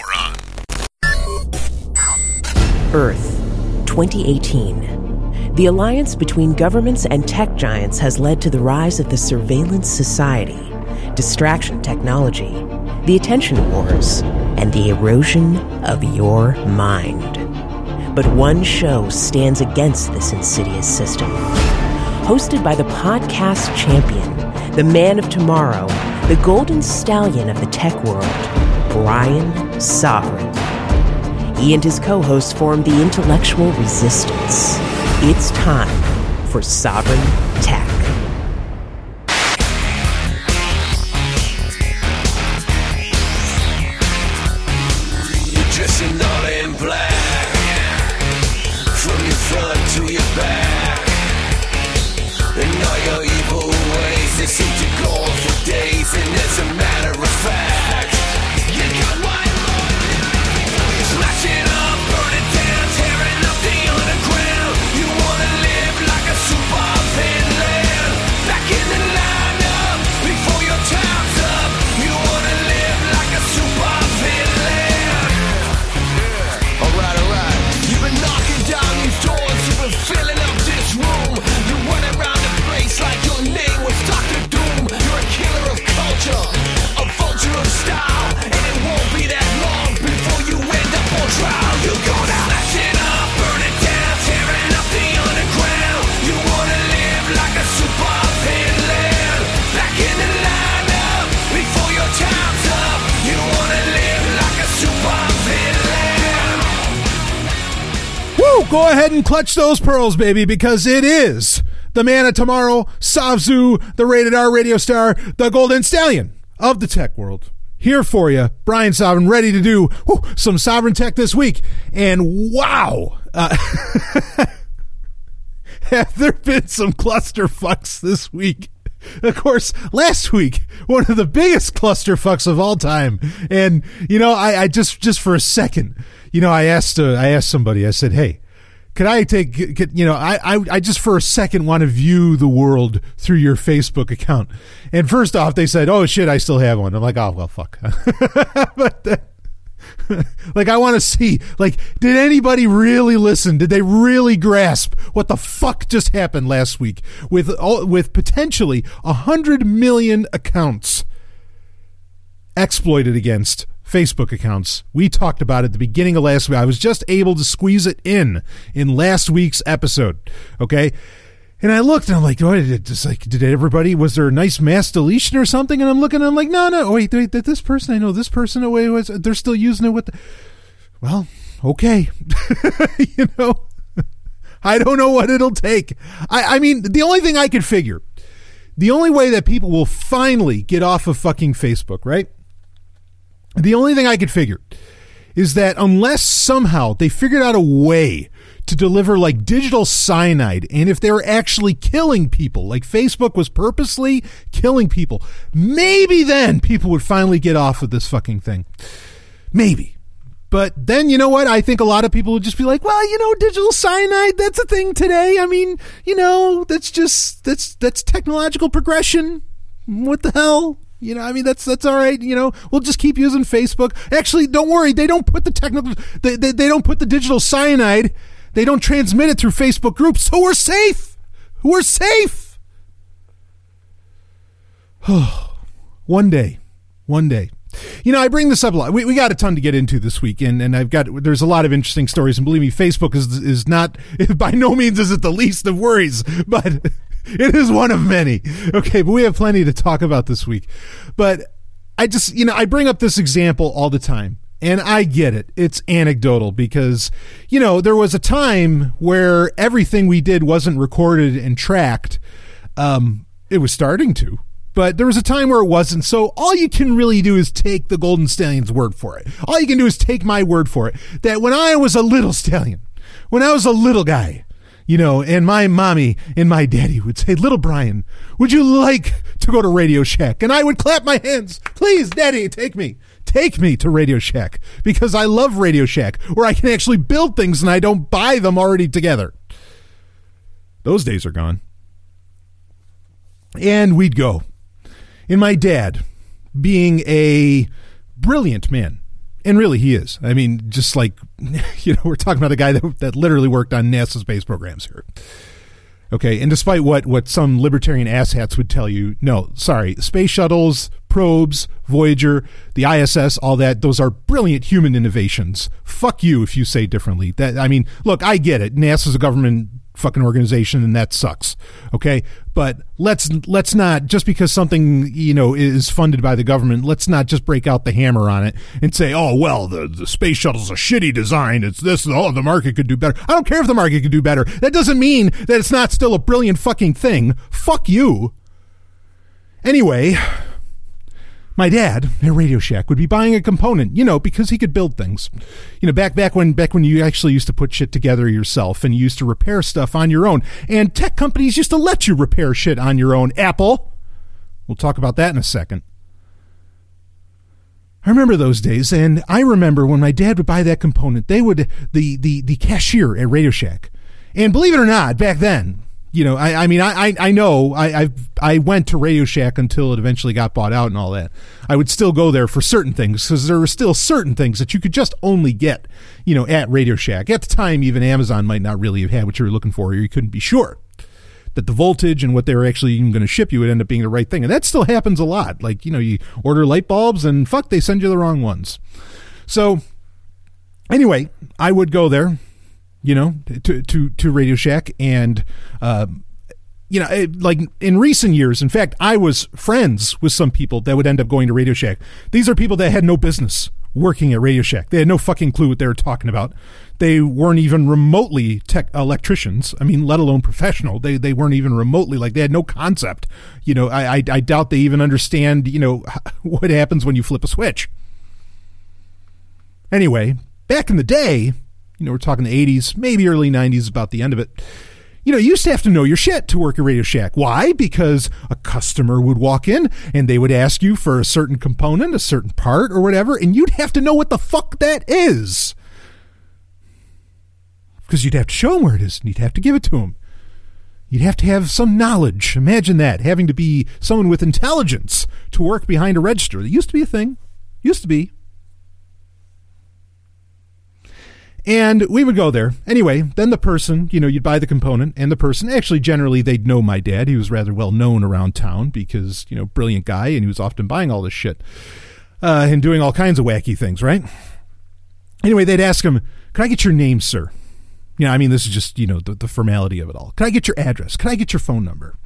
power on. Earth, 2018. The alliance between governments and tech giants has led to the rise of the surveillance society, distraction technology, the attention wars, and the erosion of your mind. But one show stands against this insidious system. Hosted by the podcast champion, the man of tomorrow, the golden stallion of the tech world, Brian Sovereign. He and his co-hosts form the intellectual resistance. It's time for Sovereign Tech. Go ahead and clutch those pearls, baby, because it is the man of tomorrow, Savzu, the rated R radio star, the golden stallion of the tech world. Here for you, Brian Sovereign, ready to do some Sovereign Tech this week. And wow, have there been some clusterfucks this week? Of course, last week, one of the biggest clusterfucks of all time. And, you know, I just for a second, you know, I asked somebody, I said, hey, I just for a second want to view the world through your Facebook account. And first off, they said, oh, shit, I still have one. I'm like, oh, well, fuck. But like, I want to see, like, did anybody really listen? Did they really grasp what the fuck just happened last week with potentially 100 million accounts exploited against Facebook accounts? We talked about it at the beginning of last week. I was just able to squeeze it in last week's episode. Okay. And I looked and I'm like, oh, did everybody, was there a nice mass deletion or something? And I'm looking and I'm like, no, wait, this person, I know this person, they're still using it with the, well, okay. You know, I don't know what it'll take. I mean, the only thing I could figure, the only way that people will finally get off of fucking Facebook, right? The only thing I could figure is that unless somehow they figured out a way to deliver like digital cyanide, and if they were actually killing people, like Facebook was purposely killing people, maybe then people would finally get off of this fucking thing. Maybe. But then, you know what? I think a lot of people would just be like, well, you know, digital cyanide, that's a thing today. I mean, you know, that's technological progression. What the hell? You know, I mean, that's all right. You know, we'll just keep using Facebook. Actually, don't worry. They don't put the technical, they don't put the digital cyanide. They don't transmit it through Facebook groups. So we're safe. We're safe. One day. You know, I bring this up a lot. We got a ton to get into this week, and there's a lot of interesting stories. And believe me, Facebook is not, by no means is it the least of worries, but it is one of many. Okay, but we have plenty to talk about this week. But I just, you know, I bring up this example all the time, and I get it. It's anecdotal because, you know, there was a time where everything we did wasn't recorded and tracked. It was starting to. But there was a time where it wasn't. So all you can really do is take the Golden Stallion's word for it. All you can do is take my word for it. That when I was a little stallion, when I was a little guy, you know, and my mommy and my daddy would say, little Brian, would you like to go to Radio Shack? And I would clap my hands. Please, Daddy, take me. Take me to Radio Shack because I love Radio Shack where I can actually build things and I don't buy them already together. Those days are gone. And we'd go. And my dad, being a brilliant man, And really, he is. I mean, just like, you know, we're talking about a guy that literally worked on NASA space programs here. Okay, and despite what some libertarian asshats would tell you, no, sorry, space shuttles, probes, Voyager, the ISS, all that, those are brilliant human innovations. Fuck you if you say differently. That, I mean, look, I get it. NASA's a government fucking organization, and that sucks. Okay, but let's not, just because something, you know, is funded by the government, let's not just break out the hammer on it and say, oh well, the space shuttle's a shitty design, it's this, oh, the market could do better. I don't care if the market could do better. That doesn't mean that it's not still a brilliant fucking thing. Fuck you. Anyway, my dad at Radio Shack would be buying a component, you know, because he could build things. You know, back when you actually used to put shit together yourself and you used to repair stuff on your own. And tech companies used to let you repair shit on your own. Apple. We'll talk about that in a second. I remember those days, and I remember when my dad would buy that component, they would, the cashier at Radio Shack. And believe it or not, back then, you know, I went to Radio Shack until it eventually got bought out and all that. I would still go there for certain things because there were still certain things that you could just only get, you know, at Radio Shack. At the time, even Amazon might not really have had what you were looking for, or you couldn't be sure that the voltage and what they were actually even going to ship you would end up being the right thing. And that still happens a lot. Like, you know, you order light bulbs and fuck, they send you the wrong ones. So anyway, I would go there, you know, to Radio Shack. And, you know, like in recent years, in fact, I was friends with some people that would end up going to Radio Shack. These are people that had no business working at Radio Shack. They had no fucking clue what they were talking about. They weren't even remotely tech electricians. I mean, let alone professional. They weren't even remotely, like, they had no concept. You know, I doubt they even understand, you know, what happens when you flip a switch. Anyway, back in the day, you know, we're talking the 80s, maybe early 90s, about the end of it. You know, you used to have to know your shit to work at Radio Shack. Why? Because a customer would walk in and they would ask you for a certain component, a certain part or whatever, and you'd have to know what the fuck that is. Because you'd have to show them where it is and you'd have to give it to them. You'd have to have some knowledge. Imagine that, having to be someone with intelligence to work behind a register. That used to be a thing. Used to be. And we would go there. Anyway, then the person, you know, you'd buy the component, and the person, actually, generally, they'd know my dad. He was rather well known around town because, you know, brilliant guy, and he was often buying all this shit and doing all kinds of wacky things, right? Anyway, they'd ask him, could I get your name, sir? You know, I mean, this is just, you know, the formality of it all. Could I get your address? Could I get your phone number?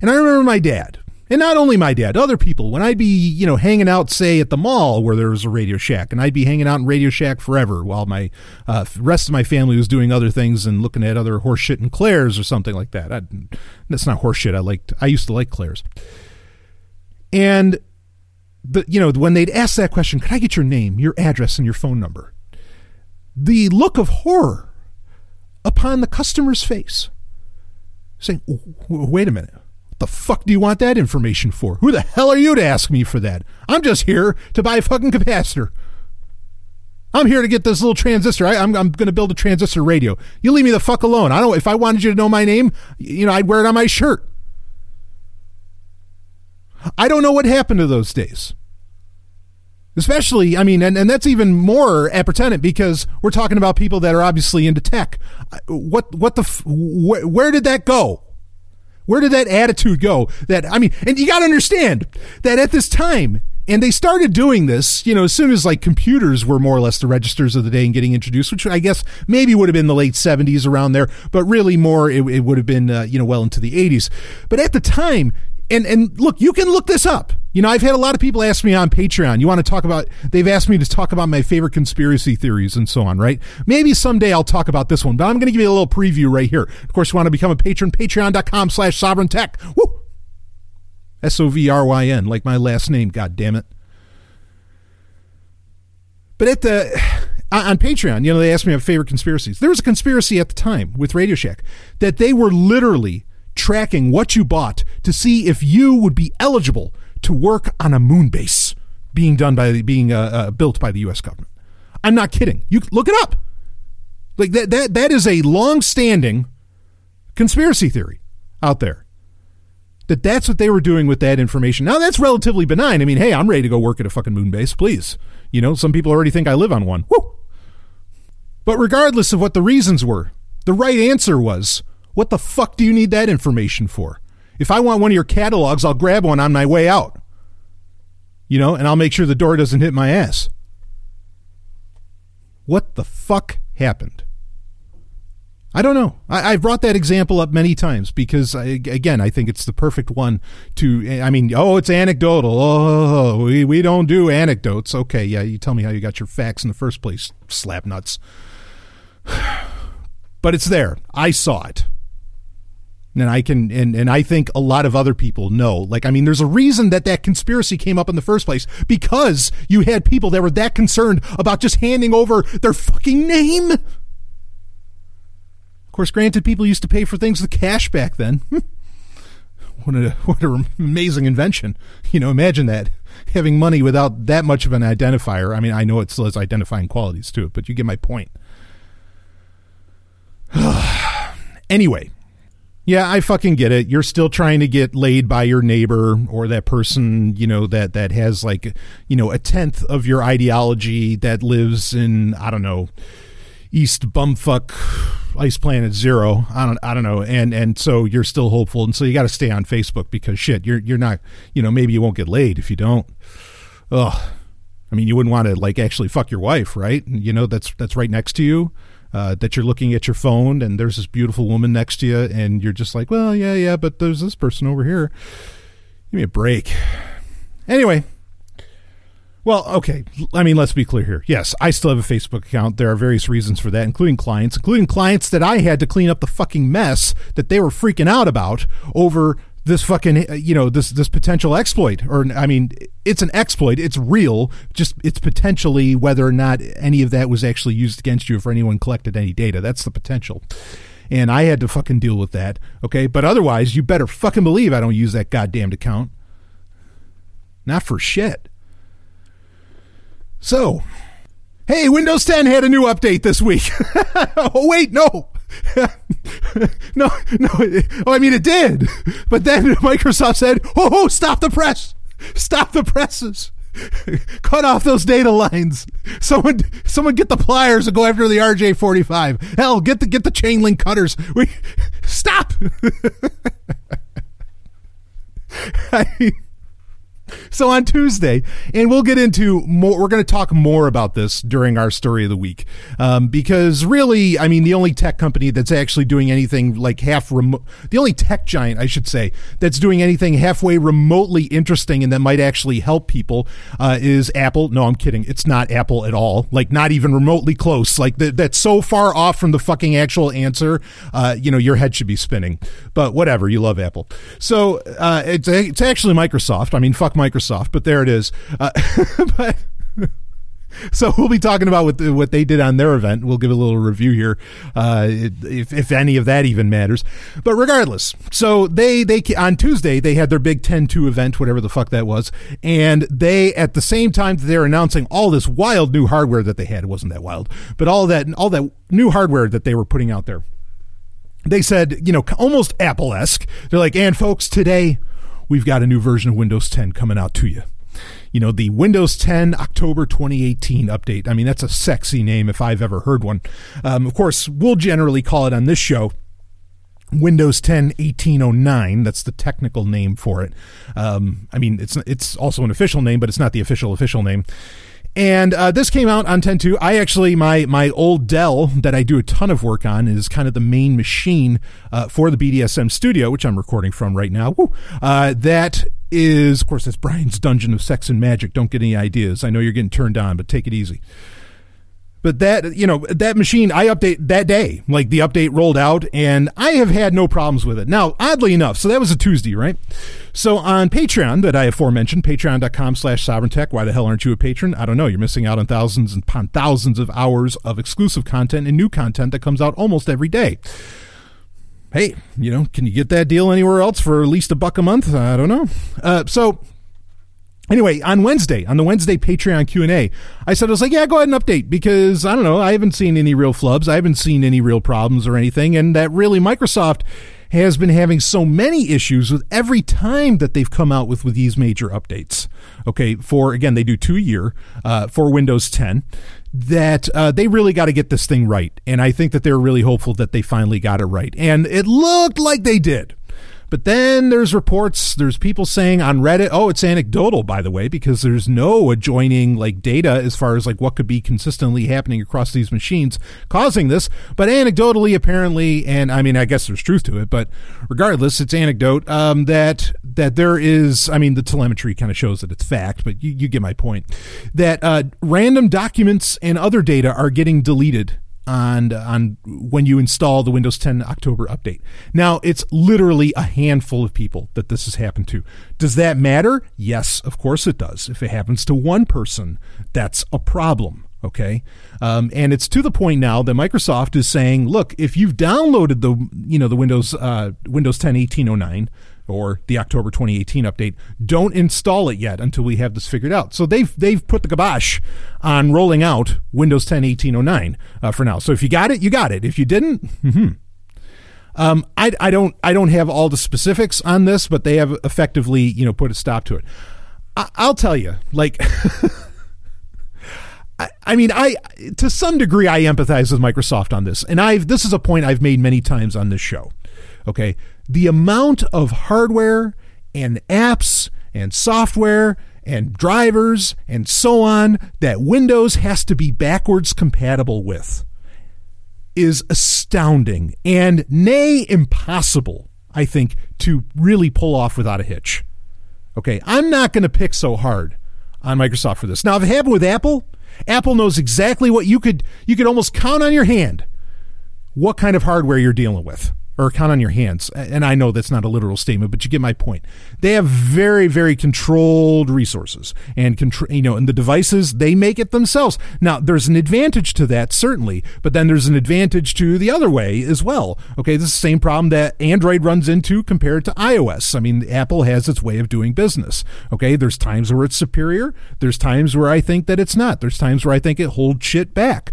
And I remember my dad, and not only my dad, other people, when I'd be, you know, hanging out, say, at the mall where there was a Radio Shack, and I'd be hanging out in Radio Shack forever while my rest of my family was doing other things and looking at other horseshit and Claire's or something like that. That's not horseshit. I used to like Claire's. And, you know, when they'd ask that question, could I get your name, your address, and your phone number? The look of horror upon the customer's face, saying, wait a minute. The fuck do you want that information for? Who the hell are you to ask me for that? I'm just here to buy a fucking capacitor. I'm here to get this little transistor. I'm going to build a transistor radio. You leave me the fuck alone. I don't. If I wanted you to know my name, you know, I'd wear it on my shirt. I don't know what happened to those days. Especially, I mean, and that's even more appertinent because we're talking about people that are obviously into tech. Where did that go? Where did that attitude go? That, I mean, and you got to understand that at this time, and they started doing this, you know, as soon as like computers were more or less the registers of the day and getting introduced, which I guess maybe would have been the late 70s around there, but really more, it would have been, you know, well into the 80s. But at the time, and look, you can look this up. You know, I've had a lot of people ask me on Patreon, you want to talk about, they've asked me to talk about my favorite conspiracy theories and so on, right? Maybe someday I'll talk about this one, but I'm going to give you a little preview right here. Of course, you want to become a patron, patreon.com/sovereign tech. Woo! SOVRYN, like my last name, goddammit. But on Patreon, you know, they asked me my favorite conspiracies. There was a conspiracy at the time with Radio Shack that they were literally tracking what you bought to see if you would be eligible to work on a moon base being built by the U.S. government. I'm not kidding. You look it up. Like that is a long-standing conspiracy theory out there that that's what they were doing with that information. Now, that's relatively benign. I mean, hey, I'm ready to go work at a fucking moon base, please. You know, some people already think I live on one. Woo! But regardless of what the reasons were, the right answer was, what the fuck do you need that information for? If I want one of your catalogs, I'll grab one on my way out. You know, and I'll make sure the door doesn't hit my ass. What the fuck happened? I don't know. I've brought that example up many times because, I think it's the perfect one to, I mean, oh, it's anecdotal. Oh, we don't do anecdotes. Okay, yeah, you tell me how you got your facts in the first place, slap nuts. But it's there. I saw it. And I can, and I think a lot of other people know. Like, I mean, there's a reason that that conspiracy came up in the first place, because you had people that were that concerned about just handing over their fucking name. Of course, granted, people used to pay for things with cash back then. What an amazing invention. You know, imagine that, having money without that much of an identifier. I mean, I know it still has identifying qualities to it, but you get my point. Anyway. Yeah, I fucking get it. You're still trying to get laid by your neighbor or that person, you know, that has, like, you know, a tenth of your ideology, that lives in, I don't know, East Bumfuck Ice Planet Zero. I don't know. And so you're still hopeful. And so you got to stay on Facebook because shit, you're not, you know, maybe you won't get laid if you don't. Ugh. I mean, you wouldn't want to, like, actually fuck your wife, right? You know, that's right next to you. That you're looking at your phone and there's this beautiful woman next to you and you're just like, well, yeah, but there's this person over here. Give me a break. Anyway. Well, okay. I mean, let's be clear here. Yes, I still have a Facebook account. There are various reasons for that, including clients that I had to clean up the fucking mess that they were freaking out about over this fucking, you know, this potential exploit. Or, I mean, it's an exploit. It's real. Just it's potentially whether or not any of that was actually used against you if anyone collected any data. That's the potential. And I had to fucking deal with that. Okay. But otherwise, you better fucking believe I don't use that goddamned account. Not for shit. So, hey, Windows 10 had a new update this week. Oh, wait, no. No. Oh, I mean, it did. But then Microsoft said, oh, stop the press. Stop the presses. Cut off those data lines. Someone get the pliers and go after the RJ45. Hell, get the chain link cutters. Stop. I mean, so on Tuesday, and we'll get into more, we're going to talk more about this during our story of the week, because really, I mean, the only tech company that's actually doing anything like the only tech giant, I should say, that's doing anything halfway remotely interesting and that might actually help people is Apple. No, I'm kidding. It's not Apple at all. Like, not even remotely close. Like, that's so far off from the fucking actual answer. You know, your head should be spinning, but whatever. You love Apple. So it's actually Microsoft. I mean, fuck Microsoft, but there it is. But so we'll be talking about what they did on their event. We'll give a little review here, if any of that even matters. But regardless, so they on Tuesday they had their big 10.2 event, whatever the fuck that was, and they, at the same time that they're announcing all this wild new hardware that they had, it wasn't that wild, but all that new hardware that they were putting out there, they said, you know, almost Apple-esque, they're like, and folks, today we've got a new version of Windows 10 coming out to you. You know, the Windows 10 October 2018 update. I mean, that's a sexy name if I've ever heard one. Of course, we'll generally call it on this show Windows 10 1809. That's the technical name for it. I mean, it's also an official name, but it's not the official name. And this came out on 10.2. I actually, my old Dell that I do a ton of work on is kind of the main machine for the BDSM studio, which I'm recording from right now. Woo. That is, of course, that's Brian's Dungeon of Sex and Magic. Don't get any ideas. I know you're getting turned on, but take it easy. But that, you know, that machine, I update that day. Like, the update rolled out, and I have had no problems with it. Now, oddly enough, so that was a Tuesday, right? So on Patreon, that I aforementioned, patreon.com/sovereigntech. Why the hell aren't you a patron? I don't know. You're missing out on thousands upon thousands of hours of exclusive content and new content that comes out almost every day. Hey, you know, can you get that deal anywhere else for at least $1 a month? I don't know. So... anyway, on the Wednesday Patreon Q&A, I said, I was like, yeah, go ahead and update because, I don't know, I haven't seen any real flubs. I haven't seen any real problems or anything. And that really Microsoft has been having so many issues with every time that they've come out with these major updates. Okay, for, again, they do 2 year for Windows 10, that they really got to get this thing right. And I think that they're really hopeful that they finally got it right. And it looked like they did. But then there's reports, there's people saying on Reddit, oh, it's anecdotal, by the way, because there's no adjoining like data as far as like what could be consistently happening across these machines causing this. But anecdotally, apparently, and I mean, I guess there's truth to it, but regardless, it's anecdote that there is, I mean, the telemetry kind of shows that it's fact, but you get my point, that random documents and other data are getting deleted on when you install the Windows 10 October update. Now, it's literally a handful of people that this has happened to. Does that matter? Yes, of course it does. If it happens to one person, that's a problem, okay? And it's to the point now that Microsoft is saying, look, if you've downloaded the Windows 10 1809 or the October 2018 update, don't install it yet until we have this figured out. So they've put the kibosh on rolling out Windows 10 1809 for now. So if you got it, you got it. If you didn't, I don't have all the specifics on this, but they have effectively, put a stop to it. I'll tell you, like. I mean, to some degree, I empathize with Microsoft on this. And this is a point I've made many times on this show. Okay. The amount of hardware and apps and software and drivers and so on that Windows has to be backwards compatible with is astounding and, nay, impossible, I think, to really pull off without a hitch. Okay. I'm not going to pick so hard on Microsoft for this. Now, if it happened with Apple knows exactly what you could almost count on your hand what kind of hardware you're dealing with, or count on your hands. And I know that's not a literal statement, but you get my point. They have very, very controlled resources and and the devices, they make it themselves. Now, there's an advantage to that, certainly, but then there's an advantage to the other way as well. Okay, this is the same problem that Android runs into compared to iOS. I mean, Apple has its way of doing business. Okay, there's times where it's superior. There's times where I think that it's not. There's times where I think it holds shit back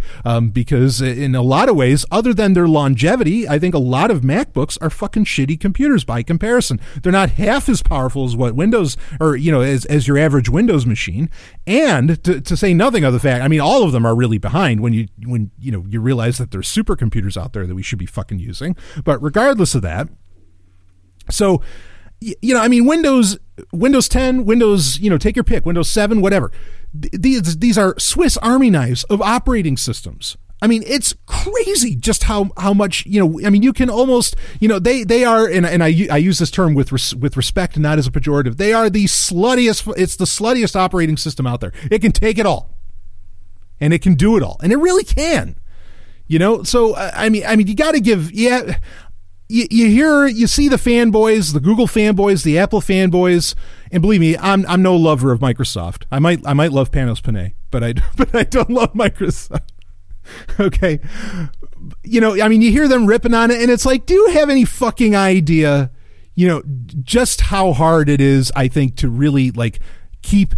because in a lot of ways, other than their longevity, I think a lot of MacBooks are fucking shitty computers by comparison. They're not half as powerful as what Windows or, as your average Windows machine. And to say nothing of the fact, I mean, all of them are really behind when you realize that there's supercomputers out there that we should be fucking using. But regardless of that, so, I mean, Windows 10, Windows, take your pick, Windows 7, whatever. These are Swiss Army knives of operating systems. I mean, it's crazy just how much, I mean, you can almost, they are, and I use this term with respect, not as a pejorative. They are the sluttiest operating system out there. It can take it all and it can do it all. And it really can, so, I mean, you got to give, yeah. You see the fanboys, the Google fanboys, the Apple fanboys, and believe me, I'm no lover of Microsoft. I might love Panos Panay, but I don't love Microsoft. Okay. I mean, you hear them ripping on it and it's like, do you have any fucking idea, just how hard it is, I think, to really like keep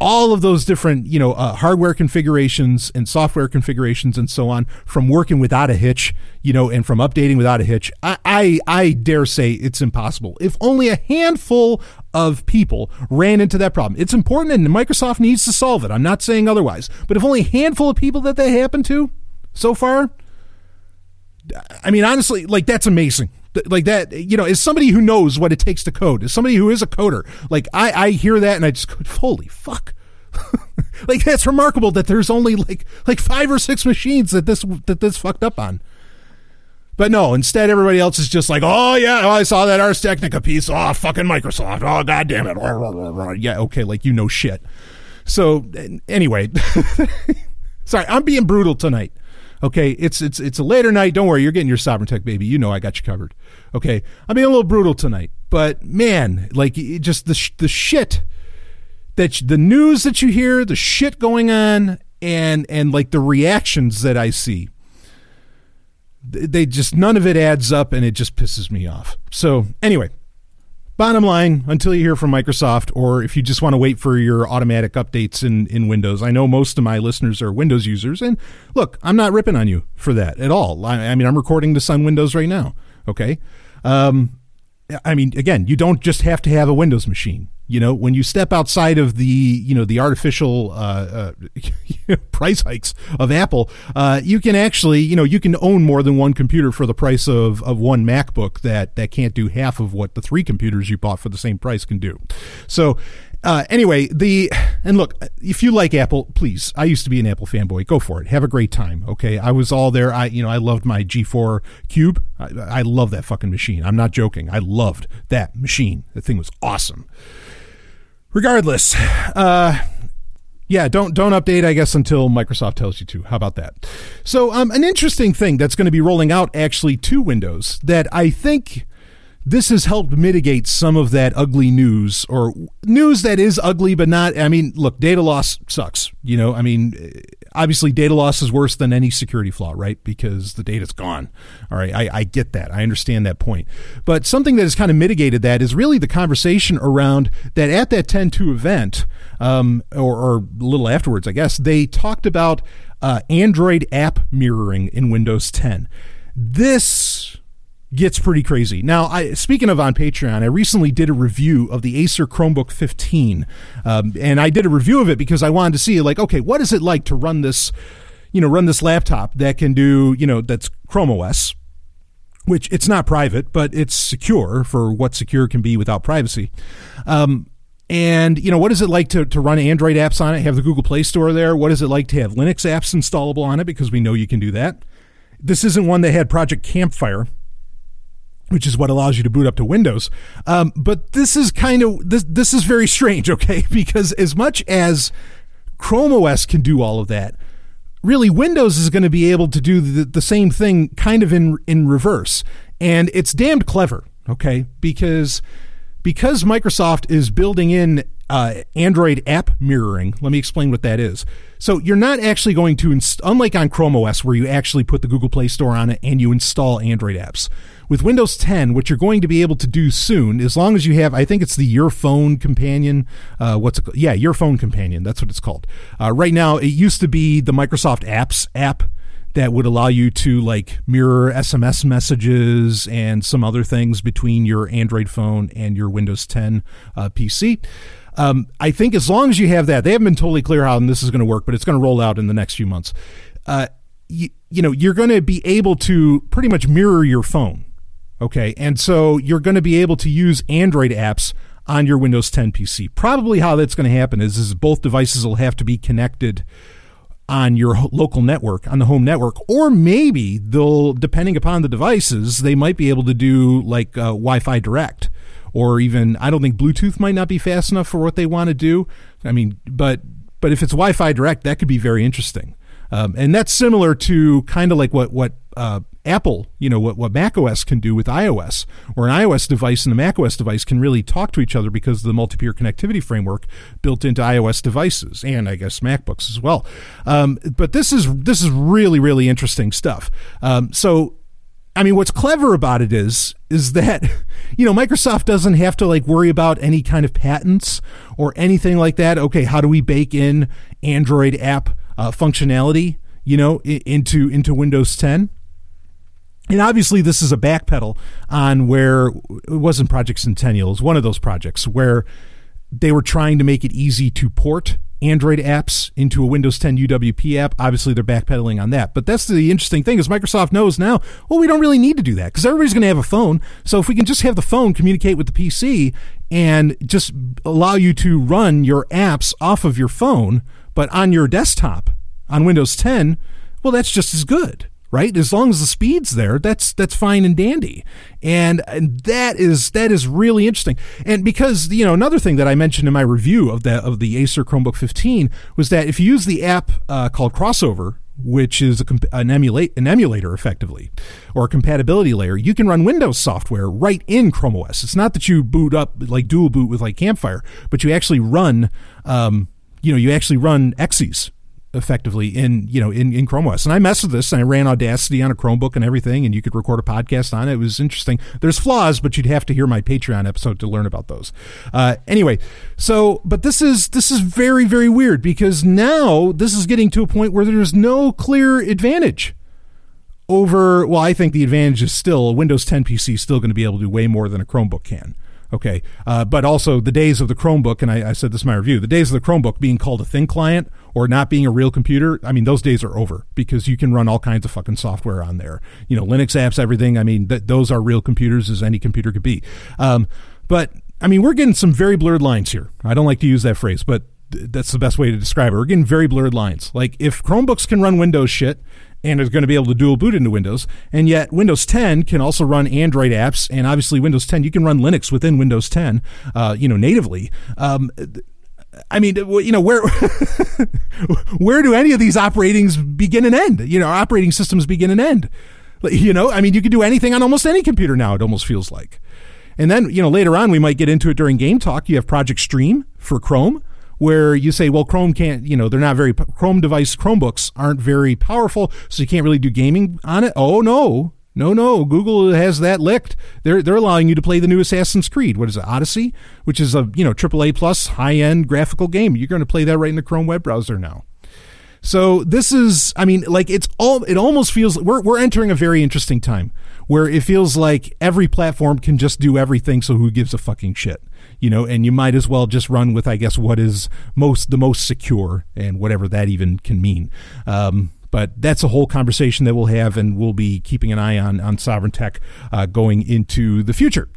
all of those different, hardware configurations and software configurations and so on from working without a hitch, and from updating without a hitch. I dare say it's impossible. If only a handful of people ran into that problem. It's important and Microsoft needs to solve it. I'm not saying otherwise, but if only a handful of people that happened to so far, I mean, honestly, like that's amazing. Like that, is somebody who knows what it takes to code, is somebody who is a coder. Like I hear that and I just go, holy fuck. Like that's remarkable that there's only like 5 or 6 machines that this fucked up on. But no, instead everybody else is just like, oh yeah, I saw that Ars Technica piece. Oh, fucking Microsoft. Oh, God damn it. Yeah. Okay. Like, shit. So anyway, sorry, I'm being brutal tonight. Okay, it's a later night. Don't worry, you're getting your Sovereign Tech, baby. I got you covered. Okay, I'm being a little brutal tonight, but man, like just the shit that the news that you hear, the shit going on, and like the reactions that I see, they just none of it adds up, and it just pisses me off. So anyway. Bottom line, until you hear from Microsoft, or if you just want to wait for your automatic updates in Windows, I know most of my listeners are Windows users, and look, I'm not ripping on you for that at all. I mean, I'm recording this on Windows right now, okay? I mean, again, you don't just have to have a Windows machine. You know, when you step outside of the, you know, the artificial price hikes of Apple, you can actually, you know, you can own more than one computer for the price of one MacBook that can't do half of what the three computers you bought for the same price can do. So anyway, and look, if you like Apple, please. I used to be an Apple fanboy. Go for it. Have a great time. Okay, I was all there. I loved my G4 Cube. I love that fucking machine. I'm not joking. I loved that machine. That thing was awesome. Regardless, don't update, I guess, until Microsoft tells you to. How about that? So an interesting thing that's going to be rolling out actually to Windows that I think this has helped mitigate some of that ugly news, or news that is ugly but not. I mean, look, data loss sucks. You know, I mean, obviously data loss is worse than any security flaw, right? Because the data's gone. All right, I get that. I understand that point. But something that has kind of mitigated that is really the conversation around that at that 10.2 event, or a little afterwards, I guess, they talked about Android app mirroring in Windows 10. This gets pretty crazy. Now, speaking of on Patreon, I recently did a review of the Acer Chromebook 15, and I did a review of it because I wanted to see, like, okay, what is it like to run this laptop that can do, you know, that's Chrome OS, which it's not private, but it's secure for what secure can be without privacy. And, you know, what is it like to run Android apps on it, have the Google Play Store there? What is it like to have Linux apps installable on it? Because we know you can do that. This isn't one that had Project Campfire, which is what allows you to boot up to Windows. But this is kind of, this is very strange, okay? Because as much as Chrome OS can do all of that, really Windows is going to be able to do the same thing kind of in reverse. And it's damned clever, okay? Because Microsoft is building in Android app mirroring. Let me explain what that is. So you're not actually going to, unlike on Chrome OS, where you actually put the Google Play Store on it and you install Android apps. With Windows 10, what you're going to be able to do soon, as long as you have, I think it's the Your Phone Companion. Your Phone Companion. That's what it's called. Right now, it used to be the Microsoft Apps app that would allow you to, like, mirror SMS messages and some other things between your Android phone and your Windows 10 PC. I think as long as you have that, they haven't been totally clear how this is going to work, but it's going to roll out in the next few months. You're going to be able to pretty much mirror your phone. Okay, and so you're going to be able to use Android apps on your Windows 10 PC. Probably how that's going to happen is both devices will have to be connected on your local network, on the home network, or maybe they'll, depending upon the devices, they might be able to do like Wi-Fi Direct, or even, I don't think Bluetooth might not be fast enough for what they want to do. I mean, but if it's Wi-Fi Direct, that could be very interesting. And that's similar to kind of like what Apple, you know, what macOS can do with iOS, where an iOS device and a macOS device can really talk to each other because of the multi-peer connectivity framework built into iOS devices and, I guess, MacBooks as well. But this is really, really interesting stuff. So, I mean, what's clever about it is that, you know, Microsoft doesn't have to, like, worry about any kind of patents or anything like that. Okay, how do we bake in Android app functionality, you know, into Windows 10? And obviously, this is a backpedal on where it wasn't Project Centennial. It was one of those projects where they were trying to make it easy to port Android apps into a Windows 10 UWP app. Obviously, they're backpedaling on that. But that's the interesting thing is Microsoft knows now, well, we don't really need to do that because everybody's going to have a phone. So if we can just have the phone communicate with the PC and just allow you to run your apps off of your phone, but on your desktop on Windows 10, well, that's just as good. Right, as long as the speed's there, that's fine and dandy, and that is really interesting. And because, you know, another thing that I mentioned in my review of the Acer Chromebook 15 was that if you use the app called Crossover, which is an emulator effectively, or a compatibility layer, you can run Windows software right in Chrome OS. It's not that you boot up like dual boot with like Campfire, but you actually run run X's effectively in Chrome OS. And I messed with this and I ran Audacity on a Chromebook and everything, and you could record a podcast on it. It was interesting. There's flaws, but you'd have to hear my Patreon episode to learn about those. Anyway, so, but this is very, very weird because now this is getting to a point where there's no clear advantage over, well, I think the advantage is still a Windows 10 PC is still going to be able to do way more than a Chromebook can. Okay, but also the days of the Chromebook, and I said this in my review, the days of the Chromebook being called a thin client or not being a real computer, I mean, those days are over because you can run all kinds of fucking software on there. You know, Linux apps, everything. I mean, those are real computers as any computer could be. But, I mean, we're getting some very blurred lines here. I don't like to use that phrase, but that's the best way to describe it. We're getting very blurred lines. Like, if Chromebooks can run Windows shit, and is going to be able to dual boot into Windows. And yet Windows 10 can also run Android apps. And obviously Windows 10, you can run Linux within Windows 10, you know, natively. I mean, you know, where where do any of these operatings begin and end? You know, operating systems begin and end. You know, I mean, you can do anything on almost any computer now, it almost feels like. And then, you know, later on, we might get into it during Game Talk. You have Project Stream for Chrome, where you say, well, Chrome can't, you know, they're not very, Chromebooks aren't very powerful, so you can't really do gaming on it. Oh, no. Google has that licked. They're allowing you to play the new Assassin's Creed. What is it, Odyssey? Which is a, you know, AAA plus high-end graphical game. You're going to play that right in the Chrome web browser now. So this is, I mean, like it's all, it almost feels, we're entering a very interesting time where it feels like every platform can just do everything, so who gives a fucking shit? You know, and you might as well just run with, I guess, what is the most secure and whatever that even can mean. But that's a whole conversation that we'll have, and we'll be keeping an eye on Sovereign Tech going into the future.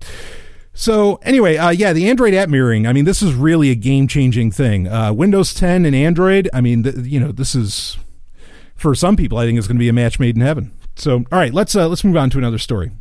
So anyway, yeah, the Android app mirroring. I mean, this is really a game-changing thing. Windows 10 and Android. I mean, you know, this is for some people. I think it's going to be a match made in heaven. So all right, let's move on to another story.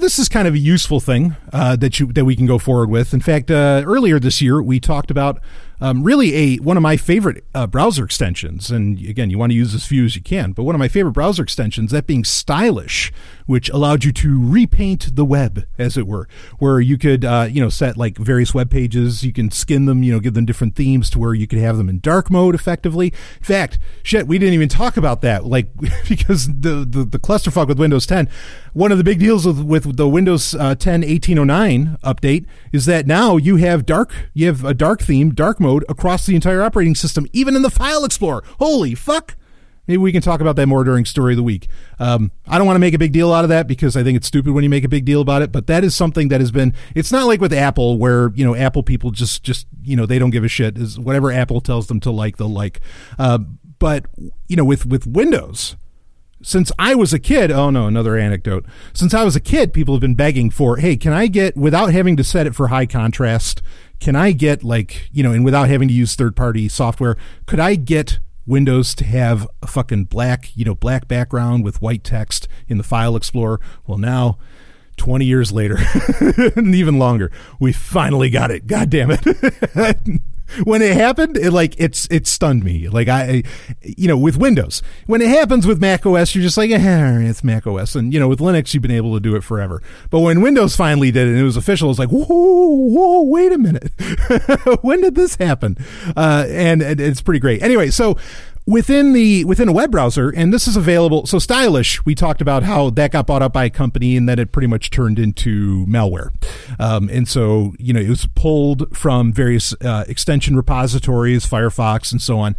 This is kind of a useful thing that we can go forward with. In fact, earlier this year, we talked about really one of my favorite browser extensions. And again, you want to use as few as you can. But one of my favorite browser extensions, that being Stylish, which allowed you to repaint the web, as it were, where you could, you know, set like various web pages. You can skin them, you know, give them different themes to where you could have them in dark mode effectively. In fact, shit, we didn't even talk about that, like, because the clusterfuck with Windows 10, one of the big deals with the Windows 10 1809 update is that now you have a dark theme, dark mode across the entire operating system, even in the file explorer. Holy fuck. Maybe we can talk about that more during Story of the Week. I don't want to make a big deal out of that because I think it's stupid when you make a big deal about it, but that is something that has been, it's not like with Apple where, you know, Apple people just, you know, they don't give a shit. Is whatever Apple tells them to like, they'll like. But, you know, with Windows, since I was a kid, another anecdote. Since I was a kid, people have been begging for, hey, can I get, without having to set it for high contrast, can I get, like, you know, and without having to use third-party software, could I get Windows to have a fucking black background with white text in the file explorer? Well, now, 20 years later, and even longer, we finally got it. God damn it. When it happened, it stunned me. Like, I, you know, with Windows, when it happens with macOS, you're just like, it's macOS. And, you know, with Linux, you've been able to do it forever. But when Windows finally did it and it was official, it's like, whoa, wait a minute. When did this happen? And it's pretty great. Anyway, so within a web browser, and this is available. So Stylish, we talked about how that got bought up by a company and that it pretty much turned into malware. And so, you know, it was pulled from various extension repositories, Firefox and so on.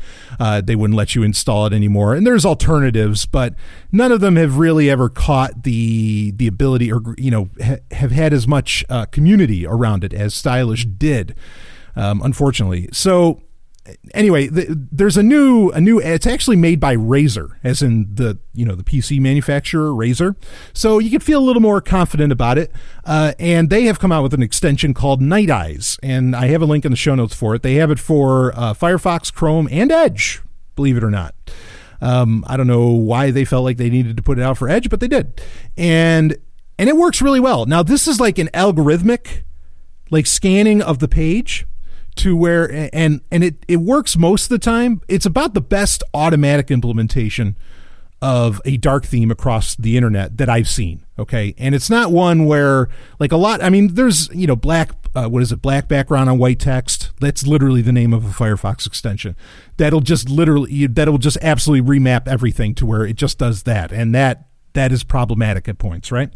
They wouldn't let you install it anymore. And there's alternatives, but none of them have really ever caught the ability or, you know, have had as much community around it as Stylish did, unfortunately. So anyway, there's a new. It's actually made by Razer, as in the, you know, the PC manufacturer Razer. So you can feel a little more confident about it. And they have come out with an extension called Night Eyes, and I have a link in the show notes for it. They have it for Firefox, Chrome, and Edge. Believe it or not, I don't know why they felt like they needed to put it out for Edge, but they did, and it works really well. Now this is like an algorithmic, like, scanning of the page, to where, and it works most of the time. It's about the best automatic implementation of a dark theme across the internet that I've seen. Okay. And it's not one where, like, a lot, I mean, there's, you know, black background on white text. That's literally the name of a Firefox extension. That'll just absolutely remap everything to where it just does that. And that is problematic at points, right?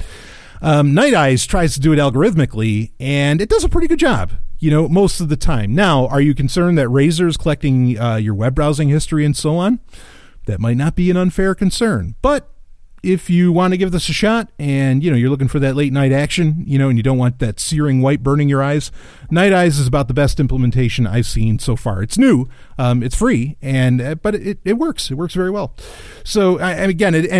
Night Eyes tries to do it algorithmically, and it does a pretty good job, you know, most of the time. Now, are you concerned that Razer is collecting your web browsing history and so on? That might not be an unfair concern, but if you want to give this a shot and, you know, you're looking for that late night action, you know, and you don't want that searing white burning your eyes, Night Eyes is about the best implementation I've seen so far. It's new, it's free, and but it works. It works very well. So, and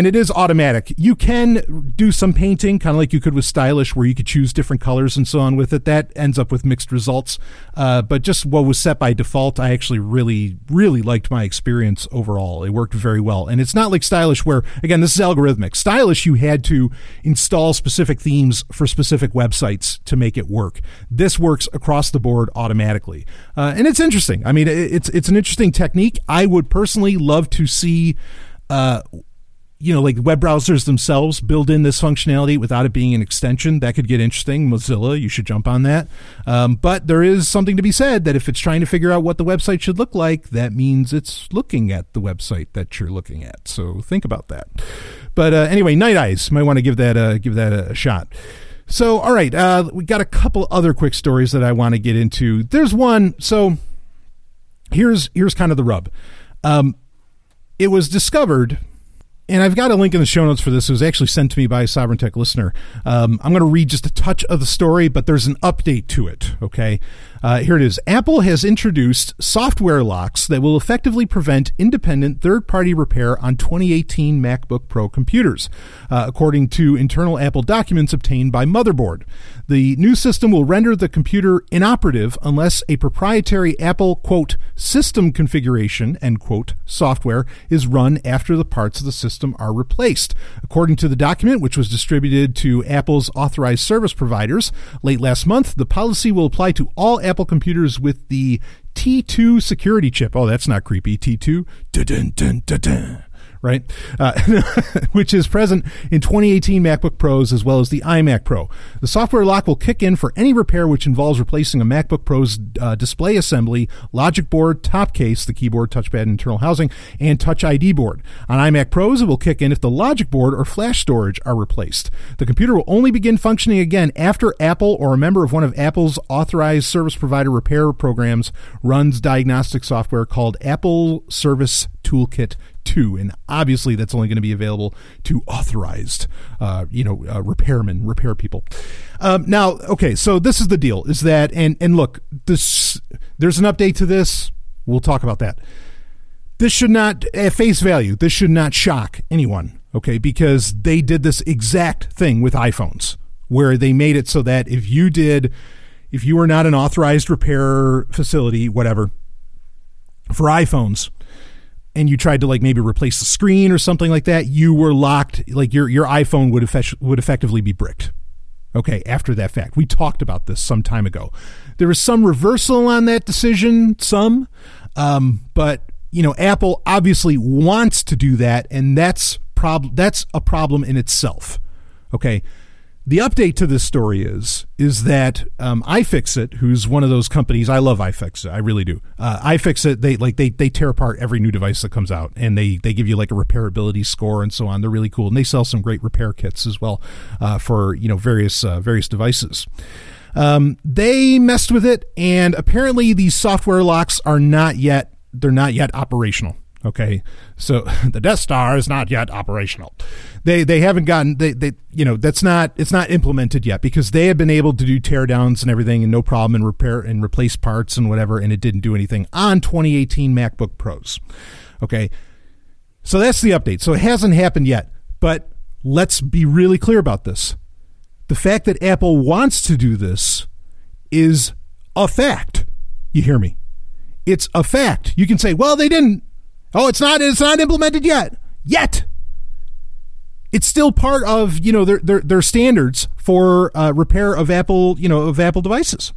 it is automatic. You can do some painting, kind of like you could with Stylish, where you could choose different colors and so on with it. That ends up with mixed results. But just what was set by default, I actually really, really liked my experience overall. It worked very well. And it's not like Stylish where, again, this is algorithmic. Stylish, you had to install specific themes for specific websites to make it work. This works across the board automatically. And it's interesting. I mean, it's an interesting technique. I would personally love to see, you know, like web browsers themselves build in this functionality without it being an extension. That could get interesting. Mozilla, you should jump on that. But there is something to be said that if it's trying to figure out what the website should look like, that means it's looking at the website that you're looking at. So think about that. But anyway, Night Eyes, might want to give that a shot. So, all right, we got a couple other quick stories that I want to get into. There's one. So here's kind of the rub. It was discovered, and I've got a link in the show notes for this. It was actually sent to me by a Sovereign Tech listener. I'm going to read just a touch of the story, but there's an update to it, okay? Here it is. Apple has introduced software locks that will effectively prevent independent third-party repair on 2018 MacBook Pro computers, according to internal Apple documents obtained by Motherboard. The new system will render the computer inoperative unless a proprietary Apple, quote, system configuration, end quote, software is run after the parts of the system are replaced. According to the document, which was distributed to Apple's authorized service providers late last month, the policy will apply to all Apple computers with the T2 security chip. Oh, that's not creepy. T2. Dun, dun, dun, dun. Right? Which is present in 2018 MacBook Pros as well as the iMac Pro. The software lock will kick in for any repair which involves replacing a MacBook Pro's display assembly, logic board, top case, the keyboard, touchpad, internal housing, and Touch ID board. On iMac Pros, it will kick in if the logic board or flash storage are replaced. The computer will only begin functioning again after Apple or a member of one of Apple's authorized service provider repair programs runs diagnostic software called Apple Service Toolkit 2, and obviously that's only going to be available to authorized, repairmen, repair people. Now, okay, so this is the deal, is that, and look, this, there's an update to this. We'll talk about that. This should not, at face value, this should not shock anyone, okay, because they did this exact thing with iPhones, where they made it so that if you were not an authorized repair facility, whatever, for iPhones, and you tried to like maybe replace the screen or something like that, you were locked. Like your iPhone would effectively be bricked. Okay, after that fact, we talked about this some time ago. There was some reversal on that decision, but you know, Apple obviously wants to do that, and that's a problem in itself. Okay. The update to this story is that iFixit, who's one of those companies, I love iFixit, I really do. iFixit, they tear apart every new device that comes out, and they give you like a repairability score and so on. They're really cool, and they sell some great repair kits as well for various devices. They messed with it, and apparently these software locks are not yet operational. Okay, so the Death Star is not yet operational. They haven't gotten it's not implemented yet, because they have been able to do teardowns and everything and no problem and repair and replace parts and whatever, and it didn't do anything on 2018 MacBook Pros. Okay, so that's the update. So it hasn't happened yet, but let's be really clear about this. The fact that Apple wants to do this is a fact. You hear me? It's a fact. You can say, well, they didn't. Oh, it's not implemented yet. Yet. It's still part of, you know, their standards for repair of Apple, you know, of Apple devices.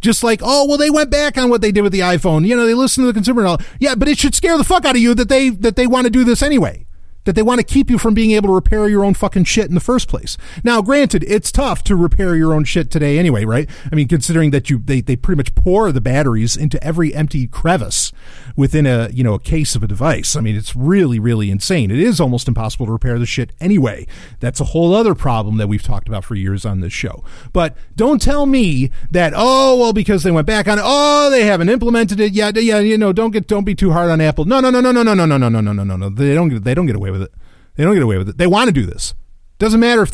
Just like, oh, well, they went back on what they did with the iPhone. You know, they listened to the consumer and all. Yeah, but it should scare the fuck out of you that they want to do this anyway. That they want to keep you from being able to repair your own fucking shit in the first place. Now, granted, it's tough to repair your own shit today anyway, right? I mean, considering that they pretty much pour the batteries into every empty crevice within a case of a device. I mean, it's really, really insane. It is almost impossible to repair the shit anyway. That's a whole other problem that we've talked about for years on this show. But don't tell me that, oh, well, because they went back on it, oh, they haven't implemented it yet. Yeah, you know, don't be too hard on Apple. No, no, no, no, no, no, no, no, no, no, no, no, no. They don't get away with it. They don't get away with it. They want to do this. Doesn't matter if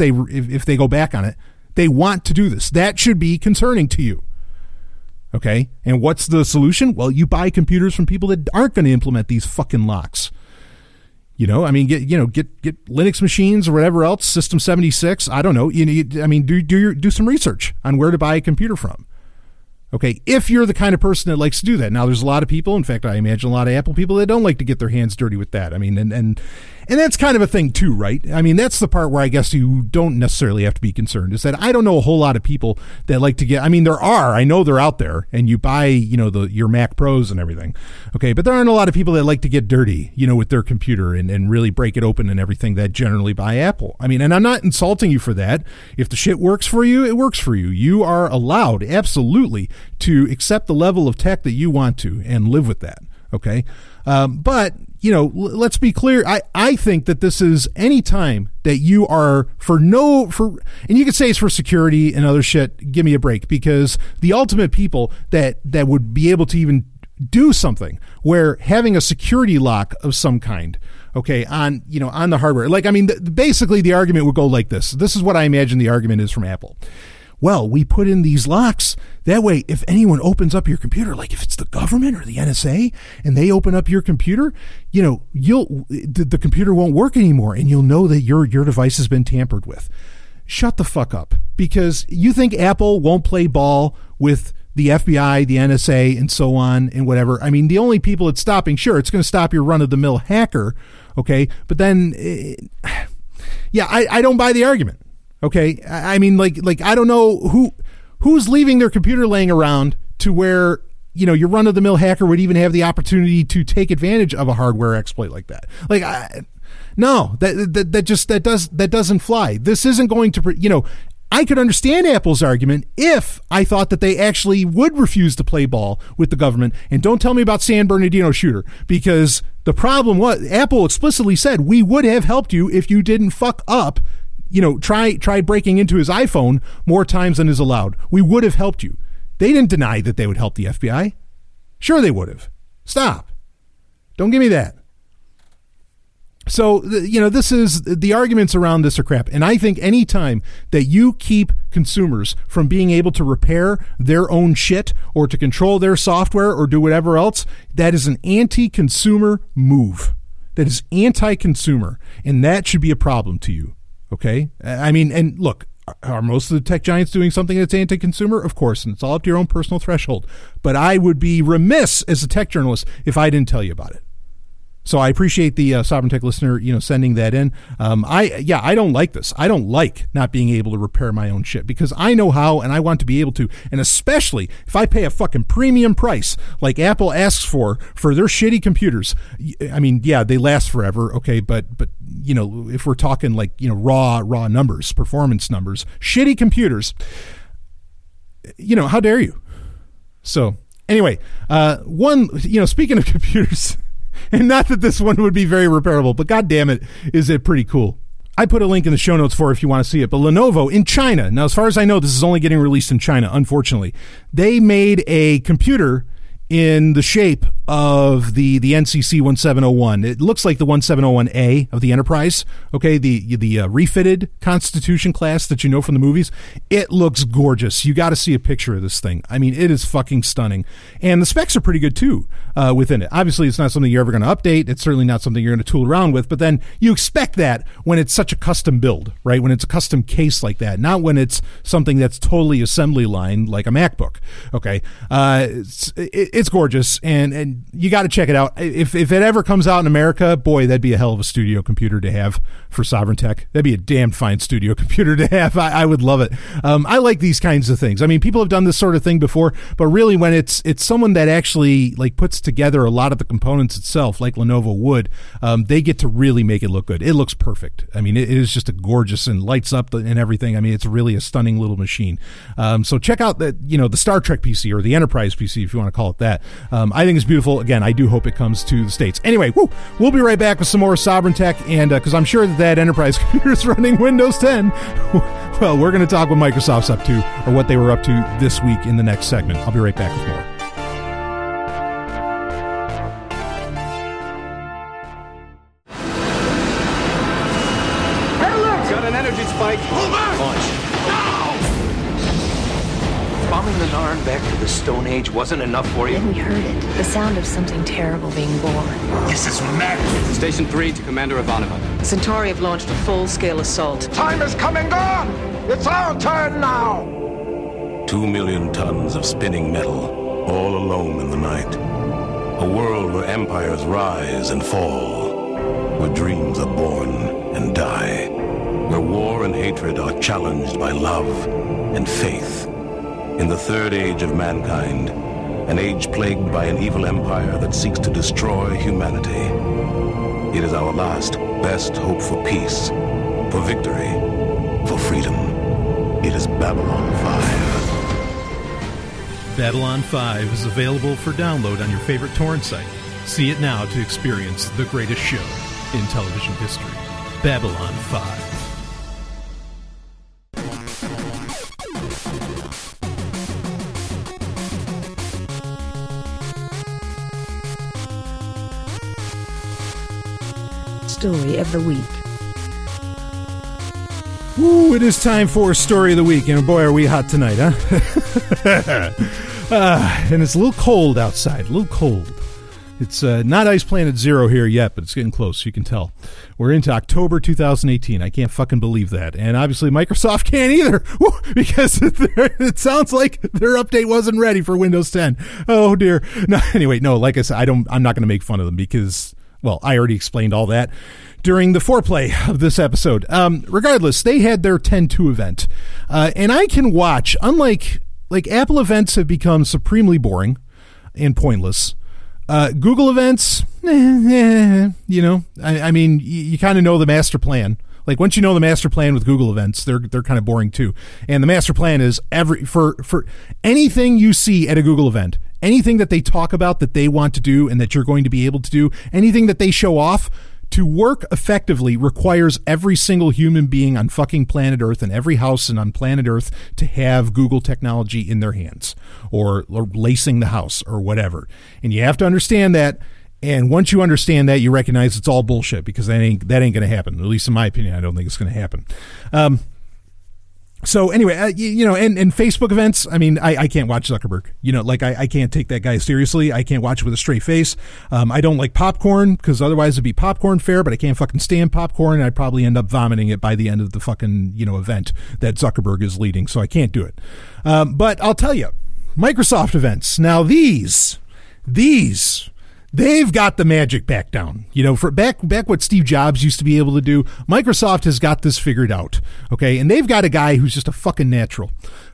they go back on it. They want to do this. That should be concerning to you. Okay? And what's the solution? Well, you buy computers from people that aren't going to implement these fucking locks. You know, I mean, get Linux machines or whatever else, System 76, I don't know. You need, I mean, do some research on where to buy a computer from. Okay, if you're the kind of person that likes to do that. Now, there's a lot of people, in fact, I imagine a lot of Apple people that don't like to get their hands dirty with that. I mean, and that's kind of a thing too, right? I mean, that's the part where I guess you don't necessarily have to be concerned, is that I don't know a whole lot of people that like to get, I mean, there are, I know they're out there, and you buy, you know, your Mac Pros and everything, okay? But there aren't a lot of people that like to get dirty, you know, with their computer and really break it open and everything that generally buy Apple. I mean, and I'm not insulting you for that. If the shit works for you, it works for you. You are allowed, absolutely, to accept the level of tech that you want to and live with that. Okay. But, you know, let's be clear. I think that this is any time that you are and you could say it's for security and other shit. Give me a break, because the ultimate people that would be able to even do something where having a security lock of some kind, okay, on, you know, on the hardware, like, I mean, basically the argument would go like this. This is what I imagine the argument is from Apple. Well, we put in these locks. That way, if anyone opens up your computer, like if it's the government or the NSA, and they open up your computer, you know, the computer won't work anymore, and you'll know that your device has been tampered with. Shut the fuck up, because you think Apple won't play ball with the FBI, the NSA, and so on, and whatever. I mean, the only people it's stopping, sure, it's going to stop your run-of-the-mill hacker, okay? But then, I don't buy the argument. Okay, I mean, like I don't know who's leaving their computer laying around to where, you know, your run-of-the-mill hacker would even have the opportunity to take advantage of a hardware exploit like that. Like, that doesn't fly. This isn't going to, you know, I could understand Apple's argument if I thought that they actually would refuse to play ball with the government. And don't tell me about San Bernardino shooter, because the problem was Apple explicitly said we would have helped you if you didn't fuck up. You know, try breaking into his iPhone more times than is allowed. We would have helped you. They didn't deny that they would help the FBI. Sure, they would have. Stop. Don't give me that. So, you know, this is, the arguments around this are crap. And I think any time that you keep consumers from being able to repair their own shit or to control their software or do whatever else, that is an anti-consumer move. That is anti-consumer. And that should be a problem to you. Okay, I mean, and look, are most of the tech giants doing something that's anti-consumer? Of course, and it's all up to your own personal threshold. But I would be remiss as a tech journalist if I didn't tell you about it. So I appreciate the Sovereign Tech listener, you know, sending that in. I don't like this. I don't like not being able to repair my own shit, because I know how and I want to be able to. And especially if I pay a fucking premium price like Apple asks for their shitty computers. I mean, yeah, they last forever. Okay. But, you know, if we're talking like, you know, raw numbers, performance numbers, shitty computers, you know, how dare you? So anyway, speaking of computers, and not that this one would be very repairable, but God damn it, is it pretty cool. I put a link in the show notes for it if you want to see it. But Lenovo in China, now as far as I know, this is only getting released in China, unfortunately. They made a computer in the shape of the NCC 1701. It looks like the 1701A of the Enterprise, okay, the refitted Constitution class that you know from the movies. It looks gorgeous. You got to see a picture of this thing. I mean, it is fucking stunning. And the specs are pretty good, too, within it. Obviously, it's not something you're ever going to update. It's certainly not something you're going to tool around with. But then you expect that when it's such a custom build, right, when it's a custom case like that, not when it's something that's totally assembly line like a MacBook, okay. It's gorgeous, and you got to check it out. If it ever comes out in America, boy, that'd be a hell of a studio computer to have for Sovereign Tech. That'd be a damn fine studio computer to have. I would love it. I like these kinds of things. I mean, people have done this sort of thing before, but really when it's someone that actually like puts together a lot of the components itself, like Lenovo would, they get to really make it look good. It looks perfect. I mean, it is just a gorgeous and lights up and everything. I mean, it's really a stunning little machine. So check out that, you know, the Star Trek PC or the Enterprise PC, if you want to call it that. I think it's beautiful. Again, I do hope it comes to the States. Anyway, we'll be right back with some more Sovereign Tech, and because I'm sure that Enterprise computer is running Windows 10. Well, we're going to talk what Microsoft's up to, or what they were up to this week in the next segment. I'll be right back with more. spike. Over! Launch. Now! Bombing the Narn back to the Stone Age wasn't enough for you. Then we heard it. The sound of something terrible being born. This is madness. Station 3 to Commander Ivanova. Centauri have launched a full-scale assault. Time is come and gone! It's our turn now! 2 million tons of spinning metal, all alone in the night. A world where empires rise and fall, where dreams are born and die, where war and hatred are challenged by love and faith. In the third age of mankind, an age plagued by an evil empire that seeks to destroy humanity. It is our last, best hope for peace, for victory, for freedom. It is Babylon 5. Babylon 5 is available for download on your favorite torrent site. See it now to experience the greatest show in television history. Babylon 5. Story of the week. Woo, it is time for Story of the Week, and boy, are we hot tonight, huh? And it's a little cold outside, a little cold. It's not Ice Planet Zero here yet, but it's getting close, you can tell. We're into October 2018. I can't fucking believe that. And obviously Microsoft can't either, because it sounds like their update wasn't ready for Windows 10. Oh, dear. No, anyway, no, like I said, I'm not going to make fun of them because... Well, I already explained all that during the foreplay of this episode. Regardless, they had their 10.2 event. And I can watch, unlike Apple events have become supremely boring and pointless. Google events, you know, I mean, you kind of know the master plan. Like once you know the master plan with Google events, they're kind of boring too. And the master plan is for anything you see at a Google event, anything that they talk about that they want to do and that you're going to be able to do, anything that they show off to work effectively requires every single human being on fucking planet Earth and every house and on planet Earth to have Google technology in their hands or lacing the house or whatever. And you have to understand that. And once you understand that, you recognize it's all bullshit because that ain't going to happen. At least in my opinion, I don't think it's going to happen. So anyway, you know, and Facebook events. I mean, I can't watch Zuckerberg. You know, like I can't take that guy seriously. I can't watch it with a straight face. I don't like popcorn because otherwise it'd be popcorn fair, but I can't fucking stand popcorn. I'd probably end up vomiting it by the end of the fucking, you know, event that Zuckerberg is leading. So I can't do it. But I'll tell you, Microsoft events. Now these. They've got the magic back down, you know, for back what Steve Jobs used to be able to do. Microsoft has got this figured out. OK, and they've got a guy who's just a fucking natural.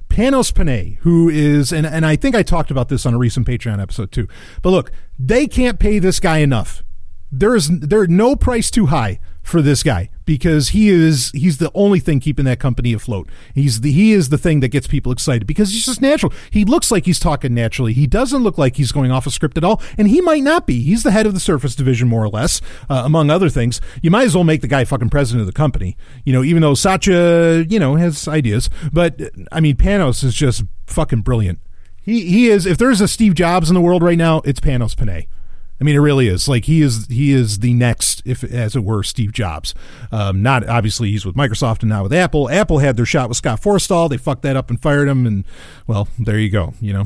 Panos Panay, who is and I think I talked about this on a recent Patreon episode, too. But look, they can't pay this guy enough. There is no price too high for this guy because he's the only thing keeping that company afloat. He is the thing that gets people excited because he's just natural. He looks like he's talking naturally. He doesn't look like he's going off a script at all, and he might not be. He's the head of the Surface division, more or less, among other things. You might as well make the guy fucking president of the company, you know, even though Satya, you know, has ideas. But I mean, Panos is just fucking brilliant. He is. If there's a Steve Jobs in the world right now, it's Panos Panay. I mean, it really is like he is the next, if as it were, Steve Jobs. Not obviously he's with Microsoft and not with Apple. Apple had their shot with Scott Forstall. They fucked that up and fired him. And well, there you go. You know,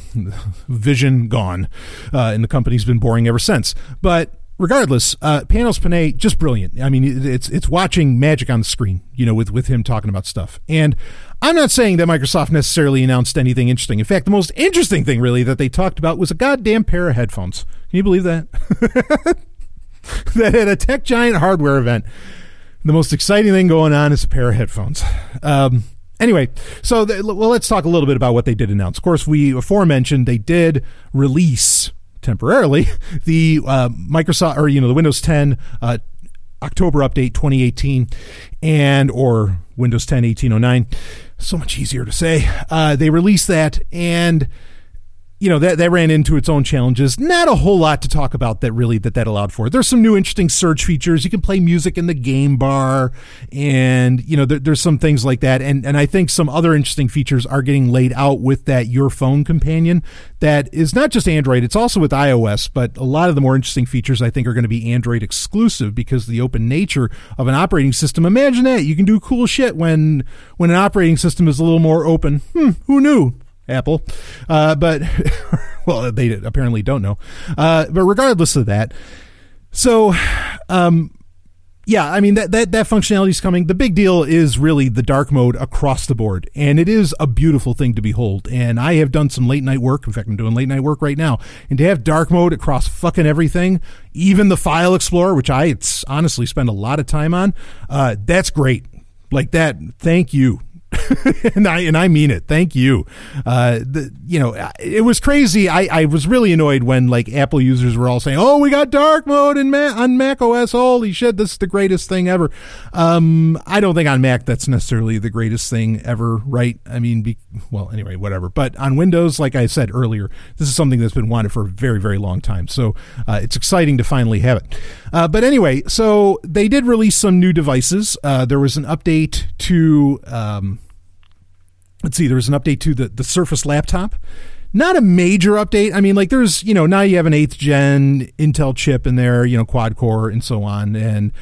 vision gone. And the company's been boring ever since. But regardless, Panos Panay, just brilliant. I mean, it's watching magic on the screen, you know, with him talking about stuff. And I'm not saying that Microsoft necessarily announced anything interesting. In fact, the most interesting thing, really, that they talked about was a goddamn pair of headphones. Can you believe that? That at a tech giant hardware event, the most exciting thing going on is a pair of headphones. Anyway, so let's talk a little bit about what they did announce. Of course, we aforementioned they did release temporarily the Microsoft, or, you know, the Windows 10 October update 2018 and or Windows 10 1809. So much easier to say. They released that, and you know, that ran into its own challenges. Not a whole lot to talk about that really that allowed for. There's some new interesting search features. You can play music in the game bar, and you know, there's some things like that. And I think some other interesting features are getting laid out with that Your Phone Companion that is not just Android, it's also with iOS, but a lot of the more interesting features I think are going to be Android exclusive because of the open nature of an operating system. Imagine that. You can do cool shit when an operating system is a little more open. Who knew? Apple. But, well, they apparently don't know. But regardless of that, so, yeah, I mean, that functionality is coming. The big deal is really the dark mode across the board, and it is a beautiful thing to behold. And I have done some late night work. In fact, I'm doing late night work right now. And to have dark mode across fucking everything, even the File Explorer, which I honestly spend a lot of time on, that's great. Like that, thank you. and I mean it. Thank you. You know, it was crazy. I was really annoyed when like Apple users were all saying, "Oh, we got dark mode on Mac OS. Holy shit, this is the greatest thing ever." I don't think on Mac that's necessarily the greatest thing ever, right? I mean, well, anyway, whatever. But on Windows, like I said earlier, this is something that's been wanted for a very, very long time. So it's exciting to finally have it. But anyway, so they did release some new devices. There was an update to. Let's see, there was an update to the Surface laptop. Not a major update. I mean, like there's, you know, now you have an 8th gen Intel chip in there, you know, quad core and so on. And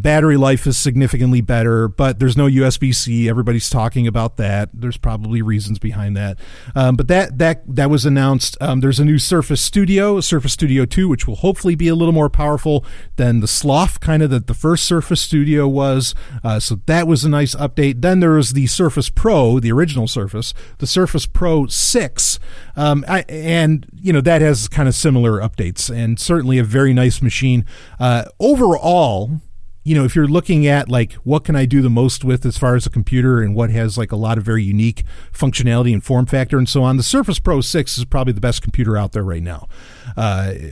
battery life is significantly better, but there's no USB-C. Everybody's talking about that. There's probably reasons behind that. But that was announced. There's a new Surface Studio 2, which will hopefully be a little more powerful than the slough kind of that the first Surface Studio was. So that was a nice update. Then there was the Surface Pro, the original Surface, the Surface Pro 6. And you know, that has kind of similar updates and certainly a very nice machine. Overall, you know, if you're looking at like, what can I do the most with as far as a computer and what has like a lot of very unique functionality and form factor and so on, the Surface Pro 6 is probably the best computer out there right now.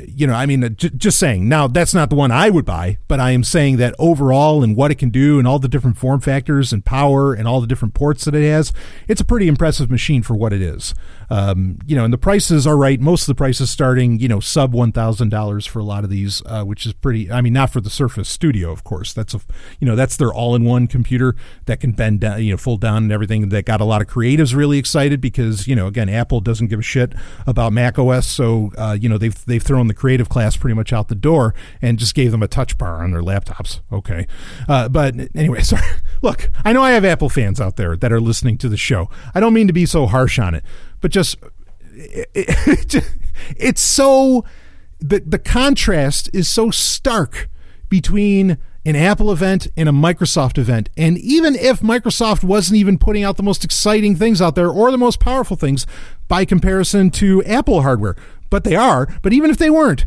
You know, I mean, just saying. Now, that's not the one I would buy, but I am saying that overall and what it can do and all the different form factors and power and all the different ports that it has, it's a pretty impressive machine for what it is. You know, and the prices are right. Most of the prices starting, you know, sub $1,000 for a lot of these, which is pretty, I mean, not for the Surface Studio, of course. That's a, you know, that's their all-in-one computer that can bend down, you know, fold down and everything. That got a lot of creatives really excited because, you know, again, Apple doesn't give a shit about macOS. So, you know, they've thrown the creative class pretty much out the door and just gave them a touch bar on their laptops. Okay. But anyway, sorry. Look, I know I have Apple fans out there that are listening to the show. I don't mean to be so harsh on it, but just it's so the contrast is so stark between an Apple event and a Microsoft event. And even if Microsoft wasn't even putting out the most exciting things out there or the most powerful things by comparison to Apple hardware, but they are. But even if they weren't,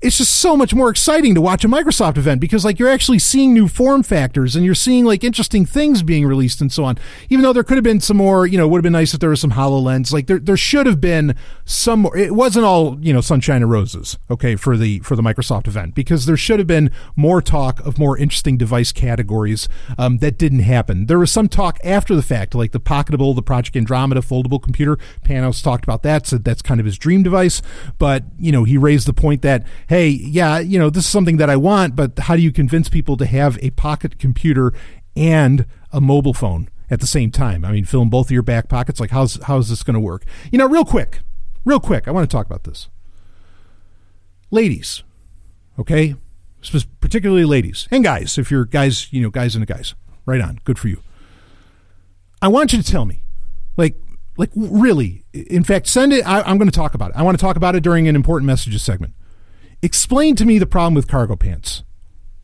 it's just so much more exciting to watch a Microsoft event because like you're actually seeing new form factors and you're seeing like interesting things being released and so on. Even though there could have been some more, you know, it would have been nice if there was some HoloLens. Like there should have been some more. It wasn't all, you know, sunshine and roses, okay, for the Microsoft event, because there should have been more talk of more interesting device categories that didn't happen. There was some talk after the fact, like the pocketable, the Project Andromeda foldable computer. Panos talked about that, said that's kind of his dream device, but you know, he raised the point that, hey, yeah, you know, this is something that I want, but how do you convince people to have a pocket computer and a mobile phone at the same time? I mean, fill in both of your back pockets. Like, how's this going to work? You know, real quick, I want to talk about this. Ladies, okay? Particularly ladies and guys. If you're guys, you know, guys and guys, right on. Good for you. I want you to tell me, like really, in fact, send it. I'm going to talk about it. I want to talk about it during an important messages segment. Explain to me the problem with cargo pants.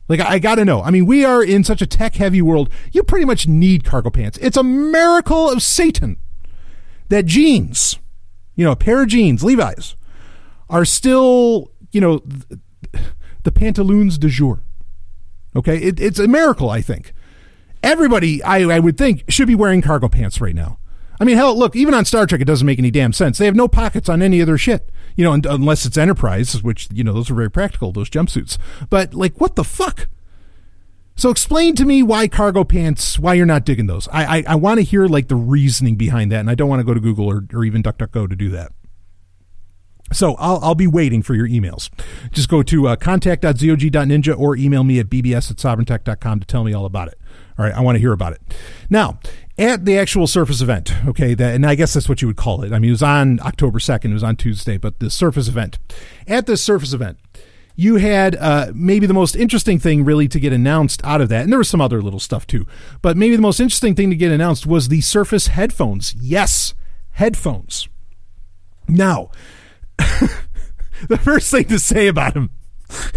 Like, I got to know. I mean, we are in such a tech-heavy world. You pretty much need cargo pants. It's a miracle of Satan that jeans, you know, a pair of jeans, Levi's, are still, you know, the pantaloons du jour. Okay? It's a miracle, I think. Everybody, I would think, should be wearing cargo pants right now. I mean, hell, look, even on Star Trek, it doesn't make any damn sense. They have no pockets on any of their shit. You know, unless it's Enterprise, which, you know, those are very practical, those jumpsuits. But, like, what the fuck? So explain to me why cargo pants, why you're not digging those. I want to hear, like, the reasoning behind that, and I don't want to go to Google or even DuckDuckGo to do that. So I'll be waiting for your emails. Just go to contact.zog.ninja or email me at bbs@sovereigntech.com to tell me all about it. All right, I want to hear about it. Now, at the actual Surface event, okay, and I guess that's what you would call it. I mean, it was on October 2nd. It was on Tuesday, but the Surface event. At this Surface event, you had maybe the most interesting thing really to get announced out of that. And there was some other little stuff too. But maybe the most interesting thing to get announced was the Surface headphones. Yes, headphones. Now, the first thing to say about them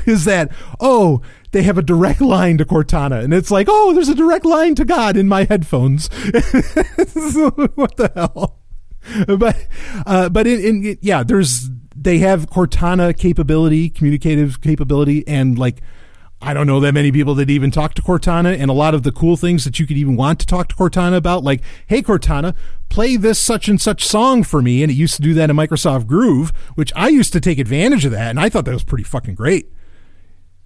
is that, oh, they have a direct line to Cortana. And it's like, oh, there's a direct line to God in my headphones. What the hell? But they have Cortana capability, communicative capability, and like, I don't know that many people that even talk to Cortana, and a lot of the cool things that you could even want to talk to Cortana about, like, hey, Cortana, play this such and such song for me. And it used to do that in Microsoft Groove, which I used to take advantage of that. And I thought that was pretty fucking great.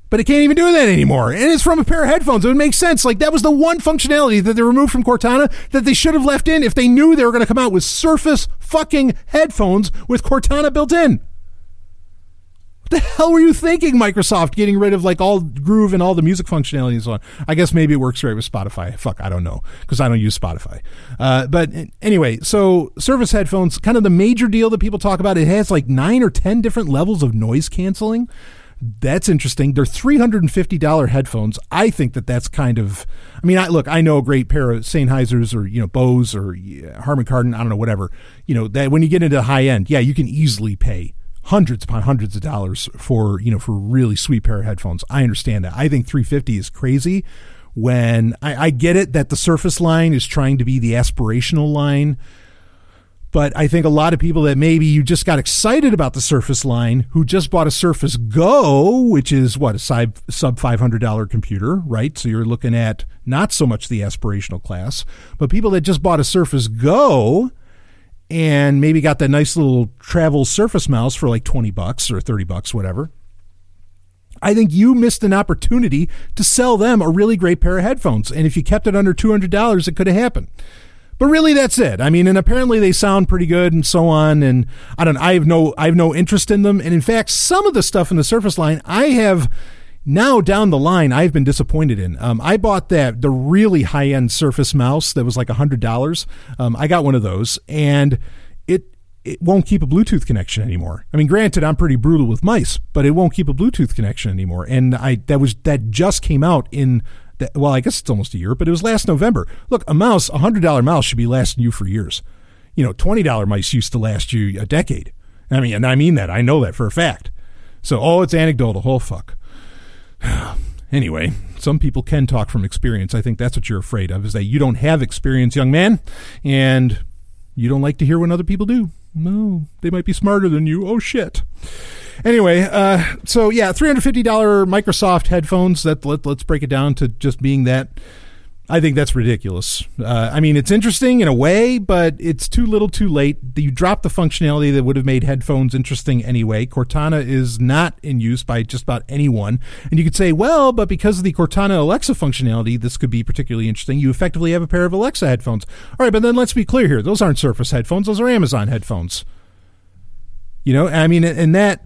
But it can't even do that anymore. And it's from a pair of headphones. It would make sense. Like, that was the one functionality that they removed from Cortana that they should have left in if they knew they were going to come out with Surface fucking headphones with Cortana built in. What the hell were you thinking, Microsoft, getting rid of like all Groove and all the music functionality and so on? I guess maybe it works right with Spotify. Fuck, I don't know, because I don't use Spotify. But anyway, so Surface headphones, kind of the major deal that people talk about. It has like 9 or 10 different levels of noise canceling. That's interesting. They're $350 headphones. I think that's kind of, I mean, I know a great pair of Sennheisers or, Bose or Harman Kardon, I don't know, whatever, that when you get into high end, yeah, you can easily pay hundreds upon hundreds of dollars for, for a really sweet pair of headphones. I understand that. I think $350 is crazy when I get it that the Surface line is trying to be the aspirational line. But I think a lot of people that maybe you just got excited about the Surface line who just bought a Surface Go, which is what, a sub $500 computer, right? So you're looking at not so much the aspirational class, but people that just bought a Surface Go and maybe got that nice little travel Surface mouse for like $20 or $30, whatever. I think you missed an opportunity to sell them a really great pair of headphones. And if you kept it under $200, it could have happened. But really, that's it. I mean, and apparently they sound pretty good and so on. And I don't know. I have no interest in them. And in fact, some of the stuff in the Surface line, I have now down the line, I've been disappointed in. I bought the really high end Surface mouse that was like $100. I got one of those, and it won't keep a Bluetooth connection anymore. I mean, granted, I'm pretty brutal with mice, but it won't keep a Bluetooth connection anymore. And that just came out in. Well, I guess it's almost a year, but it was last November. Look, a mouse, $100 mouse should be lasting you for years. $20 mice used to last you a decade. I mean, and I mean that. I know that for a fact. So, it's anecdotal. Oh, fuck. Anyway, some people can talk from experience. I think that's what you're afraid of, is that you don't have experience, young man, and you don't like to hear when other people do. No, they might be smarter than you. Oh, shit. Anyway, so yeah, $350 Microsoft headphones. Let's break it down to just being that. I think that's ridiculous. I mean, it's interesting in a way, but it's too little too late. You drop the functionality that would have made headphones interesting anyway. Cortana is not in use by just about anyone. And you could say, well, but because of the Cortana Alexa functionality, this could be particularly interesting. You effectively have a pair of Alexa headphones. All right, but then let's be clear here. Those aren't Surface headphones. Those are Amazon headphones. I mean, and that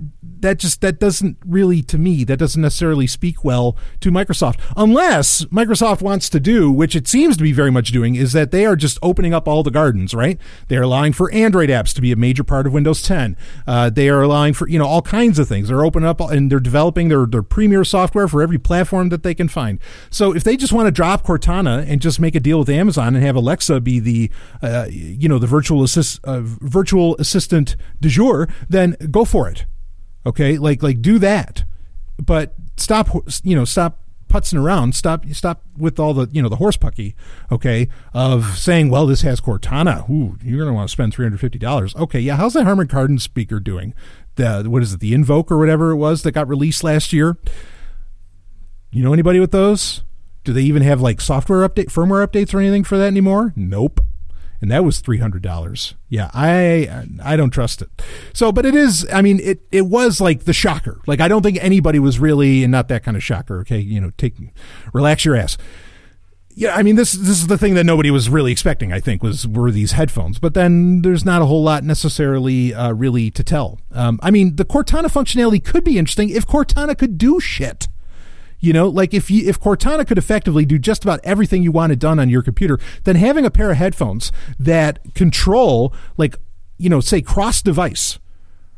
doesn't really, to me, that doesn't necessarily speak well to Microsoft, unless Microsoft wants to do, which it seems to be very much doing, is that they are just opening up all the gardens, right? They're allowing for Android apps to be a major part of Windows 10. They are allowing for, all kinds of things. They're opening up and they're developing their premier software for every platform that they can find. So if they just want to drop Cortana and just make a deal with Amazon and have Alexa be the, the virtual assistant du jour, then go for it. Okay, like do that, but stop putzing around. Stop with all the the horse pucky. Okay, of saying, well, this has Cortana. Ooh, you're gonna want to spend $350. Okay, yeah. How's that Harman Kardon speaker doing? What is it? The Invoke or whatever it was that got released last year. You know anybody with those? Do they even have like firmware updates or anything for that anymore? Nope. And that was $300. Yeah, I don't trust it. So, but it is, I mean, it was like the shocker. Like, I don't think anybody was really, and not that kind of shocker, okay? Relax your ass. Yeah, I mean, this is the thing that nobody was really expecting, I think, were these headphones. But then there's not a whole lot necessarily really to tell. I mean, the Cortana functionality could be interesting if Cortana could do shit. You know, like if Cortana could effectively do just about everything you wanted done on your computer, then having a pair of headphones that control, like, you know, say cross-device,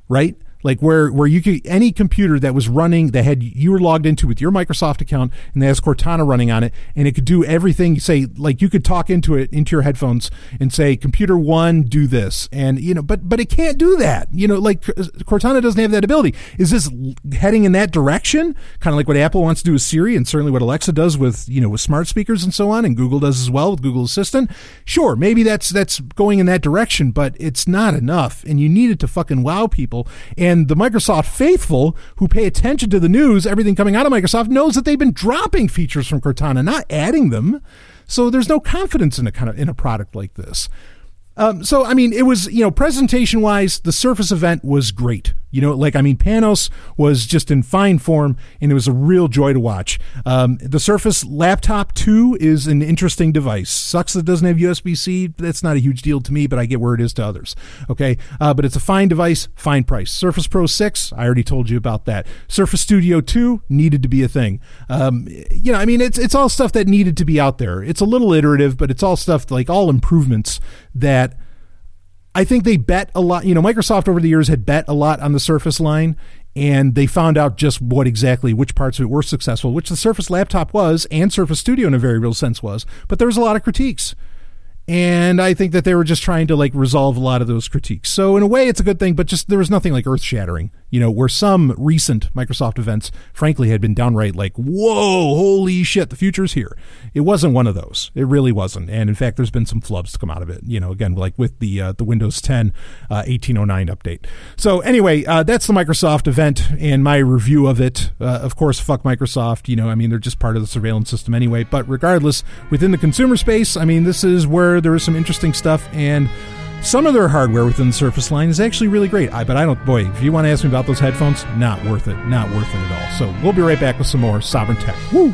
right? Like where you could, any computer that was running, that had you were logged into with your Microsoft account and that has Cortana running on it, and it could do everything. Say, like, you could talk into it, into your headphones, and say, "Computer one, do this," and you know, but it can't do that. You know, like Cortana doesn't have that ability. Is this heading in that direction? Kind of like what Apple wants to do with Siri, and certainly what Alexa does with, you know, with smart speakers and so on, and Google does as well with Google Assistant. Sure, maybe that's going in that direction, but it's not enough, and you need it to fucking wow people. And the Microsoft faithful who pay attention to the news, everything coming out of Microsoft, knows that they've been dropping features from Cortana, not adding them. So there's no confidence in a product like this. So, I mean, it was, you know, presentation wise, the Surface event was great. You know, like, I mean, Panos was just in fine form, and it was a real joy to watch. The Surface Laptop 2 is an interesting device. Sucks that it doesn't have USB-C. That's not a huge deal to me, but I get where it is to others. Okay. But it's a fine device, fine price. Surface Pro 6, I already told you about that. Surface Studio 2 needed to be a thing. You know, I mean, it's all stuff that needed to be out there. It's a little iterative, but it's all stuff, like, all improvements that I think they bet a lot. You know, Microsoft over the years had bet a lot on the Surface line, and they found out just what exactly, which parts of it were successful, which the Surface Laptop was, and Surface Studio in a very real sense was. But there was a lot of critiques, and I think that they were just trying to, like, resolve a lot of those critiques. So in a way, it's a good thing, but just there was nothing, like, earth shattering, you know, where some recent Microsoft events, frankly, had been downright like, whoa, holy shit, the future's here. It wasn't one of those. It really wasn't. And in fact, there's been some flubs to come out of it, you know, again, like with the Windows 10 1809 update. So anyway, that's the Microsoft event and my review of it. Of course, fuck Microsoft. You know, I mean, they're just part of the surveillance system anyway. But regardless, within the consumer space, I mean, this is where there is some interesting stuff, and some of their hardware within the Surface line is actually really great. Boy, if you want to ask me about those headphones, not worth it. Not worth it at all. So we'll be right back with some more Sovereign Tech. Woo!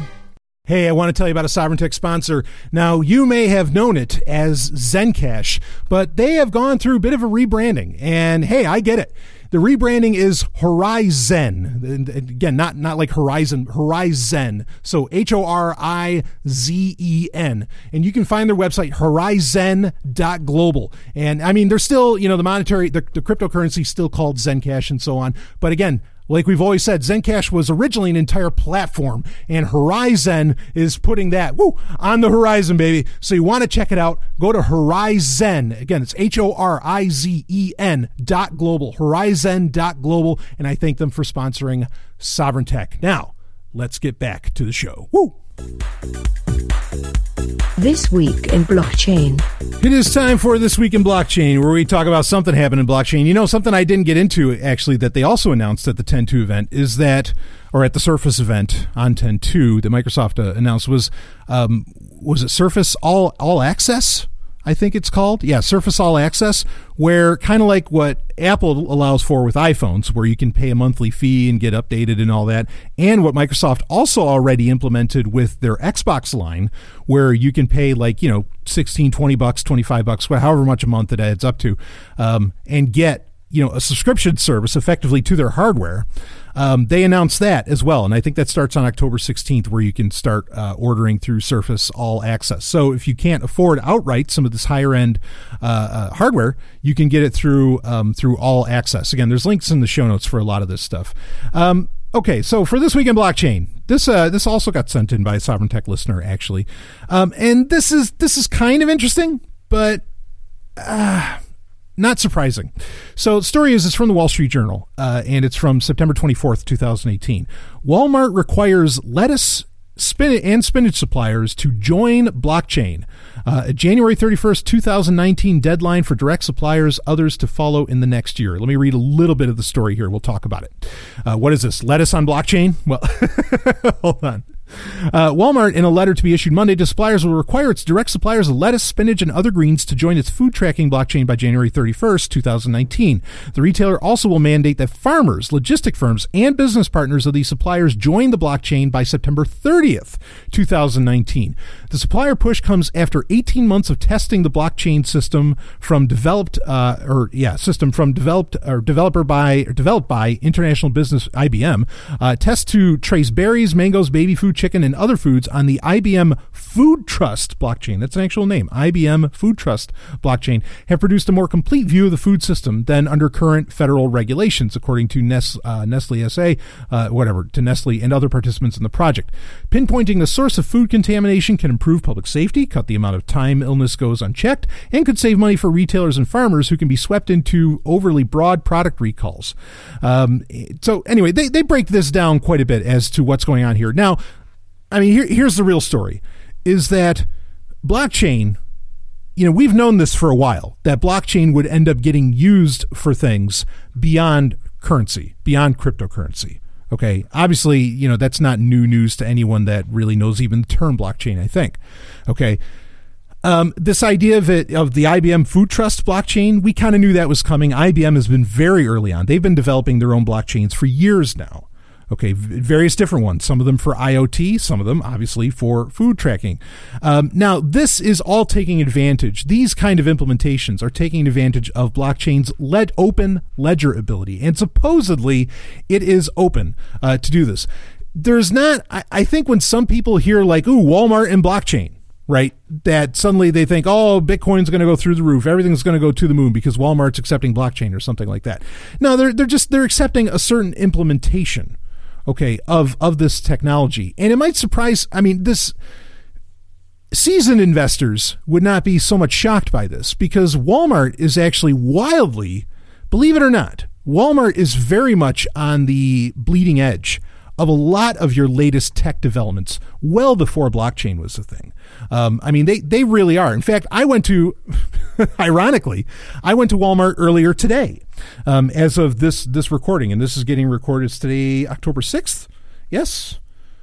Hey, I want to tell you about a Sovereign Tech sponsor. Now, you may have known it as ZenCash, but they have gone through a bit of a rebranding. And hey, I get it. The rebranding is Horizen. And again, not like Horizon, Horizen. So Horizen. And you can find their website, horizen.global. And I mean, they're still, you know, the cryptocurrency is still called ZenCash and so on. But again, like we've always said, ZenCash was originally an entire platform, and Horizen is putting that on the horizon, baby. So you want to check it out. Go to Horizen. Again, it's Horizen.global. Horizen.global. And I thank them for sponsoring Sovereign Tech. Now, let's get back to the show. Woo! This Week in Blockchain. It is time for This Week in Blockchain, where we talk about something happened in blockchain. You know, something I didn't get into, actually, that they also announced at the 10.2 event is that, or at the Surface event on 10.2 that Microsoft announced was it Surface All Access? I think it's called. Yeah, Surface All Access, where kind of like what Apple allows for with iPhones, where you can pay a monthly fee and get updated and all that. And what Microsoft also already implemented with their Xbox line, where you can pay, like, you know, $16, $20, $25, however much a month it adds up to, and get, you know, a subscription service effectively to their hardware. They announced that as well, and I think that starts on October 16th, where you can start ordering through Surface All Access. So if you can't afford outright some of this higher-end hardware, you can get it through All Access. Again, there's links in the show notes for a lot of this stuff. Okay, so for This Week in Blockchain, this also got sent in by a Sovereign Tech listener, actually, and this is kind of interesting, but not surprising. So the story is, it's from the Wall Street Journal, and it's from September 24th, 2018. Walmart requires lettuce and spinach suppliers to join blockchain. A January 31st, 2019 deadline for direct suppliers, others to follow in the next year. Let me read a little bit of the story here. We'll talk about it. What is this? Lettuce on blockchain? Well, hold on. Walmart, in a letter to be issued Monday, to suppliers will require its direct suppliers of lettuce, spinach, and other greens to join its food tracking blockchain by January 31st, 2019. The retailer also will mandate that farmers, logistic firms, and business partners of these suppliers join the blockchain by September 30th, 2019. The supplier push comes after 18 months of testing the blockchain system from developed by international business IBM. Tests to trace berries, mangoes, baby food, chicken, and other foods on the IBM Food Trust blockchain. That's an actual name, IBM Food Trust blockchain, have produced a more complete view of the food system than under current federal regulations, according to Nestle and other participants in the project. Pinpointing the source of food contamination can improve public safety, cut the amount of time illness goes unchecked, and could save money for retailers and farmers who can be swept into overly broad product recalls. So anyway, they break this down quite a bit as to what's going on here. Now, I mean, here's the real story, is that blockchain, you know, we've known this for a while, that blockchain would end up getting used for things beyond currency, beyond cryptocurrency. Okay, obviously, you know, that's not new news to anyone that really knows even the term blockchain, I think. Okay. This idea of the IBM Food Trust blockchain, we kind of knew that was coming. IBM has been very early on. They've been developing their own blockchains for years now. Okay, various different ones, some of them for IoT, some of them obviously for food tracking. Now, this is all taking advantage. These kind of implementations are taking advantage of blockchain's open ledger ability, and supposedly it is open to do this. There's not, I think when some people hear like, ooh, Walmart and blockchain, right, that suddenly they think, oh, Bitcoin's going to go through the roof, everything's going to go to the moon because Walmart's accepting blockchain or something like that. No, they're accepting a certain implementation, okay, of this technology. And it might surprise, I mean, this seasoned investors would not be so much shocked by this, because Walmart is actually wildly, believe it or not, Walmart is very much on the bleeding edge of a lot of your latest tech developments well before blockchain was a thing. I mean, they really are. In fact, I went to, ironically, Walmart earlier today, as of this recording, and this is getting recorded today, October 6th. Yes.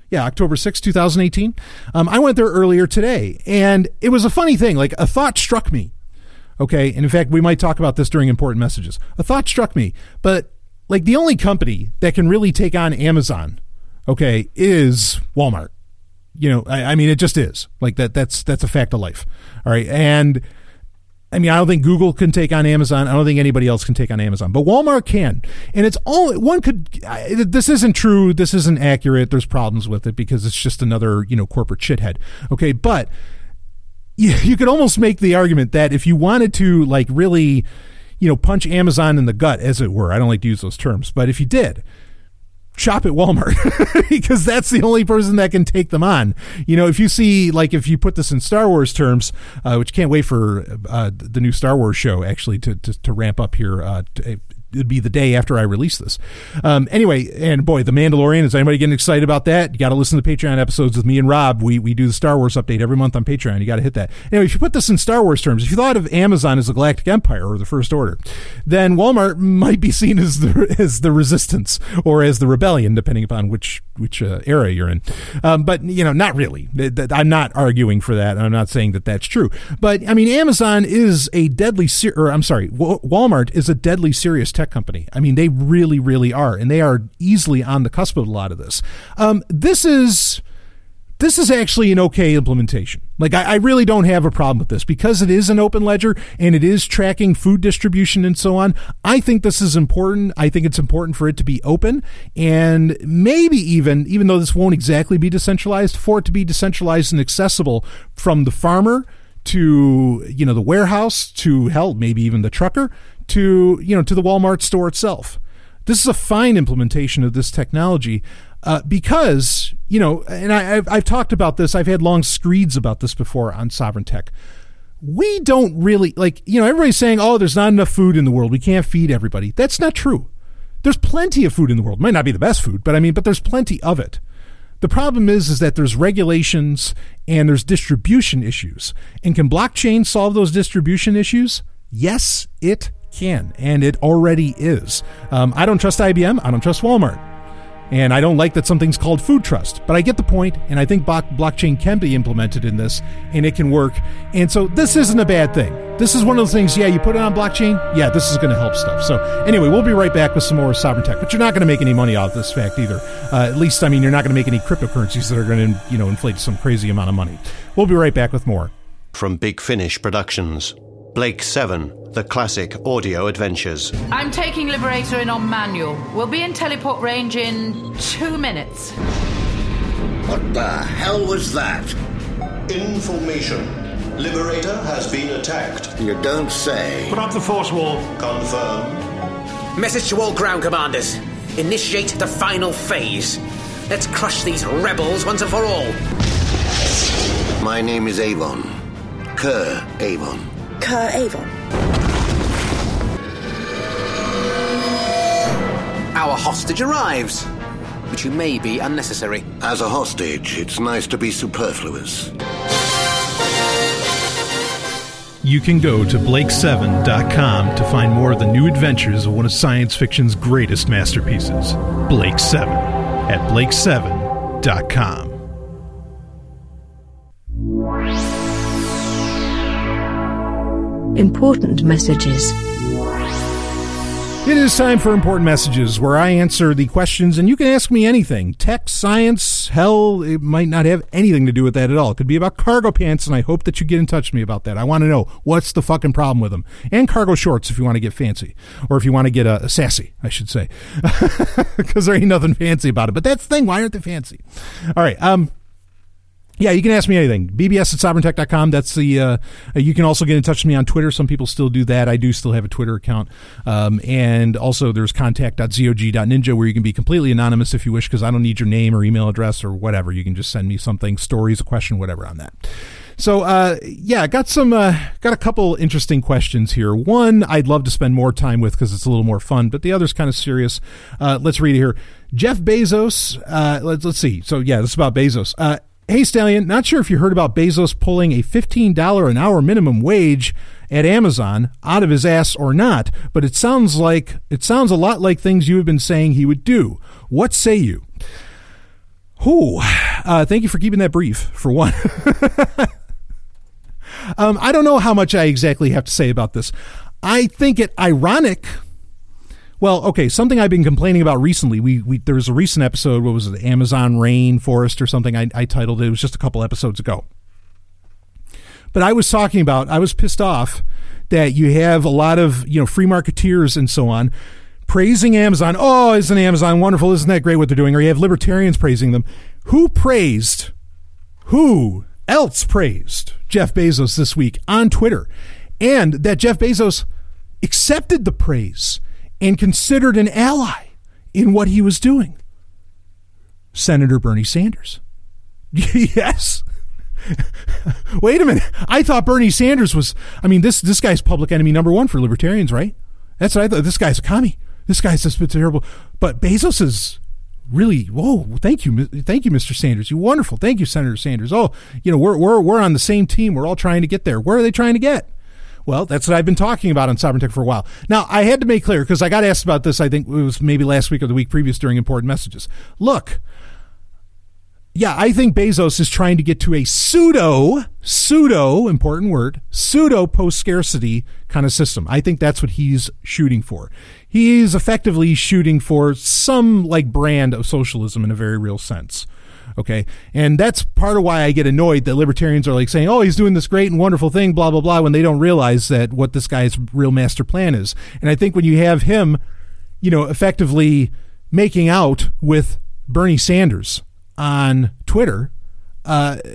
Yeah, October 6th, 2018. I went there earlier today, and it was a funny thing. Like, a thought struck me. Okay. And in fact, we might talk about this during important messages. A thought struck me, but like, the only company that can really take on Amazon, okay, is Walmart. You know, I mean, it just is like that. That's a fact of life. All right. And I mean, I don't think Google can take on Amazon. I don't think anybody else can take on Amazon, but Walmart can. And it's all one could. This isn't true. This isn't accurate. There's problems with it because it's just another, you know, corporate shithead. Okay. But you could almost make the argument that if you wanted to, like, really, you know, punch Amazon in the gut, as it were. I don't like to use those terms, but if you did, shop at Walmart because that's the only person that can take them on. You know, if you see, like, if you put this in Star Wars terms, which can't wait for the new Star Wars show actually to ramp up here. It'd be the day after I release this. Anyway, and boy, The Mandalorian, is anybody getting excited about that? You got to listen to Patreon episodes with me and Rob. We do the Star Wars update every month on Patreon. You got to hit that. Anyway, if you put this in Star Wars terms, if you thought of Amazon as the Galactic Empire or the First Order, then Walmart might be seen as the Resistance or as the Rebellion, depending upon which era you're in. But, you know, not really. I'm not arguing for that. I'm not saying that that's true. But, I mean, Amazon is a deadly Walmart is a deadly serious tech company. I mean, they really, really are. And they are easily on the cusp of a lot of this. This is actually an okay implementation. Like, I really don't have a problem with this because it is an open ledger and it is tracking food distribution and so on. I think this is important. I think it's important for it to be open, and maybe even though this won't exactly be decentralized, for it to be decentralized and accessible from the farmer to, you know, the warehouse to, hell, maybe even the trucker to, you know, to the Walmart store itself. This is a fine implementation of this technology. Because, you know, and I've talked about this. I've had long screeds about this before on Sovereign Tech. We don't really, like, you know, everybody's saying, oh, there's not enough food in the world, we can't feed everybody. That's not true. There's plenty of food in the world. It might not be the best food, but I mean, but there's plenty of it. The problem is that there's regulations and there's distribution issues. And can blockchain solve those distribution issues? Yes, it can. And it already is. I don't trust IBM. I don't trust Walmart. And I don't like that something's called Food Trust, but I get the point, and I think blockchain can be implemented in this, and it can work. And so this isn't a bad thing. This is one of those things, yeah, you put it on blockchain, yeah, this is going to help stuff. So anyway, we'll be right back with some more Sovereign Tech, but you're not going to make any money out of this fact either. At least, I mean, you're not going to make any cryptocurrencies that are going to, you know, inflate some crazy amount of money. We'll be right back with more. From Big Finish Productions, Blake 7, The Classic Audio Adventures. I'm taking Liberator in on manual. We'll be in teleport range in 2 minutes. What the hell was that? Information. Liberator has been attacked. You don't say. Put up the force wall. Confirm. Message to all ground commanders. Initiate the final phase. Let's crush these rebels once and for all. My name is Avon. Kerr Avon. Kerr Avon. Our hostage arrives, but you may be unnecessary. As a hostage, it's nice to be superfluous. You can go to Blake7.com to find more of the new adventures of one of science fiction's greatest masterpieces, Blake 7, at Blake7.com. Important messages. It is time for Important Messages, where I answer the questions, and you can ask me anything. Tech, science, hell, it might not have anything to do with that at all. It could be about cargo pants, and I hope that you get in touch with me about that. I want to know what's the fucking problem with them. And cargo shorts if you want to get fancy, or if you want to get sassy, I should say, because there ain't nothing fancy about it. But that's the thing, why aren't they fancy? All right, yeah, you can ask me anything. BBS at SovereignTech.com. That's the, you can also get in touch with me on Twitter. Some people still do that. I do still have a Twitter account. And also there's contact.zog.ninja, where you can be completely anonymous if you wish, because I don't need your name or email address or whatever. You can just send me something, stories, a question, whatever on that. So, yeah, got a couple interesting questions here. One I'd love to spend more time with because it's a little more fun, but the other's kind of serious. Let's read it here. Jeff Bezos. Let's see. So, yeah, this is about Bezos. Hey, Stallion, not sure if you heard about Bezos pulling a $15 an hour minimum wage at Amazon out of his ass or not, but it sounds a lot like things you have been saying he would do. What say you? Who? Thank you for keeping that brief, for one. I don't know how much I exactly have to say about this. I think it ironic. Well, okay, something I've been complaining about recently, there was a recent episode, what was it, Amazon Rainforest or something, I titled it. It was just a couple episodes ago. But I was pissed off that you have a lot of, you know, free marketeers and so on praising Amazon. Oh, isn't Amazon wonderful? Isn't that great what they're doing? Or you have libertarians praising them. Who else praised Jeff Bezos this week on Twitter? And that Jeff Bezos accepted the praise and considered an ally in what he was doing. Senator Bernie Sanders. Yes. Wait a minute. I thought Bernie Sanders was, I mean, this guy's public enemy number one for libertarians, right? That's what I thought. This guy's a commie. This guy's just been terrible. But Bezos is really, whoa, thank you. Thank you, Mr. Sanders. You're wonderful. Thank you, Senator Sanders. Oh, you know, we're on the same team. We're all trying to get there. Where are they trying to get? Well, that's what I've been talking about on Sovereign Tech for a while. Now, I had to make clear, because I got asked about this, I think it was maybe last week or the week previous during Important Messages. Look, yeah, I think Bezos is trying to get to a pseudo post-scarcity kind of system. I think that's what he's shooting for. He's effectively shooting for some, like, brand of socialism in a very real sense. OK, and that's part of why I get annoyed that libertarians are like saying, oh, he's doing this great and wonderful thing, blah, blah, blah, when they don't realize that what this guy's real master plan is. And I think when you have him, you know, effectively making out with Bernie Sanders on Twitter,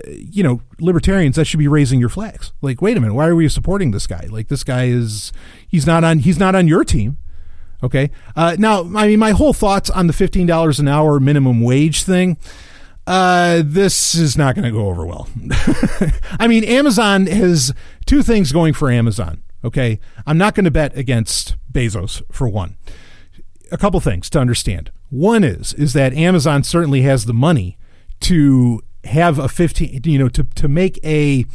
you know, libertarians, that should be raising your flags. Like, wait a minute, why are we supporting this guy? Like, this guy is he's not on your team. OK, now, I mean, my whole thoughts on the $15 an hour minimum wage thing. This is not going to go over well. I mean, Amazon has two things going for Amazon. Okay. I'm not going to bet against Bezos for one. A couple things to understand. One is that Amazon certainly has the money to have a 15, you know, to make a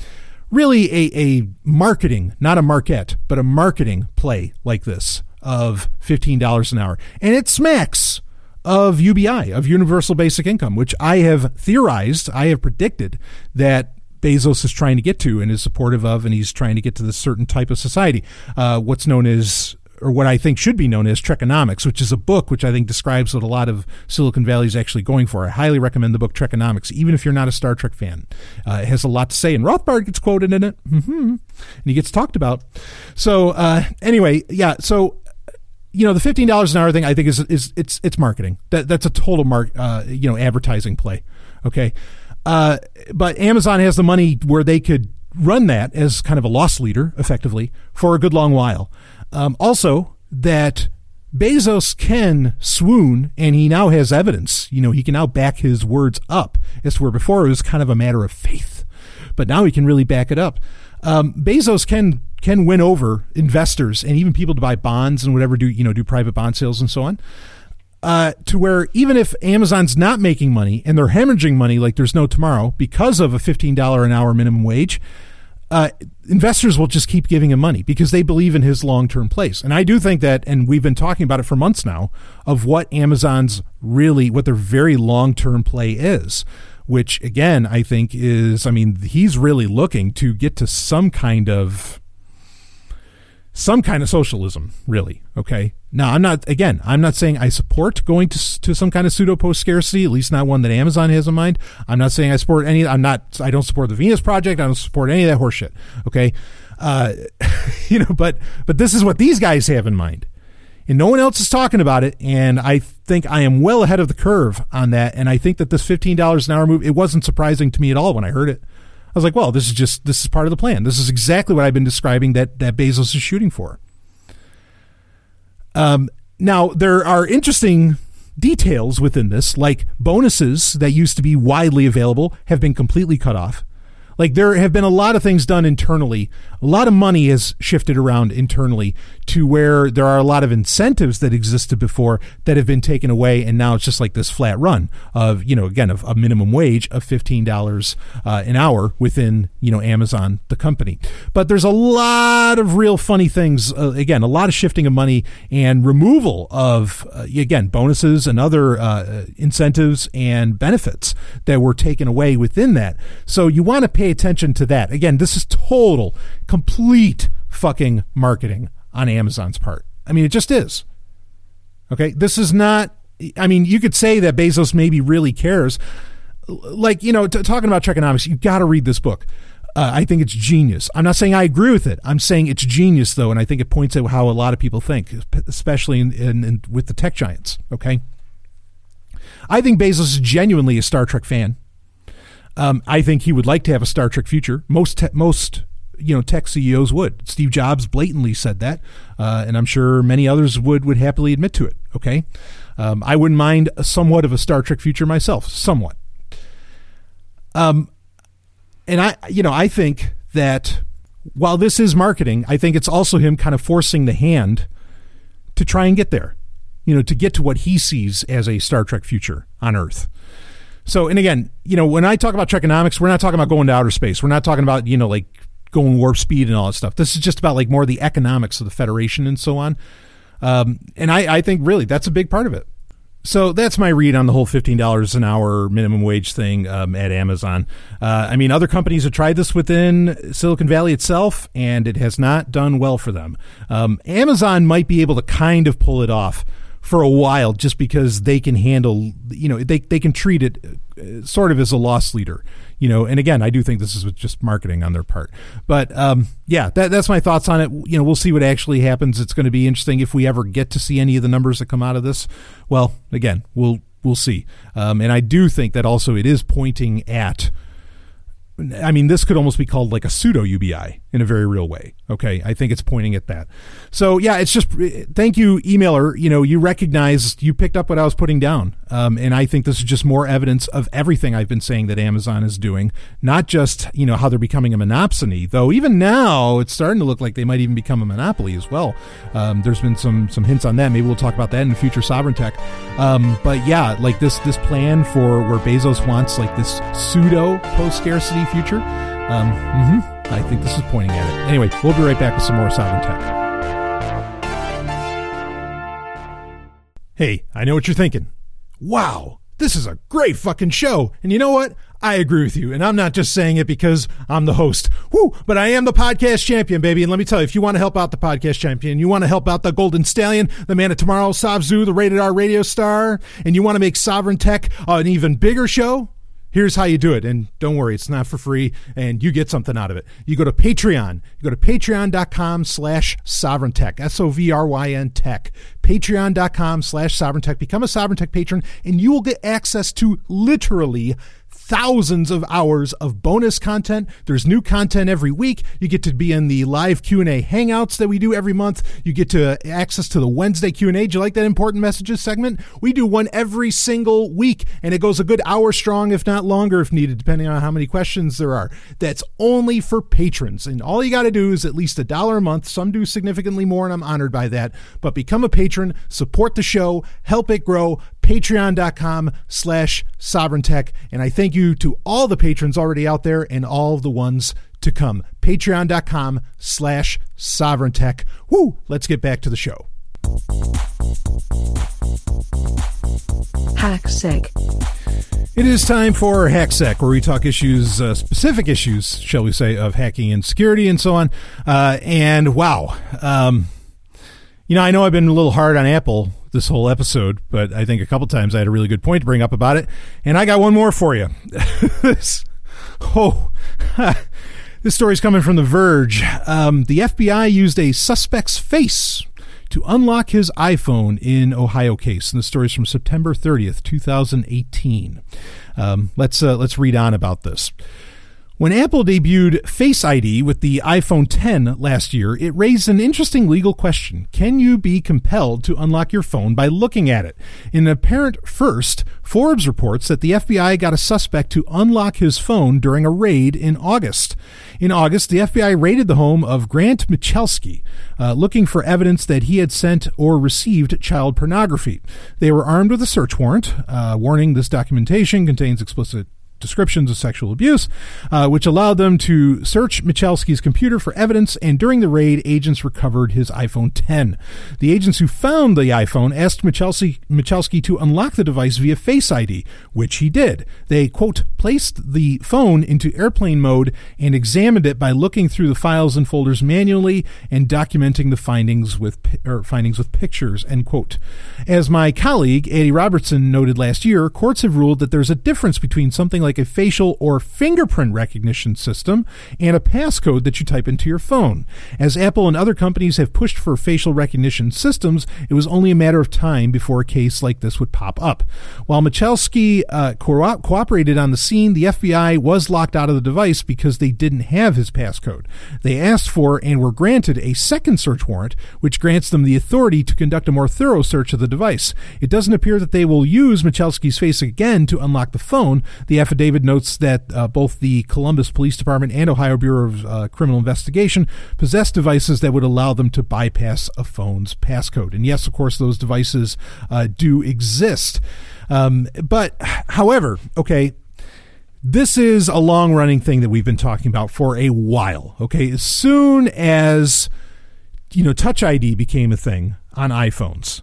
really a marketing, not a market, but a marketing play like this of $15 an hour. And it smacks of UBI, of Universal Basic Income, which I have theorized, I have predicted that Bezos is trying to get to and is supportive of, and he's trying to get to this certain type of society, what's known as, or what I think should be known as, Trekonomics, which is a book which I think describes what a lot of Silicon Valley is actually going for. I highly recommend the book Trekonomics, even if you're not a Star Trek fan. It has a lot to say, and Rothbard gets quoted in it, and he gets talked about. So anyway, yeah, so you know, the $15 an hour thing I think is marketing. That's a total advertising play, okay? But Amazon has the money where they could run that as kind of a loss leader, effectively, for a good long while. Also, that Bezos can swoon, and he now has evidence. You know, he can now back his words up, as where before it was kind of a matter of faith. But now he can really back it up. Bezos can win over investors and even people to buy bonds and whatever, do private bond sales and so on. To where even if Amazon's not making money and they're hemorrhaging money like there's no tomorrow because of a $15 an hour minimum wage, investors will just keep giving him money because they believe in his long-term place. And I do think that, and we've been talking about it for months now, of what Amazon's really, what their very long-term play is, which again, I think is, I mean, he's really looking to get to some kind of socialism, really. Okay. Now, I'm not saying I support going to some kind of pseudo post scarcity, at least not one that Amazon has in mind. I'm not saying I support any. I don't support the Venus Project. I don't support any of that horseshit. Okay. But this is what these guys have in mind, and no one else is talking about it. And I think I am well ahead of the curve on that. And I think that this $15 an hour move, it wasn't surprising to me at all when I heard it. I was like, well, this is part of the plan. This is exactly what I've been describing that Bezos is shooting for. Now, there are interesting details within this, like bonuses that used to be widely available have been completely cut off. Like, there have been a lot of things done internally. A lot of money has shifted around internally to where there are a lot of incentives that existed before that have been taken away. And now it's just like this flat run of, again, of a minimum wage of $15 an hour within, Amazon, the company. But there's a lot of real funny things. Again, a lot of shifting of money and removal of, again, bonuses and other incentives and benefits that were taken away within that. So you want to pay attention to that. Again, this is total, complete fucking marketing on Amazon's part. I mean, it just is. Okay. This is not, I mean, you could say that Bezos maybe really cares. Like, talking about Trekonomics, you got to read this book. I think it's genius. I'm not saying I agree with it. I'm saying it's genius, though. And I think it points at how a lot of people think, especially in with the tech giants. Okay. I think Bezos is genuinely a Star Trek fan. I think he would like to have a Star Trek future. Most tech CEOs would. Steve Jobs blatantly said that, and I'm sure many others would happily admit to it. Okay, I wouldn't mind somewhat of a Star Trek future myself, somewhat. And I think that while this is marketing, I think it's also him kind of forcing the hand to try and get there. To get to what he sees as a Star Trek future on Earth. So, and again, when I talk about Trekonomics, we're not talking about going to outer space. We're not talking about, like going warp speed and all that stuff. This is just about like more the economics of the Federation and so on. And I think really that's a big part of it. So that's my read on the whole $15 an hour minimum wage thing at Amazon. I mean, other companies have tried this within Silicon Valley itself, and it has not done well for them. Amazon might be able to kind of pull it off for a while, just because they can handle, they can treat it sort of as a loss leader, and again, I do think this is just marketing on their part, but yeah, that's my thoughts on it. We'll see what actually happens. It's going to be interesting if we ever get to see any of the numbers that come out of this. Well, again, we'll see. And I do think that also it is pointing at, I mean, this could almost be called like a pseudo UBI in a very real way. Okay. I think it's pointing at that. So yeah, it's just, thank you, emailer. You recognized, you picked up what I was putting down. And I think this is just more evidence of everything I've been saying that Amazon is doing, not just, how they're becoming a monopsony, though even now it's starting to look like they might even become a monopoly as well. There's been some hints on that. Maybe we'll talk about that in the future Sovereign Tech. But yeah, like this plan for where Bezos wants like this pseudo post-scarcity future. I think this is pointing at it. Anyway, we'll be right back with some more Sovereign Tech. Hey, I know what you're thinking. wow, this is a great fucking show. And you know what? I agree with you. And I'm not just saying it because I'm the host. Woo! But I am the podcast champion, baby. And let me tell you, if you want to help out the podcast champion, you want to help out the Golden Stallion, the Man of Tomorrow, Savzu, the Rated R Radio Star, and you want to make Sovereign Tech an even bigger show, here's how you do it. And don't worry, it's not for free, and you get something out of it. You go to Patreon. You go to patreon.com/sovereigntech, SOVRYN Tech. Patreon.com/sovereigntech. Become a Sovereign Tech patron, and you will get access to literally thousands of hours of bonus content. There's new content every week. You get to be in the live Q&A hangouts that we do every month. You get to access to the Wednesday Q&A. Do you like that important messages segment? We do one every single week, and it goes a good hour strong, if not longer if needed, depending on how many questions there are. That's only for patrons, and all you got to do is at least $1 a month. Some do significantly more, and I'm honored by that. But become a patron, support the show, help it grow. Patreon.com/sovereigntech. And I thank you to all the patrons already out there and all the ones to come. Patreon.com/sovereigntech. Woo! Let's get back to the show. HackSec. It is time for HackSec, where we talk issues, specific issues, shall we say, of hacking and security and so on. And wow. You know, I know I've been a little hard on Apple this whole episode, but I think a couple times I had a really good point to bring up about it, and I got one more for you. This story's coming from The Verge. The FBI used a suspect's face to unlock his iPhone in Ohio case, and the story's from September 30th, 2018. Let's read on about this. When Apple debuted Face ID with the iPhone X last year, it raised an interesting legal question. Can you be compelled to unlock your phone by looking at it? In an apparent first, Forbes reports that the FBI got a suspect to unlock his phone during a raid in August. In August, the FBI raided the home of Grant Michalski, looking for evidence that he had sent or received child pornography. They were armed with a search warrant, warning this documentation contains explicit descriptions of sexual abuse, which allowed them to search Michalski's computer for evidence, and during the raid, agents recovered his iPhone X. The agents who found the iPhone asked Michalski to unlock the device via Face ID, which he did. They, quote, placed the phone into airplane mode and examined it by looking through the files and folders manually and documenting the findings with pictures, end quote. As my colleague, Eddie Robertson, noted last year, courts have ruled that there's a difference between something like a facial or fingerprint recognition system and a passcode that you type into your phone. As Apple and other companies have pushed for facial recognition systems, it was only a matter of time before a case like this would pop up. While Michalski cooperated on the scene, the FBI was locked out of the device because they didn't have his passcode. They asked for and were granted a second search warrant, which grants them the authority to conduct a more thorough search of the device. It doesn't appear that they will use Michalski's face again to unlock the phone. The affidavit notes that both the Columbus Police Department and Ohio Bureau of Criminal Investigation possess devices that would allow them to bypass a phone's passcode. And yes, of course, those devices do exist. However, this is a long-running thing that we've been talking about for a while. Okay, as soon as, you know, Touch ID became a thing on iPhones,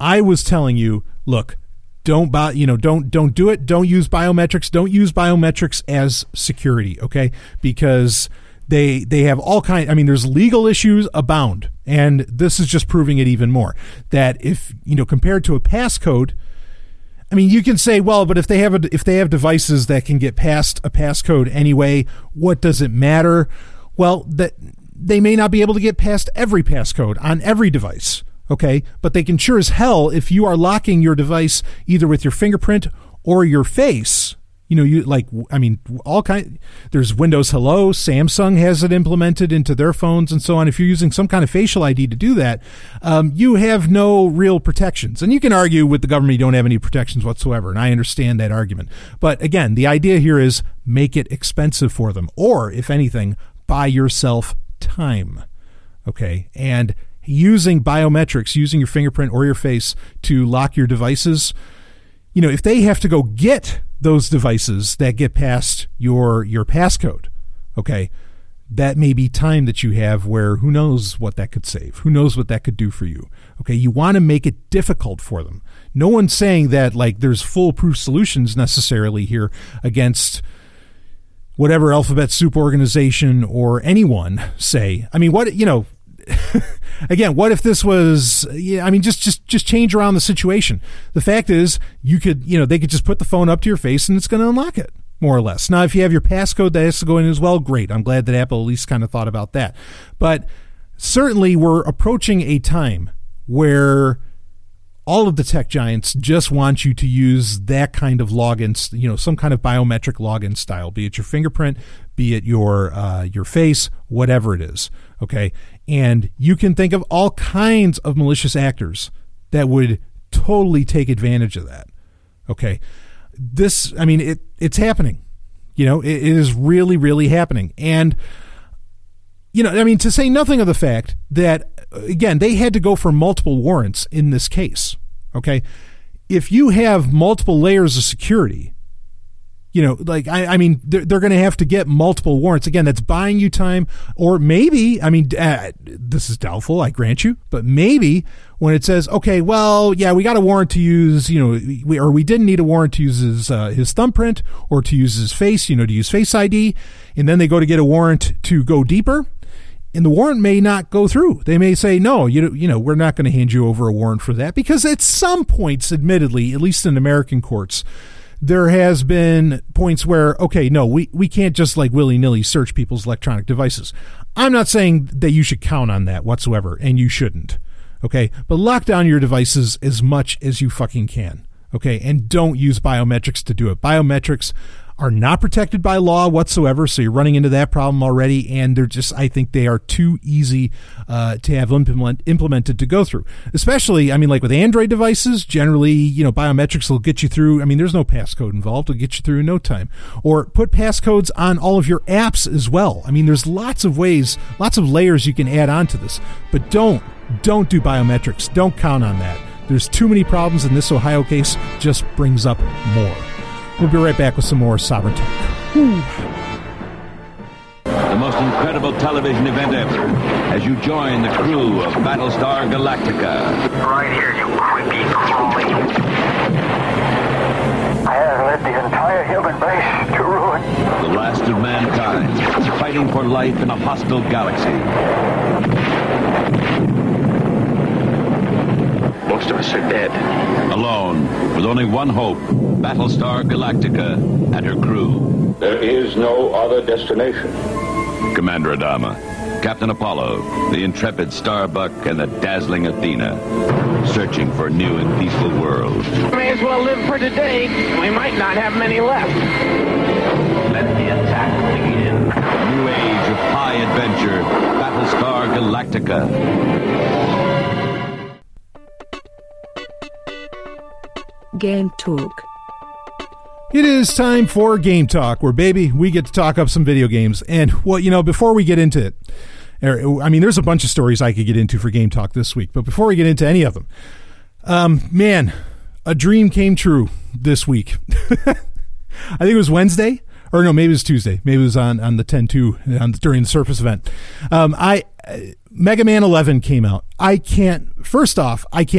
I was telling you, look, don't do it. Don't use biometrics. Don't use biometrics as security, okay? Because they have all kinds. I mean, there's legal issues abound, and this is just proving it even more. That if, you know, compared to a passcode, I mean, you can say, well, but if they have devices that can get past a passcode anyway, what does it matter? Well, that they may not be able to get past every passcode on every device. OK, but they can sure as hell, if you are locking your device either with your fingerprint or your face, you know, you like, I mean, all kind. There's Windows Hello. Samsung has it implemented into their phones and so on. If you're using some kind of facial ID to do that, you have no real protections. And you can argue with the government you don't have any protections whatsoever. And I understand that argument. But again, the idea here is make it expensive for them, or if anything, buy yourself time. OK, and using biometrics, using your fingerprint or your face to lock your devices, you know, if they have to go get those devices that get past your passcode, okay, that may be time that you have where who knows what that could save, who knows what that could do for you. Okay, you want to make it difficult for them. No one's saying that like there's foolproof solutions necessarily here against whatever alphabet soup organization or anyone say. I mean, what, you know, again, what if this was, yeah, I mean, just change around the situation. The fact is you could, you know, they could just put the phone up to your face and it's going to unlock it, more or less. Now, if you have your passcode that has to go in as well, great. I'm glad that Apple at least kind of thought about that. But certainly we're approaching a time where all of the tech giants just want you to use that kind of login, you know, some kind of biometric login style, be it your fingerprint, be it your face, whatever it is. Okay. And you can think of all kinds of malicious actors that would totally take advantage of that. Okay. This, I mean, it's happening, you know, it is really, really happening. And, you know, I mean, to say nothing of the fact that, again, they had to go for multiple warrants in this case. Okay. If you have multiple layers of security, you know, like, I mean, they're going to have to get multiple warrants. Again, that's buying you time, or maybe, I mean, this is doubtful, I grant you, but maybe when it says, okay, well, yeah, we got a warrant to use, you know, we didn't need a warrant to use his thumbprint or to use his face, you know, to use Face ID. And then they go to get a warrant to go deeper. And the warrant may not go through. They may say, no, you know, we're not going to hand you over a warrant for that, because at some points, admittedly, at least in American courts, there has been points where, okay, no, we can't just like willy-nilly search people's electronic devices. I'm not saying that you should count on that whatsoever, and you shouldn't, okay? But lock down your devices as much as you fucking can, okay? And don't use biometrics to do it. Biometrics are not protected by law whatsoever, so you're running into that problem already, and they're just, I think they are too easy to have implemented to go through. Especially, I mean, like with Android devices, generally, you know, biometrics will get you through. I mean, there's no passcode involved. It'll get you through in no time. Or put passcodes on all of your apps as well. I mean, there's lots of ways, lots of layers you can add on to this, but don't do biometrics. Don't count on that. There's too many problems, and this Ohio case just brings up more. We'll be right back with some more Sovereign Tech. The most incredible television event ever, as you join the crew of Battlestar Galactica. Right here, you creepy crawling. I have led the entire human race to ruin. The last of mankind, fighting for life in a hostile galaxy. Most of us are dead. Alone, with only one hope, Battlestar Galactica and her crew. There is no other destination. Commander Adama, Captain Apollo, the intrepid Starbuck, and the dazzling Athena, searching for a new and peaceful world. May as well live for today. We might not have many left. Let the attack begin. New age of high adventure, Battlestar Galactica. Game Talk. It is time for Game Talk, where, baby, we get to talk up some video games. And, well, you know, before we get into it, I mean, there's a bunch of stories I could get into for Game Talk this week, but before we get into any of them, man, a dream came true this week. I think it was Wednesday, or no, maybe it was Tuesday. Maybe it was on the 10-2 during the Surface event. Mega Man 11 came out. I can't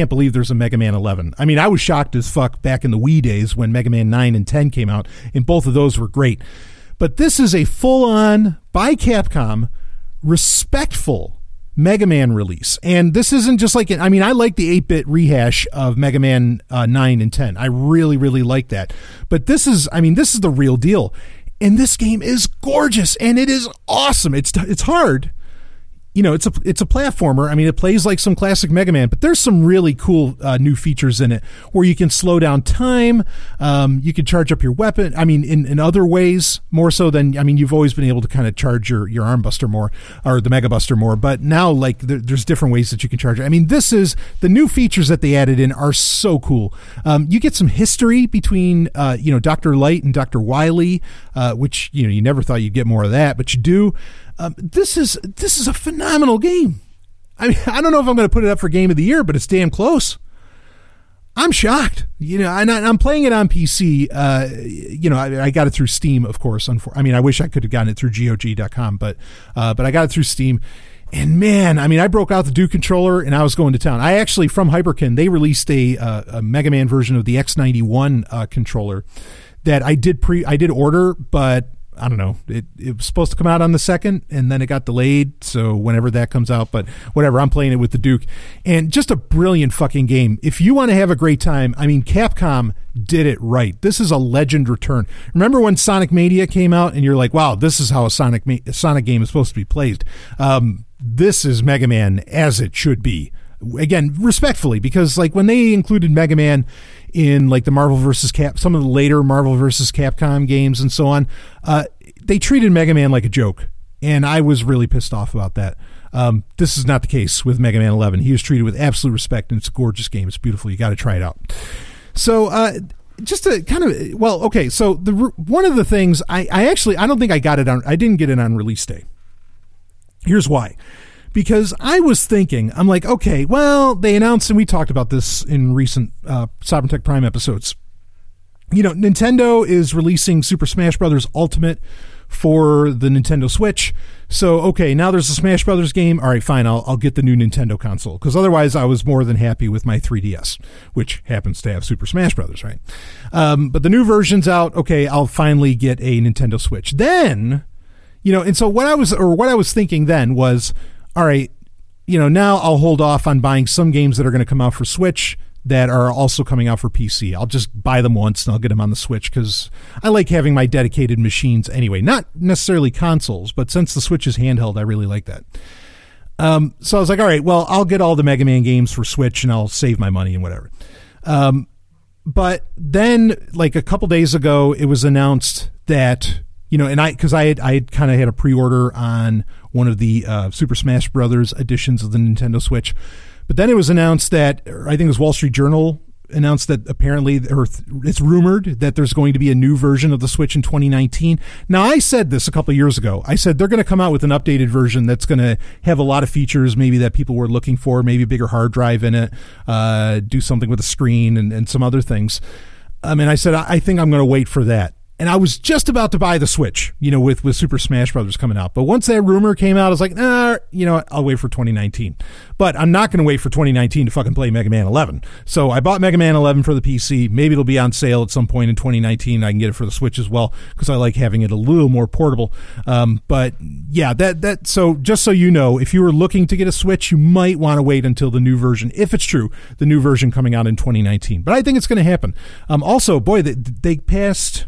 believe there's a Mega Man 11. I mean, I was shocked as fuck back in the Wii days when Mega Man 9 and 10 came out, and both of those were great. But this is a full-on, by Capcom, respectful Mega Man release. And this isn't just like, I mean, I like the 8-bit rehash of Mega Man 9 and 10. I really, really like that. But this is the real deal. And this game is gorgeous, and it is awesome. It's hard. You know, it's a platformer. I mean, it plays like some classic Mega Man, but there's some really cool new features in it where you can slow down time. You can charge up your weapon. I mean, in other ways, more so than, I mean, you've always been able to kind of charge your Armbuster more, or the Mega Buster more. But now, like, there's different ways that you can charge it. I mean, this is the new features that they added in are so cool. You get some history between, you know, Dr. Light and Dr. Wily, which, you know, you never thought you'd get more of that, but you do. This is a phenomenal game. I mean, I don't know if I'm going to put it up for Game of the Year, but it's damn close. I'm shocked, you know, and I'm playing it on PC. You know, I got it through Steam, of course. I mean, I wish I could have gotten it through GOG.com, but I got it through Steam. And man, I mean, I broke out the Duke controller and I was going to town. I actually, from Hyperkin, they released a Mega Man version of the X91 controller that I did order, but I don't know. It was supposed to come out on the 2nd, and then it got delayed, so whenever that comes out. But whatever, I'm playing it with the Duke. And just a brilliant fucking game. If you want to have a great time, I mean, Capcom did it right. This is a legend return. Remember when Sonic Mania came out, and you're like, wow, this is how a Sonic game is supposed to be played. This is Mega Man as it should be. Again, respectfully, because like when they included Mega Man in like the Marvel vs. some of the later Marvel vs. Capcom games and so on, they treated Mega Man like a joke, and I was really pissed off about that. This is not the case with Mega Man 11. He was treated with absolute respect, and it's a gorgeous game. It's beautiful. You got to try it out. So just to kind of, well, okay. So one of the things I actually, I don't think I got it on. I didn't get it on release day. Here's why. Because I was thinking, I'm like, okay, well, they announced, and we talked about this in recent Sovereign Tech Prime episodes. You know, Nintendo is releasing Super Smash Bros. Ultimate for the Nintendo Switch. So, okay, now there's a Smash Bros. Game. All right, fine, I'll get the new Nintendo console. Because otherwise, I was more than happy with my 3DS, which happens to have Super Smash Bros., right? But the new version's out. Okay, I'll finally get a Nintendo Switch. Then, you know, and so what I was thinking then was, all right, you know, now I'll hold off on buying some games that are going to come out for Switch that are also coming out for PC. I'll just buy them once and I'll get them on the Switch because I like having my dedicated machines anyway. Not necessarily consoles, but since the Switch is handheld, I really like that. So I was like, all right, well, I'll get all the Mega Man games for Switch and I'll save my money and whatever. But then, like a couple days ago, it was announced that, you know, and I had kind of had a pre-order on one of the Super Smash Brothers editions of the Nintendo Switch. But then it was announced that, I think it was Wall Street Journal, announced that apparently, or it's rumored that there's going to be a new version of the Switch in 2019. Now, I said this a couple of years ago. I said they're going to come out with an updated version that's going to have a lot of features maybe that people were looking for, maybe a bigger hard drive in it, do something with a screen and some other things. I mean, I said, I think I'm going to wait for that. And I was just about to buy the Switch, you know, with Super Smash Brothers coming out. But once that rumor came out, I was like, nah, you know, I'll wait for 2019. But I'm not going to wait for 2019 to fucking play Mega Man 11. So I bought Mega Man 11 for the PC. Maybe it'll be on sale at some point in 2019. I can get it for the Switch as well because I like having it a little more portable. But yeah, that. So just so you know, if you were looking to get a Switch, you might want to wait until the new version, if it's true, the new version coming out in 2019. But I think it's going to happen. Also, boy, they passed.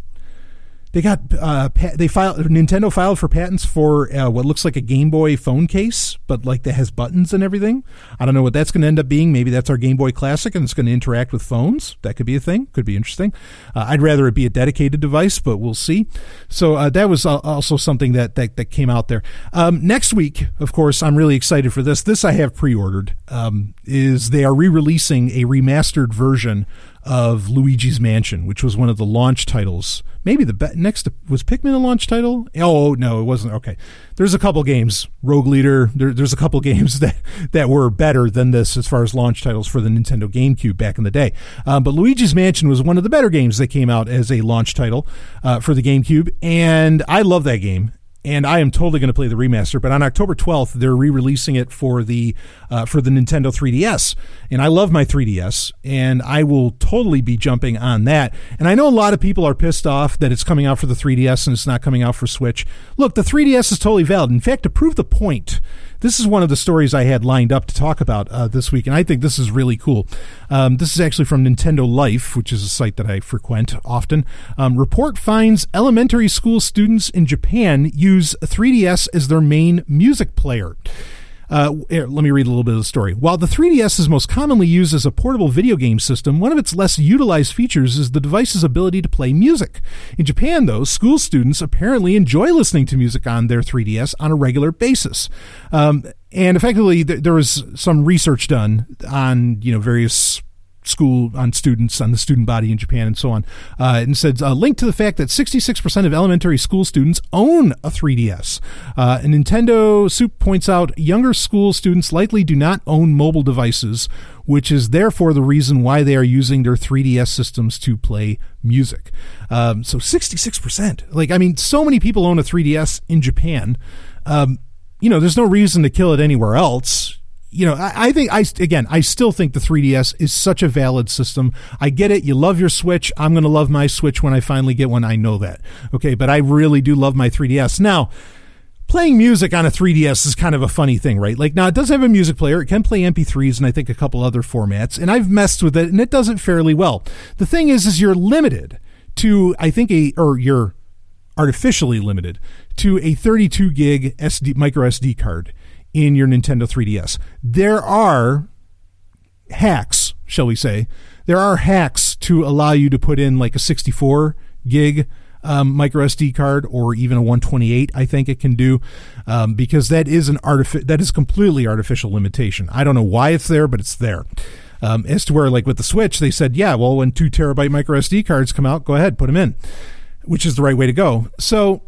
They got Nintendo filed for patents for what looks like a Game Boy phone case, but like that has buttons and everything. I don't know what that's going to end up being. Maybe that's our Game Boy Classic and it's going to interact with phones. That could be a thing. Could be interesting. I'd rather it be a dedicated device, but we'll see. So that was also something that came out there. Next week, of course, I'm really excited for this. This I have pre-ordered. Is they are re-releasing a remastered version of Luigi's Mansion, which was one of the launch titles. Maybe the next was Pikmin a launch title? Oh no, it wasn't. Okay, there's a couple games, Rogue Leader. There's a couple games that were better than this as far as launch titles for the Nintendo GameCube back in the day. But Luigi's Mansion was one of the better games that came out as a launch title for the GameCube, and I love that game. And I am totally going to play the remaster. But on October 12th, they're re-releasing it for the Nintendo 3DS. And I love my 3DS, and I will totally be jumping on that. And I know a lot of people are pissed off that it's coming out for the 3DS and it's not coming out for Switch. Look, the 3DS is totally valid. In fact, to prove the point, this is one of the stories I had lined up to talk about this week, and I think this is really cool. This is actually from Nintendo Life, which is a site that I frequent often. Report finds elementary school students in Japan use 3DS as their main music player. Here, let me read a little bit of the story. While the 3DS is most commonly used as a portable video game system, one of its less utilized features is the device's ability to play music. In Japan, though, school students apparently enjoy listening to music on their 3DS on a regular basis. And effectively, there was some research done on, you know, various school, on students, on the student body in Japan and so on, and said linked to the fact that 66% of elementary school students own a 3DS. And Nintendo Soup points out younger school students likely do not own mobile devices, which is therefore the reason why they are using their 3DS systems to play music. So 66%. Like, I mean, so many people own a 3DS in Japan. You know, there's no reason to kill it anywhere else. You know, I still think the 3DS is such a valid system. I get it. You love your Switch. I'm going to love my Switch when I finally get one. I know that. Okay, but I really do love my 3DS. Now, playing music on a 3DS is kind of a funny thing, right? Like, now, it does have a music player. It can play MP3s and I think a couple other formats. And I've messed with it, and it does it fairly well. The thing is you're limited to, I think, you're artificially limited to a 32 gig SD, micro SD card in your Nintendo 3DS. There are hacks, shall we say. There are hacks to allow you to put in like a 64 gig micro SD card, or even a 128, I think it can do, because that is completely artificial limitation. I don't know why it's there, but it's there. As to where, like with the Switch, they said, yeah, well, when 2 terabyte micro SD cards come out, go ahead, put them in, which is the right way to go. So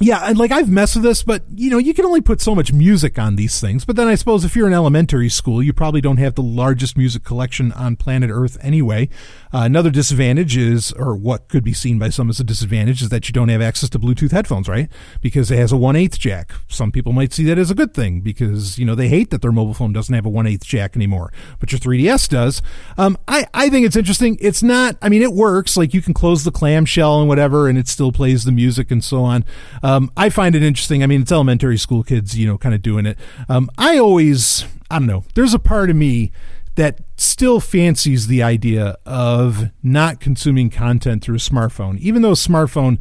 yeah, like I've messed with this, but you know, you can only put so much music on these things. But then I suppose if you're in elementary school, you probably don't have the largest music collection on planet Earth anyway. Another disadvantage is, or what could be seen by some as a disadvantage, is that you don't have access to Bluetooth headphones, right? Because it has a 1/8 jack. Some people might see that as a good thing because, you know, they hate that their mobile phone doesn't have a 1/8 jack anymore, but your 3DS does. I think it's interesting. It's not, I mean, it works. Like, you can close the clamshell and whatever, and it still plays the music and so on. I find it interesting. I mean, it's elementary school kids, you know, kind of doing it. I don't know. There's a part of me that still fancies the idea of not consuming content through a smartphone, even though a smartphone,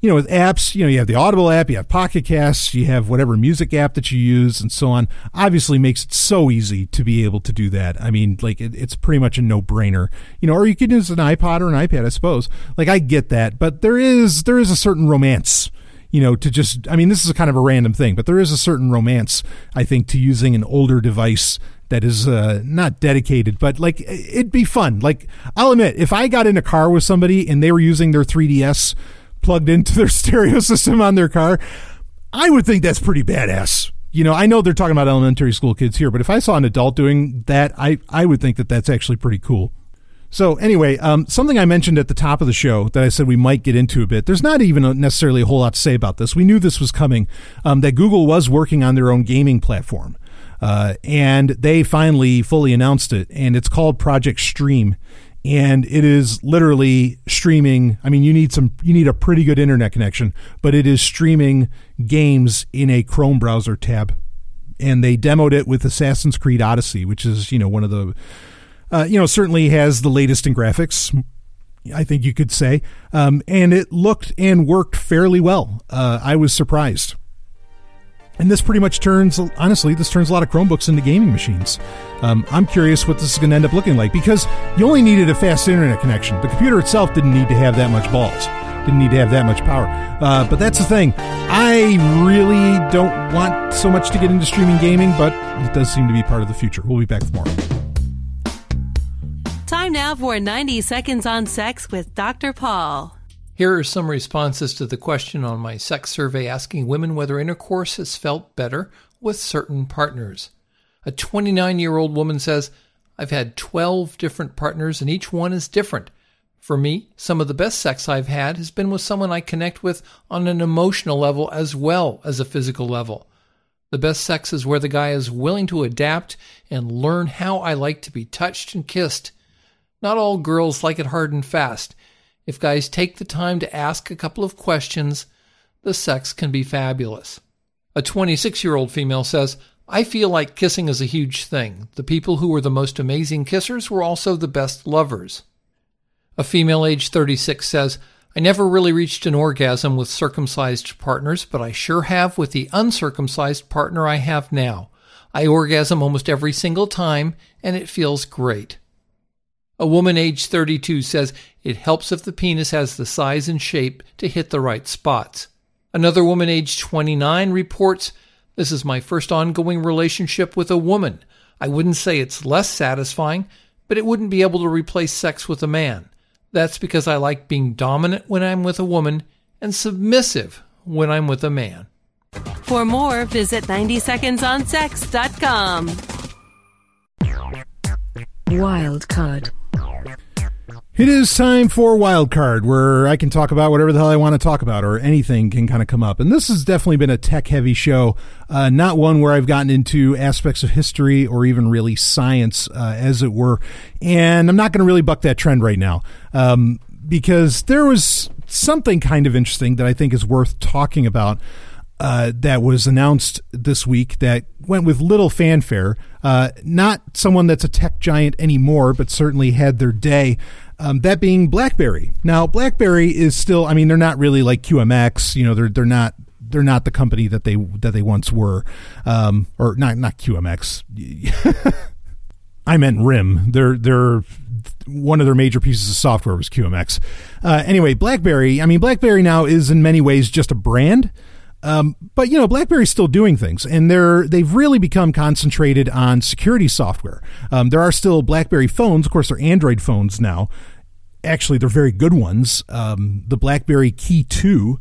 you know, with apps, you know, you have the Audible app, you have Pocket Casts, you have whatever music app that you use and so on, obviously makes it so easy to be able to do that. I mean, like, it's pretty much a no-brainer, you know, or you could use an iPod or an iPad, I suppose. Like, I get that, but there is a certain romance, you know, to just, I mean, this is kind of a random thing, but there is a certain romance, I think, to using an older device that is not dedicated, but like, it'd be fun. Like, I'll admit, if I got in a car with somebody and they were using their 3DS plugged into their stereo system on their car, I would think that's pretty badass. You know, I know they're talking about elementary school kids here, but if I saw an adult doing that, I would think that that's actually pretty cool. So anyway, something I mentioned at the top of the show that I said we might get into a bit, there's not even necessarily a whole lot to say about this. We knew this was coming, that Google was working on their own gaming platform, and they finally fully announced it, and it's called Project Stream. And it is literally streaming. I mean, you need a pretty good internet connection, but it is streaming games in a Chrome browser tab. And they demoed it with Assassin's Creed Odyssey, which is, you know, one of the, you know, certainly has the latest in graphics, I think you could say. And it looked and worked fairly well. I was surprised. And this pretty much turns a lot of Chromebooks into gaming machines. I'm curious what this is going to end up looking like, because you only needed a fast internet connection. The computer itself didn't need to have that much balls, didn't need to have that much power. But that's the thing. I really don't want so much to get into streaming gaming, but it does seem to be part of the future. We'll be back tomorrow. Time now for 90 Seconds on Sex with Dr. Paul. Here are some responses to the question on my sex survey asking women whether intercourse has felt better with certain partners. A 29-year-old woman says, I've had 12 different partners and each one is different. For me, some of the best sex I've had has been with someone I connect with on an emotional level as well as a physical level. The best sex is where the guy is willing to adapt and learn how I like to be touched and kissed. Not all girls like it hard and fast. If guys take the time to ask a couple of questions, the sex can be fabulous. A 26-year-old female says, I feel like kissing is a huge thing. The people who were the most amazing kissers were also the best lovers. A female age 36 says, I never really reached an orgasm with circumcised partners, but I sure have with the uncircumcised partner I have now. I orgasm almost every single time, and it feels great. A woman age 32 says it helps if the penis has the size and shape to hit the right spots. Another woman age 29 reports, This is my first ongoing relationship with a woman. I wouldn't say it's less satisfying, but it wouldn't be able to replace sex with a man. That's because I like being dominant when I'm with a woman and submissive when I'm with a man. For more, visit 90secondsonsex.com. Wildcard. It is time for Wildcard, where I can talk about whatever the hell I want to talk about, or anything can kind of come up. And this has definitely been a tech-heavy show, not one where I've gotten into aspects of history or even really science, as it were. And I'm not going to really buck that trend right now, because there was something kind of interesting that I think is worth talking about that was announced this week that went with little fanfare. Not someone that's a tech giant anymore, but certainly had their day. That being BlackBerry. Now, BlackBerry is still, I mean, they're not really like QMX, you know, they're not the company that they once were, or not QMX. I meant RIM. They're one of their major pieces of software was QMX. Anyway, BlackBerry. I mean, BlackBerry now is in many ways just a brand. But, you know, BlackBerry's still doing things, and they've really become concentrated on security software. There are still BlackBerry phones. Of course, they're Android phones now. Actually, they're very good ones. The BlackBerry Key 2,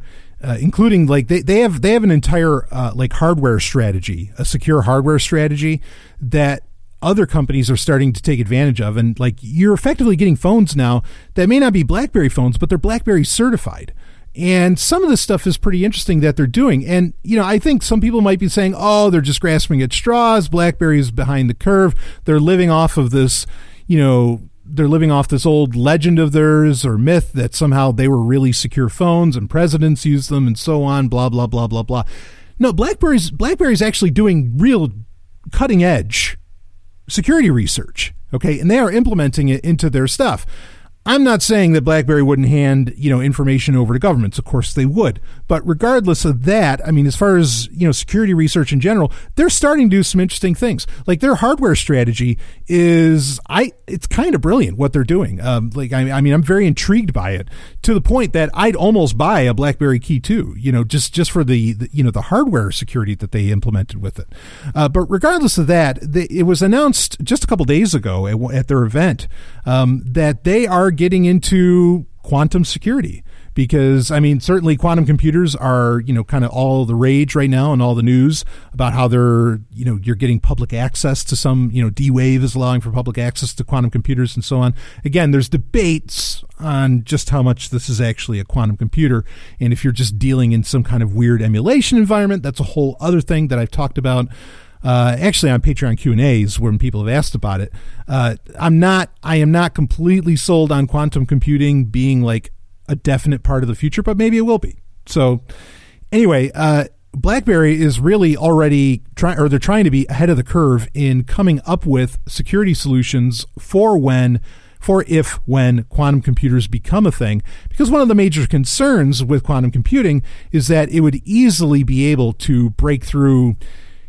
including like they have an entire like hardware strategy, a secure hardware strategy that other companies are starting to take advantage of. And like you're effectively getting phones now that may not be BlackBerry phones, but they're BlackBerry certified. And some of this stuff is pretty interesting that they're doing. And, you know, I think some people might be saying, oh, they're just grasping at straws. BlackBerry is behind the curve. They're living off of this, you know, they're living off this old legend of theirs or myth that somehow they were really secure phones and presidents used them and so on, blah, blah, blah, blah, blah. No, BlackBerry's actually doing real cutting edge security research. OK, and they are implementing it into their stuff. I'm not saying that BlackBerry wouldn't hand, you know, information over to governments. Of course they would. But regardless of that, I mean, as far as, you know, security research in general, they're starting to do some interesting things. Like their hardware strategy is, it's kind of brilliant what they're doing. I mean, I'm very intrigued by it to the point that I'd almost buy a BlackBerry Key 2, you know, just for the you know, the hardware security that they implemented with it. But regardless of that, it was announced just a couple days ago at their event that they are getting into quantum security, because I mean, certainly quantum computers are, you know, kind of all the rage right now and all the news about how they're, you know, you're getting public access to some, you know, D-Wave is allowing for public access to quantum computers and so on. Again, there's debates on just how much this is actually a quantum computer. And if you're just dealing in some kind of weird emulation environment, that's a whole other thing that I've talked about. Actually on Patreon Q&As when people have asked about it. I am not completely sold on quantum computing being like a definite part of the future, but maybe it will be. So anyway, BlackBerry is really already they're trying to be ahead of the curve in coming up with security solutions for if quantum computers become a thing, because one of the major concerns with quantum computing is that it would easily be able to break through,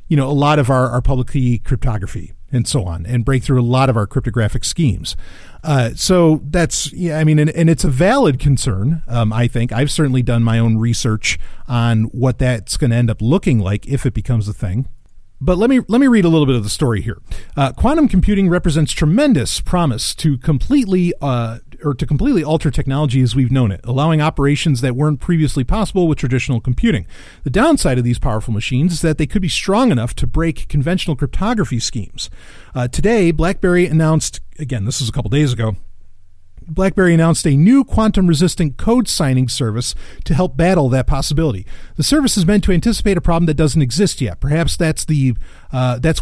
you know, a lot of our public key cryptography and so on, and break through a lot of our cryptographic schemes. So that's, yeah, I mean, and it's a valid concern. I think I've certainly done my own research on what that's going to end up looking like if it becomes a thing. But let me read a little bit of the story here. Quantum computing represents tremendous promise to completely alter technology as we've known it, allowing operations that weren't previously possible with traditional computing. The downside of these powerful machines is that they could be strong enough to break conventional cryptography schemes. Today, BlackBerry announced, again, this was a couple days ago, BlackBerry announced a new quantum-resistant code signing service to help battle that possibility. The service is meant to anticipate a problem that doesn't exist yet. Perhaps that's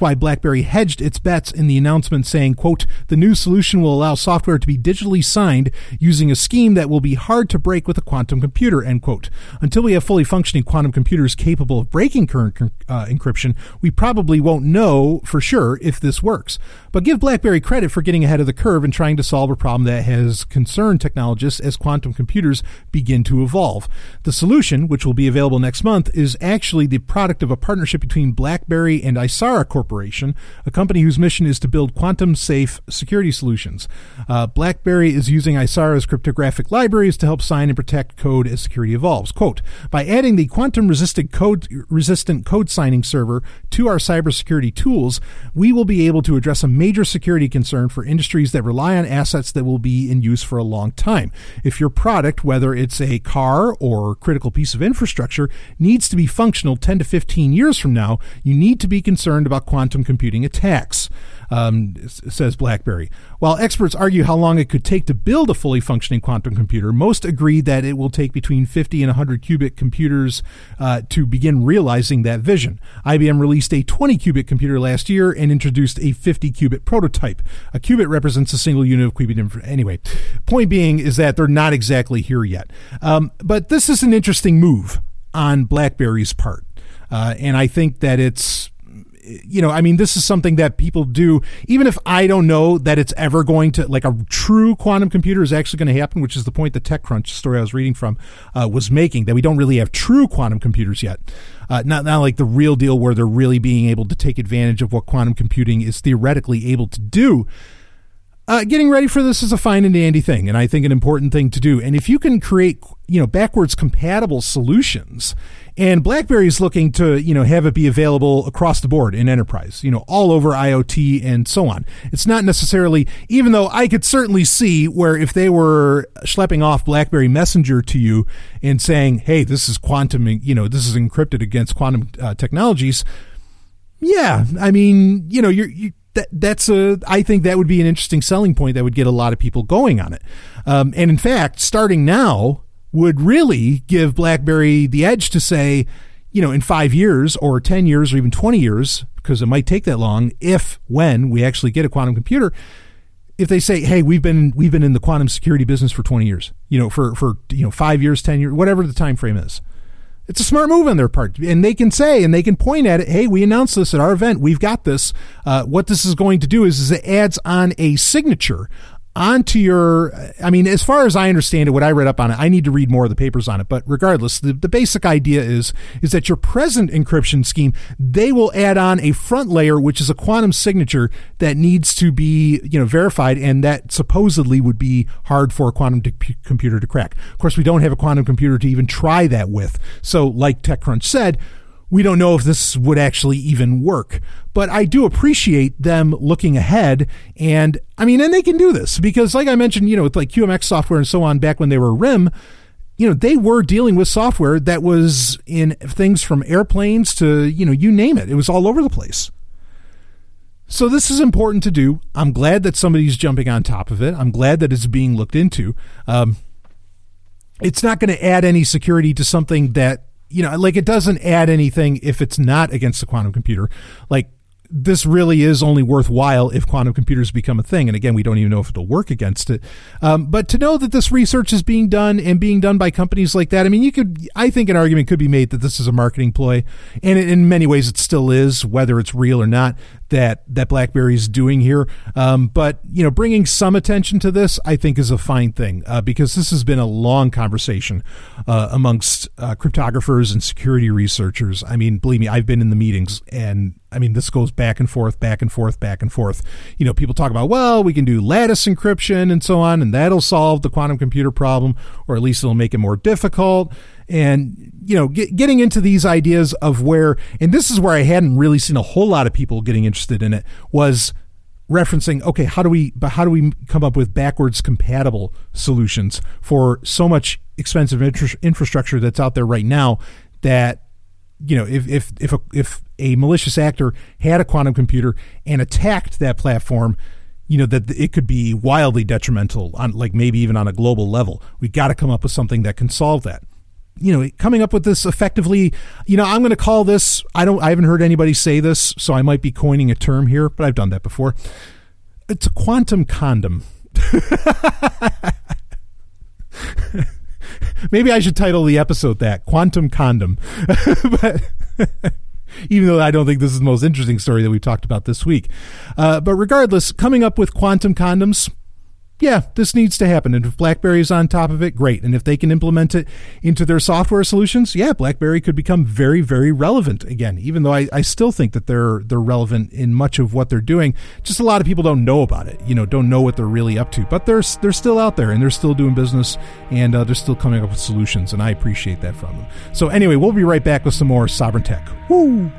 why BlackBerry hedged its bets in the announcement, saying, quote, "The new solution will allow software to be digitally signed using a scheme that will be hard to break with a quantum computer," end quote. Until we have fully functioning quantum computers capable of breaking current encryption, we probably won't know for sure if this works. But give BlackBerry credit for getting ahead of the curve and trying to solve a problem that has does concern technologists as quantum computers begin to evolve. The solution, which will be available next month, is actually the product of a partnership between BlackBerry and Icera Corporation, a company whose mission is to build quantum-safe security solutions. BlackBerry is using Icera's cryptographic libraries to help sign and protect code as security evolves. Quote, by adding the quantum-resistant code signing server to our cybersecurity tools, we will be able to address a major security concern for industries that rely on assets that will be in use for a long time. If your product, whether it's a car or critical piece of infrastructure, needs to be functional 10 to 15 years from now, you need to be concerned about quantum computing attacks. Says BlackBerry. While experts argue how long it could take to build a fully functioning quantum computer, most agree that it will take between 50 and 100 qubit computers to begin realizing that vision. IBM released a 20 qubit computer last year and introduced a 50 qubit prototype. A qubit represents a single unit of qubit information. Anyway, point being is that they're not exactly here yet. But this is an interesting move on BlackBerry's part. And I think that it's, you know, I mean, this is something that people do, even if I don't know that it's ever going to, like, a true quantum computer is actually going to happen, which is the point the TechCrunch story I was reading from was making, that we don't really have true quantum computers yet. Not like the real deal where they're really being able to take advantage of what quantum computing is theoretically able to do. Getting ready for this is a fine and dandy thing, and I think an important thing to do. And if you can create, you know, backwards compatible solutions, and BlackBerry is looking to, you know, have it be available across the board in enterprise, you know, all over IoT and so on. It's not necessarily, even though I could certainly see where if they were schlepping off BlackBerry Messenger to you and saying, hey, this is quantum, you know, this is encrypted against quantum technologies. Yeah, I mean, you know, That's I think that would be an interesting selling point that would get a lot of people going on it. And in fact, starting now would really give BlackBerry the edge to say, you know, in 5 years or 10 years or even 20 years, because it might take that long, if when we actually get a quantum computer, if they say, hey, we've been in the quantum security business for 20 years, you know, for you know, 5 years, 10 years, whatever the time frame is. It's a smart move on their part, and they can say and they can point at it. Hey, we announced this at our event. We've got this. What this is going to do is it adds on a signature onto your. I mean, as far as I understand it, what I read up on it, I need to read more of the papers on it. But regardless, the basic idea is that your present encryption scheme, they will add on a front layer, which is a quantum signature that needs to be, you know, verified, and that supposedly would be hard for a quantum computer to crack. Of course, we don't have a quantum computer to even try that with. So like TechCrunch said, we don't know if this would actually even work. But I do appreciate them looking ahead. And I mean, and they can do this because, like I mentioned, you know, with like QMX software and so on back when they were RIM, you know, they were dealing with software that was in things from airplanes to, you know, you name it. It was all over the place. So this is important to do. I'm glad that somebody's jumping on top of it. I'm glad that it's being looked into. It's not going to add any security to something that, you know, like it doesn't add anything if it's not against the quantum computer. Like this really is only worthwhile if quantum computers become a thing. And again, we don't even know if it'll work against it. But to know that this research is being done and being done by companies like that, I mean, I think an argument could be made that this is a marketing ploy. And in many ways it still is, whether it's real or not, that BlackBerry's doing here. But, you know, bringing some attention to this, I think is a fine thing because this has been a long conversation amongst cryptographers and security researchers. I mean, believe me, I've been in the meetings and, I mean, this goes back and forth, back and forth, back and forth. You know, people talk about, well, we can do lattice encryption and so on, and that'll solve the quantum computer problem, or at least it'll make it more difficult. And, you know, getting into these ideas of where, and this is where I hadn't really seen a whole lot of people getting interested in it, was referencing, okay, how do we come up with backwards compatible solutions for so much expensive infrastructure that's out there right now that, you know, if a malicious actor had a quantum computer and attacked that platform, you know, that it could be wildly detrimental on, like, maybe even on a global level. We got to come up with something that can solve that. You know, coming up with this effectively, you know, I'm going to call this, I haven't heard anybody say this, so I might be coining a term here, but I've done that before. It's a quantum condom. Maybe I should title the episode that, Quantum Condom. But even though I don't think this is the most interesting story that we've talked about this week. But regardless, coming up with quantum condoms, yeah, this needs to happen. And if BlackBerry is on top of it, great. And if they can implement it into their software solutions, yeah, BlackBerry could become very, very relevant again, even though I still think that they're relevant in much of what they're doing. Just a lot of people don't know about it, you know, don't know what they're really up to. But they're still out there, and they're still doing business, and they're still coming up with solutions, and I appreciate that from them. So anyway, we'll be right back with some more Sovereign Tech. Woo!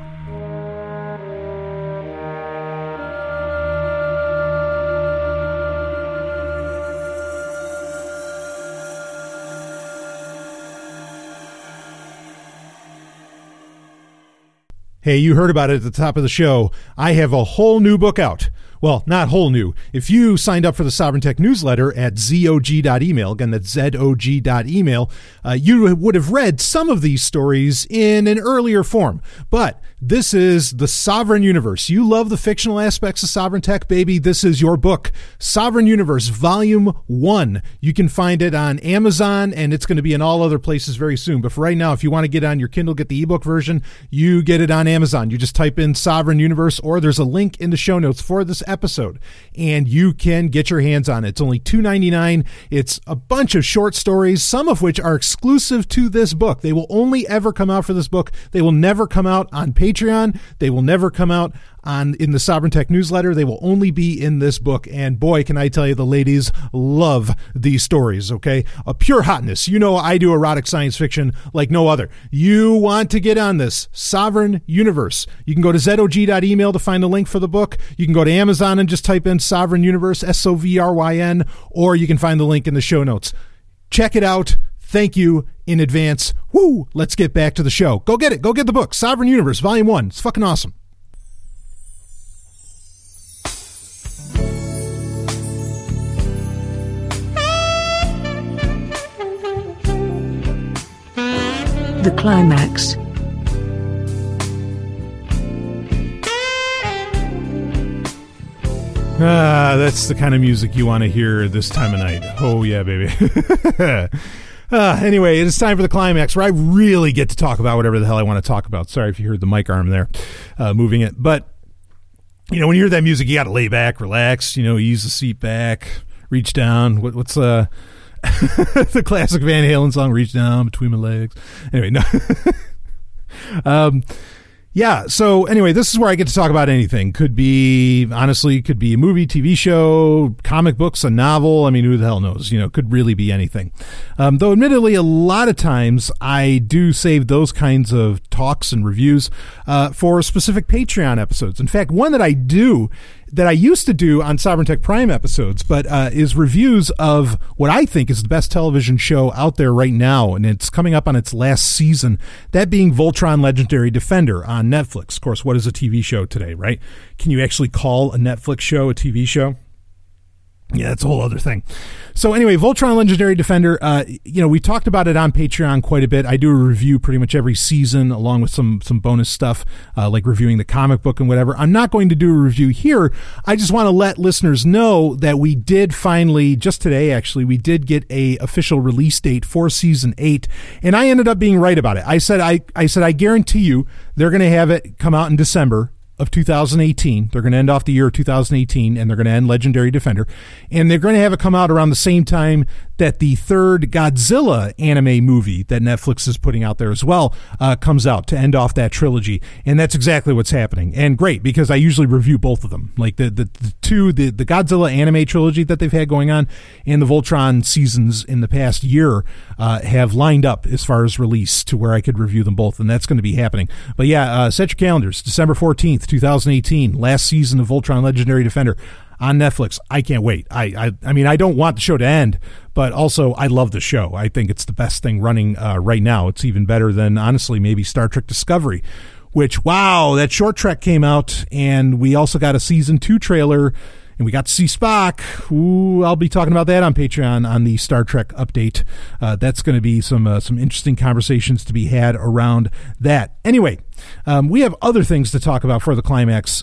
Hey, you heard about it at the top of the show. I have a whole new book out. Well, not whole new. If you signed up for the Sovereign Tech newsletter at zog.email, again, that's zog.email, you would have read some of these stories in an earlier form. But this is the Sovereign Universe. You love the fictional aspects of Sovereign Tech, baby. This is your book, Sovereign Universe, Volume 1. You can find it on Amazon, and it's going to be in all other places very soon. But for right now, if you want to get on your Kindle, get the ebook version, you get it on Amazon. You just type in Sovereign Universe, or there's a link in the show notes for this episode, and you can get your hands on it. It's only $2.99. It's a bunch of short stories, some of which are exclusive to this book. They will only ever come out for this book. They will never come out on Patreon. They will never come out in the Sovereign Tech newsletter. They will only be in this book. And boy, can I tell you, the ladies love these stories, okay? A pure hotness. You know I do erotic science fiction like no other. You want to get on this Sovereign Universe. You can go to zog.email to find the link for the book. You can go to Amazon and just type in Sovereign Universe, S-O-V-R-Y-N, or you can find the link in the show notes. Check it out. Thank you in advance. Woo! Let's get back to the show. Go get it. Go get the book, Sovereign Universe, Volume 1. It's fucking awesome. The climax. Ah, that's the kind of music you want to hear this time of night. Oh, yeah, baby. Anyway, it's time for the climax, where I really get to talk about whatever the hell I want to talk about. Sorry if you heard the mic arm there moving it. But, you know, when you hear that music, you got to lay back, relax, you know, ease the seat back, reach down. What's... the classic Van Halen song, Reach Down Between My Legs. Anyway, no. Yeah, so anyway, this is where I get to talk about anything. Could be, honestly, could be a movie, TV show, comic books, a novel. I mean, who the hell knows? You know, could really be anything. Though admittedly, a lot of times I do save those kinds of talks and reviews for specific Patreon episodes. In fact, one that I do that I used to do on Sovereign Tech Prime episodes, but is reviews of what I think is the best television show out there right now, and it's coming up on its last season, that being Voltron Legendary Defender on Netflix. Of course, what is a TV show today, right? Can you actually call a Netflix show a TV show? Yeah, that's a whole other thing. So anyway, Voltron Legendary Defender, you know, we talked about it on Patreon quite a bit. I do a review pretty much every season, along with some bonus stuff, like reviewing the comic book and whatever. I'm not going to do a review here. I just want to let listeners know that we did finally, just today actually, we did get a official release date for season 8, and I ended up being right about it. I said I guarantee you they're going to have it come out in December of 2018. They're going to end off the year of 2018, and they're going to end Legendary Defender, and they're going to have it come out around the same time that the third Godzilla anime movie that Netflix is putting out there as well comes out to end off that trilogy. And that's exactly what's happening. And great, because I usually review both of them, like the Godzilla anime trilogy that they've had going on, and the Voltron seasons in the past year have lined up as far as release to where I could review them both, and that's going to be happening. But yeah, set your calendars, December 14th 2018, last season of Voltron Legendary Defender on Netflix. I can't wait. I mean, I don't want the show to end, but also I love the show. I think it's the best thing running right now. It's even better than, honestly, maybe Star Trek Discovery, which, wow, that short trek came out, and we also got a season 2 trailer, and we got to see Spock. Ooh, I'll be talking about that on Patreon on the Star Trek update. That's going to be some interesting conversations to be had around that. Anyway, we have other things to talk about for the climax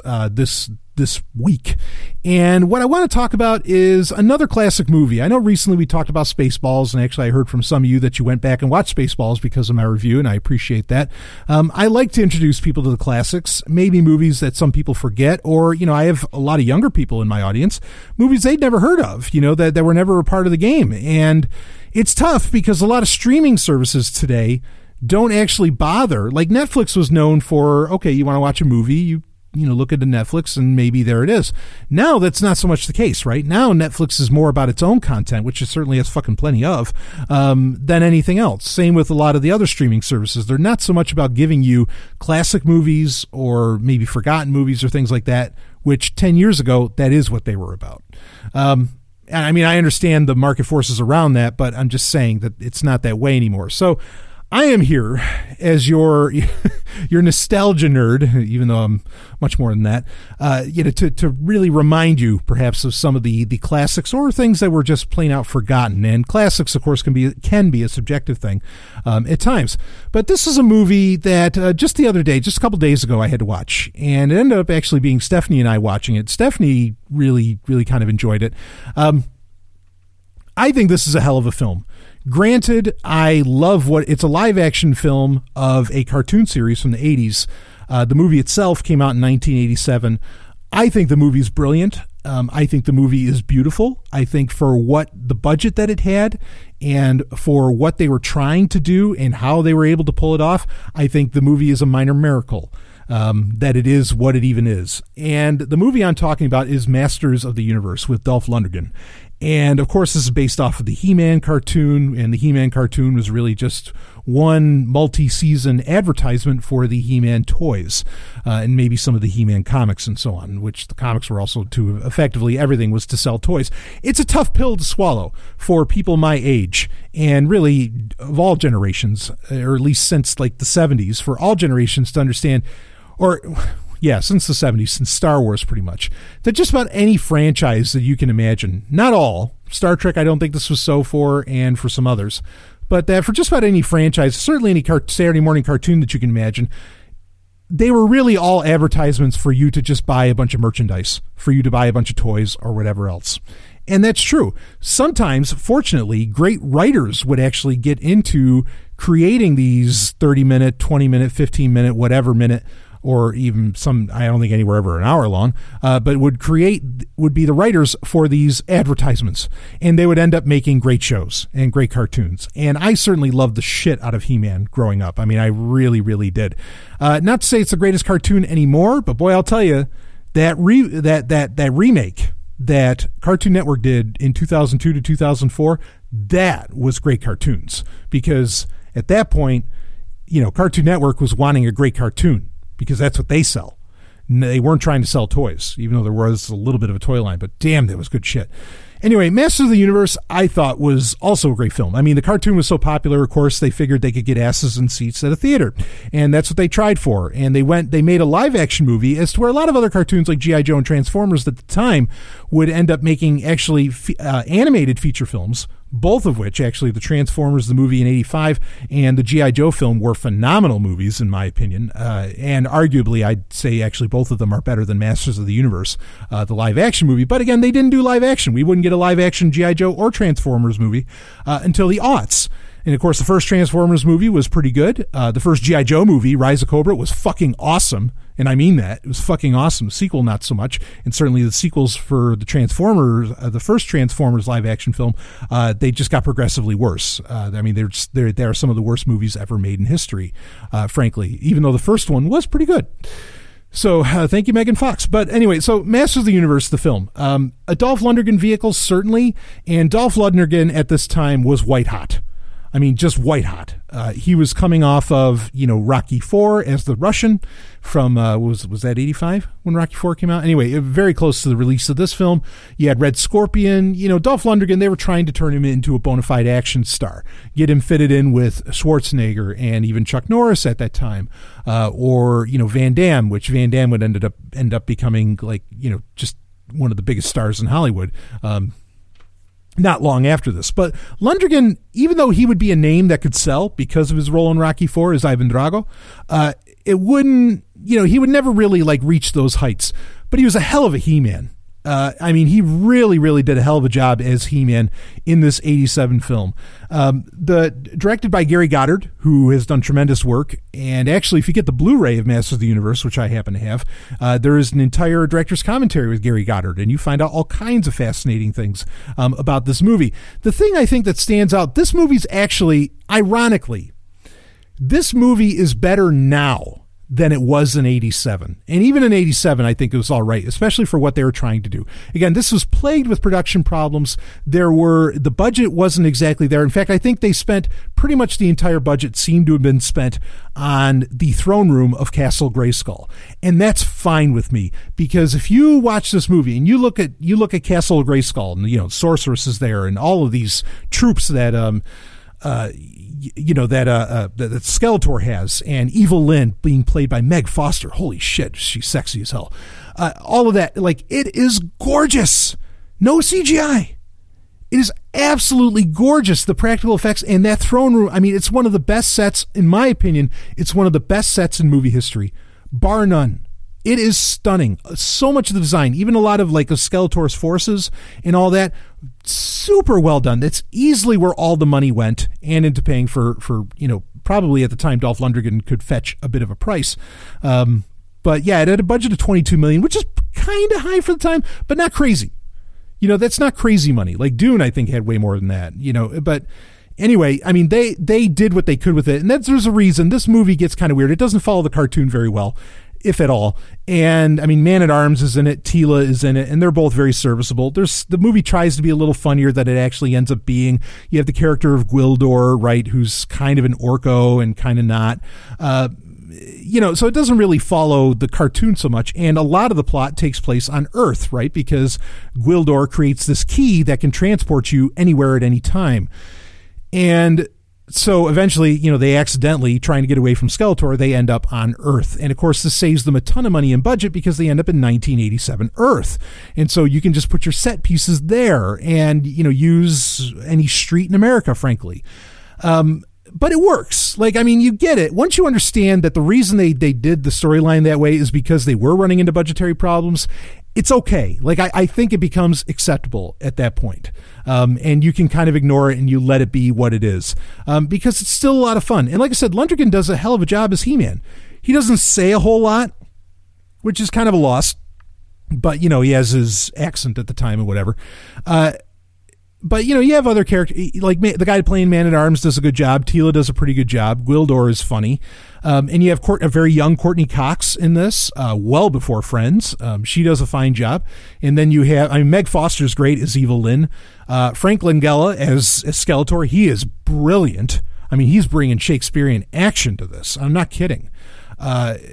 this week. And what I want to talk about is another classic movie. I know recently we talked about Spaceballs, and actually I heard from some of you that you went back and watched Spaceballs because of my review, and I appreciate that. I like to introduce people to the classics, maybe movies that some people forget, or, you know, I have a lot of younger people in my audience, movies they'd never heard of, you know, that were never a part of the game. And it's tough because a lot of streaming services today don't actually bother. Like Netflix was known for, okay, you want to watch a movie, you know, look into Netflix and maybe there it is. Now that's not so much the case, right? Now Netflix is more about its own content, which it certainly has fucking plenty of, than anything else. Same with a lot of the other streaming services. They're not so much about giving you classic movies or maybe forgotten movies or things like that, which 10 years ago, that is what they were about. And I mean, I understand the market forces around that, but I'm just saying that it's not that way anymore. So I am here as your nostalgia nerd, even though I'm much more than that, you know, to really remind you perhaps of some of the classics or things that were just plain out forgotten. And classics, of course, can be a subjective thing at times. But this is a movie that just the other day, just a couple days ago, I had to watch. And it ended up actually being Stephanie and I watching it. Stephanie really, really kind of enjoyed it. I think this is a hell of a film. Granted, I love it's a live action film of a cartoon series from the 80s. The movie itself came out in 1987. I think the movie is brilliant. I think the movie is beautiful. I think for what the budget that it had and for what they were trying to do and how they were able to pull it off, I think the movie is a minor miracle. That it is what it even is. And the movie I'm talking about is Masters of the Universe with Dolph Lundgren. And of course, this is based off of the He-Man cartoon, and the He-Man cartoon was really just one multi-season advertisement for the He-Man toys, and maybe some of the He-Man comics and so on, which the comics were also to effectively everything was to sell toys. It's a tough pill to swallow for people my age and really of all generations, or at least since like the 70s, for all generations to understand. Or, yeah, since the 70s, since Star Wars, pretty much. That just about any franchise that you can imagine. Not all. Star Trek, I don't think this was so for, and for some others. But that for just about any franchise, certainly any Saturday morning cartoon that you can imagine, they were really all advertisements for you to just buy a bunch of merchandise, for you to buy a bunch of toys or whatever else. And that's true. Sometimes, fortunately, great writers would actually get into creating these 30-minute, 20-minute, 15-minute, whatever minute, or even some, I don't think anywhere ever an hour long, but would be the writers for these advertisements. And they would end up making great shows and great cartoons. And I certainly loved the shit out of He-Man growing up. I mean, I really, really did. Not to say it's the greatest cartoon anymore, but boy, I'll tell you, that remake that Cartoon Network did in 2002 to 2004, that was great cartoons. Because at that point, you know, Cartoon Network was wanting a great cartoon, because that's what they sell. They weren't trying to sell toys, even though there was a little bit of a toy line, but damn, that was good shit. Anyway, Masters of the Universe, I thought, was also a great film. I mean, the cartoon was so popular, of course, they figured they could get asses in seats at a theater. And that's what they tried for. And they made a live action movie, as to where a lot of other cartoons like G.I. Joe and Transformers at the time would end up making actually animated feature films, both of which, actually, the Transformers, the movie in 85, and the G.I. Joe film were phenomenal movies, in my opinion. And arguably, I'd say, actually, both of them are better than Masters of the Universe, the live-action movie. But again, they didn't do live-action. We wouldn't get a live-action G.I. Joe or Transformers movie until the aughts. And, of course, the first Transformers movie was pretty good. The first G.I. Joe movie, Rise of Cobra, was fucking awesome. And I mean that. It was fucking awesome. The sequel, not so much. And certainly the sequels for the Transformers, the first Transformers live-action film, they just got progressively worse. I mean, they are some of the worst movies ever made in history, frankly, even though the first one was pretty good. So thank you, Megan Fox. But anyway, so Masters of the Universe, the film. A Dolph Lundgren vehicle, certainly. And Dolph Lundgren at this time was white hot. I mean, just white hot. He was coming off of, you know, Rocky IV as the Russian from, was that 85 when Rocky IV came out? Anyway, very close to the release of this film. You had Red Scorpion, you know, Dolph Lundgren, they were trying to turn him into a bona fide action star, get him fitted in with Schwarzenegger and even Chuck Norris at that time, or, you know, Van Damme, which Van Damme would end up becoming like, you know, just one of the biggest stars in Hollywood, not long after this. But Lundgren, even though he would be a name that could sell because of his role in Rocky IV as Ivan Drago, it wouldn't, you know, he would never really like reach those heights. but he was a hell of a He-Man. I mean, he really, really did a hell of a job as He-Man in this 87 film. Directed by Gary Goddard, who has done tremendous work. And actually, if you get the Blu-ray of Masters of the Universe, which I happen to have, there is an entire director's commentary with Gary Goddard, and you find out all kinds of fascinating things about this movie. The thing I think that stands out, this movie's actually, ironically, this movie is better now than it was in 87. And even in 87, I think it was all right, especially for what they were trying to do. Again, this was plagued with production problems. The budget wasn't exactly there. In fact, I think they spent pretty much the entire budget seemed to have been spent on the throne room of Castle Grayskull. And that's fine with me, because if you watch this movie and you look at Castle Grayskull and, you know, Sorceress is there and all of these troops that, that Skeletor has, and Evil Lyn being played by Meg Foster. Holy shit, she's sexy as hell. All of that, like, it is gorgeous. No CGI. It is absolutely gorgeous, the practical effects and that throne room. I mean, it's one of the best sets, in my opinion, it's one of the best sets in movie history, bar none. It is stunning. So much of the design, even a lot of like Skeletor's forces and all that, super well done. That's easily where all the money went and into paying for you know, probably at the time Dolph Lundgren could fetch a bit of a price. But yeah, it had a budget of $22 million, which is kind of high for the time, but not crazy. You know, that's not crazy money. Like Dune, I think, had way more than that, you know, but... Anyway, I mean, they did what they could with it, and there's a reason this movie gets kind of weird. It doesn't follow the cartoon very well, if at all. And I mean, Man-at-Arms is in it, Teela is in it, and they're both very serviceable. The movie tries to be a little funnier than it actually ends up being. You have the character of Gwildor, right, who's kind of an Orko and kind of not. You know, so it doesn't really follow the cartoon so much. And a lot of the plot takes place on Earth, right, because Gwildor creates this key that can transport you anywhere at any time. And so eventually, you know, they accidentally, trying to get away from Skeletor, they end up on Earth. And of course, this saves them a ton of money in budget because they end up in 1987 Earth. And so you can just put your set pieces there and, you know, use any street in America, frankly. But it works. Like, I mean, you get it. Once you understand that the reason they did the storyline that way is because they were running into budgetary problems, it's okay. Like, I think it becomes acceptable at that point. And you can kind of ignore it and you let it be what it is, because it's still a lot of fun. And like I said, Lundgren does a hell of a job as He-Man. He doesn't say a whole lot, which is kind of a loss, but, you know, he has his accent at the time or whatever. But, you know, you have other characters, like the guy playing Man-at-Arms does a good job. Teela does a pretty good job. Gwildor is funny. And you have a very young Courtney Cox in this, well before Friends. She does a fine job. And then you have, I mean, Meg Foster's great as Evil Lyn. Frank Langella as Skeletor. He is brilliant. I mean, he's bringing Shakespearean action to this. I'm not kidding.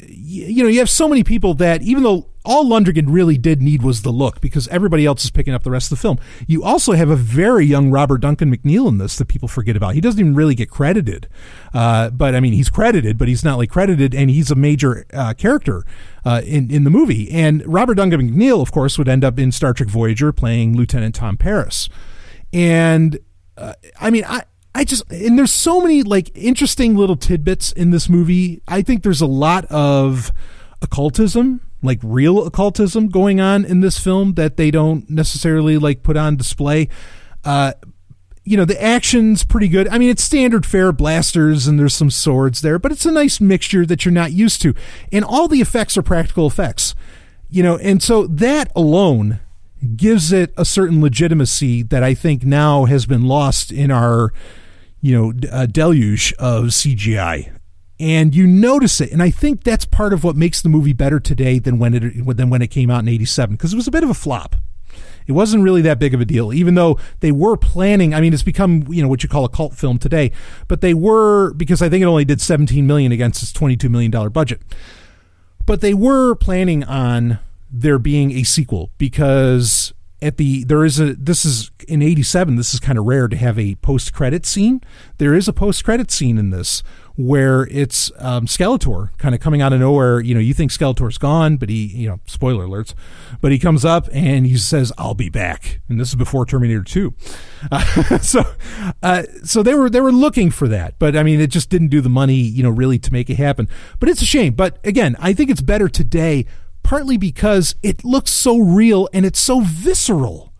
You know, you have so many people that, even though all Lundgren really did need was the look, because everybody else is picking up the rest of the film. You also have a very young Robert Duncan McNeil in this that people forget about. He doesn't even really get credited. But I mean, he's credited, but he's not like credited, and he's a major character in the movie. And Robert Duncan McNeil, of course, would end up in Star Trek Voyager playing Lieutenant Tom Paris. And I mean, I just, and there's so many like interesting little tidbits in this movie. I think there's a lot of occultism, like real occultism going on in this film that they don't necessarily like put on display. You know, the action's pretty good. I mean, it's standard fare, blasters, and there's some swords there, but it's a nice mixture that you're not used to. And all the effects are practical effects, you know, and so that alone gives it a certain legitimacy that I think now has been lost in our, you know, deluge of CGI, and you notice it. And I think that's part of what makes the movie better today than when it came out in 87, because it was a bit of a flop. It wasn't really that big of a deal, even though they were planning. I mean, it's become, you know, what you call a cult film today, but they were, because I think it only did $17 million against its $22 million budget, but they were planning on there being a sequel, because this is in 87. This is kind of rare to have a post-credit scene. There is a post-credit scene in this where it's Skeletor kind of coming out of nowhere. You know, you think Skeletor's gone, but he, you know, spoiler alerts, but he comes up and he says, "I'll be back." And this is before Terminator 2. So they were looking for that, but I mean, it just didn't do the money, you know, really to make it happen, but it's a shame. But again, I think it's better today, partly because it looks so real and it's so visceral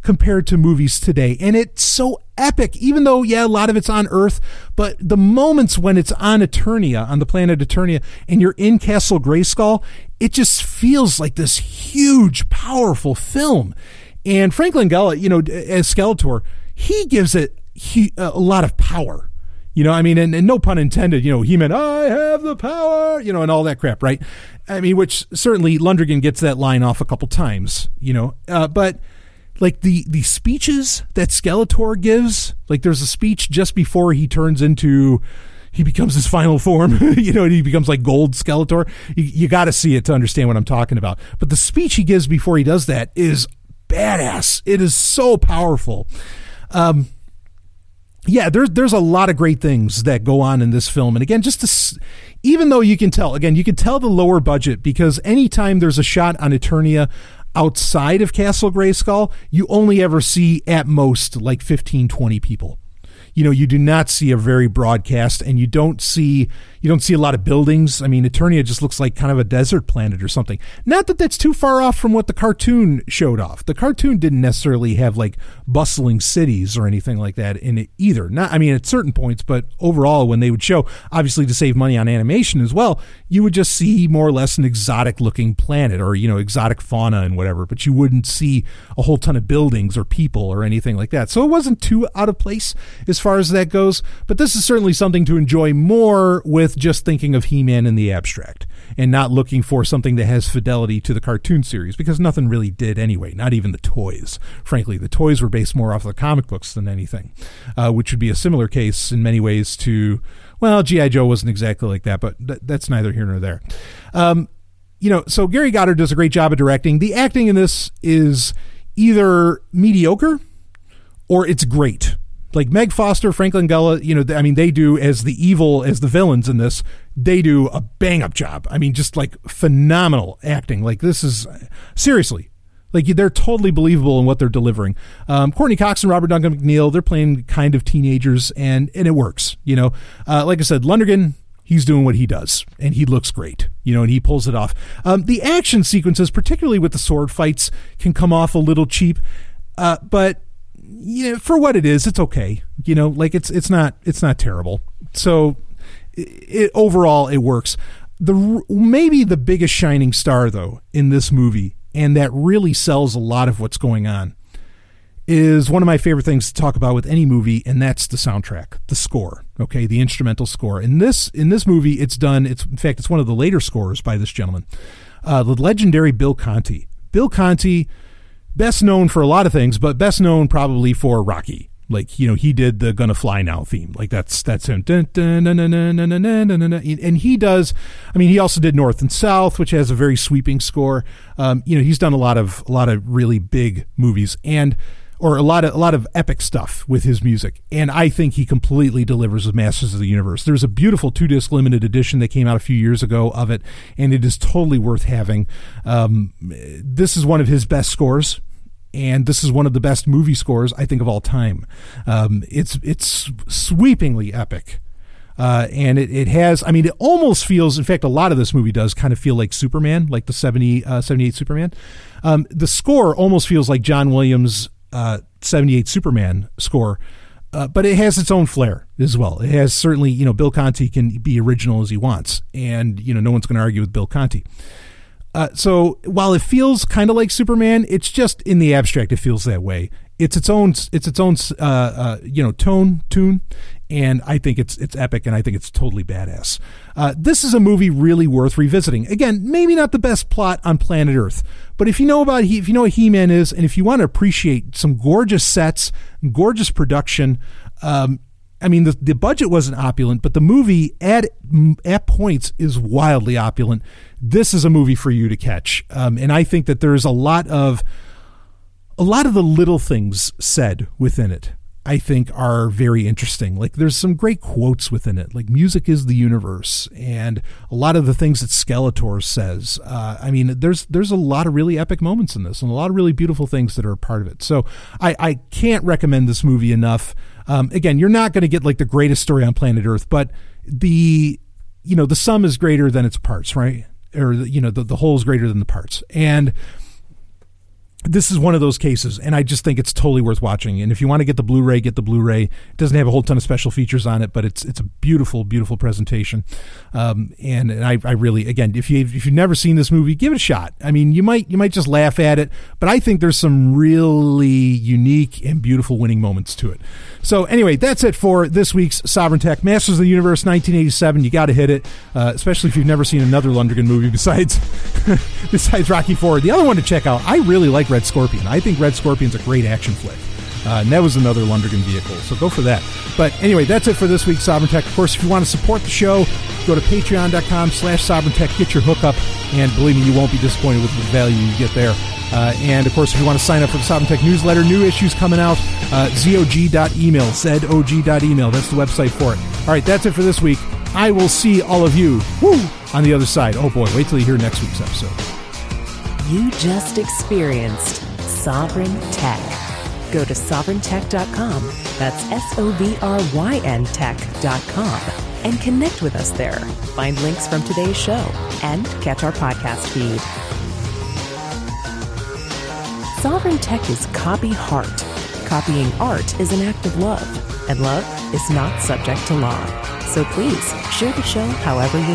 compared to movies today. And it's so epic, even though, yeah, a lot of it's on Earth, but the moments when it's on Eternia, on the planet Eternia, and you're in Castle Grayskull, it just feels like this huge, powerful film. And Frank Langella, you know, as Skeletor, he gives it a lot of power. You know, I mean, and no pun intended, you know, he meant, I have the power, you know, and all that crap, right? I mean, which certainly Lundgren gets that line off a couple times, you know, but like the speeches that Skeletor gives, like there's a speech just before he turns into, he becomes his final form, you know, and he becomes like gold Skeletor. You got to see it to understand what I'm talking about. But the speech he gives before he does that is badass. It is so powerful. Yeah, there's a lot of great things that go on in this film. And again, just to, even though you can tell the lower budget, because anytime there's a shot on Eternia outside of Castle Grayskull, you only ever see at most like 15, 20 people. You know, you do not see a very broadcast, and you don't see a lot of buildings. I mean, Eternia just looks like kind of a desert planet or something. Not that that's too far off from what the cartoon showed off. The cartoon didn't necessarily have like bustling cities or anything like that in it either. Not, I mean, at certain points, but overall, when they would show, obviously to save money on animation as well, you would just see more or less an exotic looking planet, or, you know, exotic fauna and whatever, but you wouldn't see a whole ton of buildings or people or anything like that. So it wasn't too out of place as far as that goes, but this is certainly something to enjoy more with just thinking of He-Man in the abstract and not looking for something that has fidelity to the cartoon series, because nothing really did anyway, not even the toys. Frankly, the toys were based more off of the comic books than anything, which would be a similar case in many ways to, well, G.I. Joe wasn't exactly like that, but that's neither here nor there. You know, so Gary Goddard does a great job of directing. The acting in this is either mediocre or it's great. Like Meg Foster, Frank Langella, you know, I mean, they do as the villains in this, they do a bang up job. I mean, just like phenomenal acting. Like this is seriously, like they're totally believable in what they're delivering. Courtney Cox and Robert Duncan McNeil, they're playing kind of teenagers, and it works, you know. Like I said, Lundgren, he's doing what he does, and he looks great, you know, and he pulls it off. The action sequences, particularly with the sword fights, can come off a little cheap, but you know, for what it is, it's okay. You know, like it's not terrible. So overall, it works. Maybe the biggest shining star, though, in this movie, and that really sells a lot of what's going on, is one of my favorite things to talk about with any movie, and that's the soundtrack, the score. Okay, the instrumental score. In this movie, it's done. In fact, it's one of the later scores by this gentleman, the legendary Bill Conti. Bill Conti. Best known for a lot of things, but best known probably for Rocky. Like, you know, he did the Gonna Fly Now theme. Like that's him. And he does, I mean, he also did North and South, which has a very sweeping score. You know, he's done a lot of really big movies or a lot of epic stuff with his music. And I think he completely delivers with Masters of the Universe. There's a beautiful 2-disc limited edition that came out a few years ago of it, and it is totally worth having. This is one of his best scores, and this is one of the best movie scores, I think, of all time. It's sweepingly epic. And it has, I mean, it almost feels, in fact, a lot of this movie does kind of feel like Superman, like the 78 Superman. The score almost feels like John Williams' 78 Superman score, but it has its own flair as well. It has certainly, you know, Bill Conti can be original as he wants, and, you know, no one's going to argue with Bill Conti. So while it feels kind of like Superman, it's just in the abstract, it feels that way. It's its own, you know, tune. And I think it's epic, and I think it's totally badass. This is a movie really worth revisiting. Again, maybe not the best plot on planet Earth, but if you know what He-Man is, and if you want to appreciate some gorgeous sets, gorgeous production, I mean, the budget wasn't opulent, but the movie at points is wildly opulent. This is a movie for you to catch, and I think that there's a lot of the little things said within it, I think, are very interesting. Like there's some great quotes within it, like music is the universe, and a lot of the things that Skeletor says. I mean, there's a lot of really epic moments in this, and a lot of really beautiful things that are a part of it. So I can't recommend this movie enough. Again, you're not going to get like the greatest story on planet Earth, but the, you know, the sum is greater than its parts, right? or, you know, the whole is greater than the parts. And this is one of those cases, and I just think it's totally worth watching. And if you want to get the Blu-ray, get the Blu-ray. It doesn't have a whole ton of special features on it, but it's a beautiful, beautiful presentation. And I really, again, if you've never seen this movie, give it a shot. I mean, you might just laugh at it, but I think there's some really unique and beautiful winning moments to it. So anyway, that's it for this week's Sovereign Tech Masters of the Universe 1987. You got to hit it, especially if you've never seen another Lundgren movie besides Rocky IV. The other one to check out, I really like Red Scorpion. I think Red Scorpion's a great action flick. And that was another Lundgren vehicle, so go for that. But anyway, that's it for this week's Sovereign Tech. Of course, if you want to support the show, go to patreon.com/Sovereign Tech, get your hookup, and believe me, you won't be disappointed with the value you get there. And, of course, if you want to sign up for the Sovereign Tech newsletter, new issues coming out, zog.email, zog.email. That's the website for it. All right, that's it for this week. I will see all of you on the other side. Oh, boy, wait till you hear next week's episode. You just experienced Sovereign Tech. Go to sovereigntech.com, that's sovryn tech.com, and connect with us there. Find links from today's show and catch our podcast feed. Sovereign Tech is copy heart. Copying art is an act of love, and love is not subject to law. So please share the show however you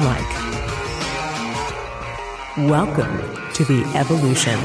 like. Welcome to the evolution.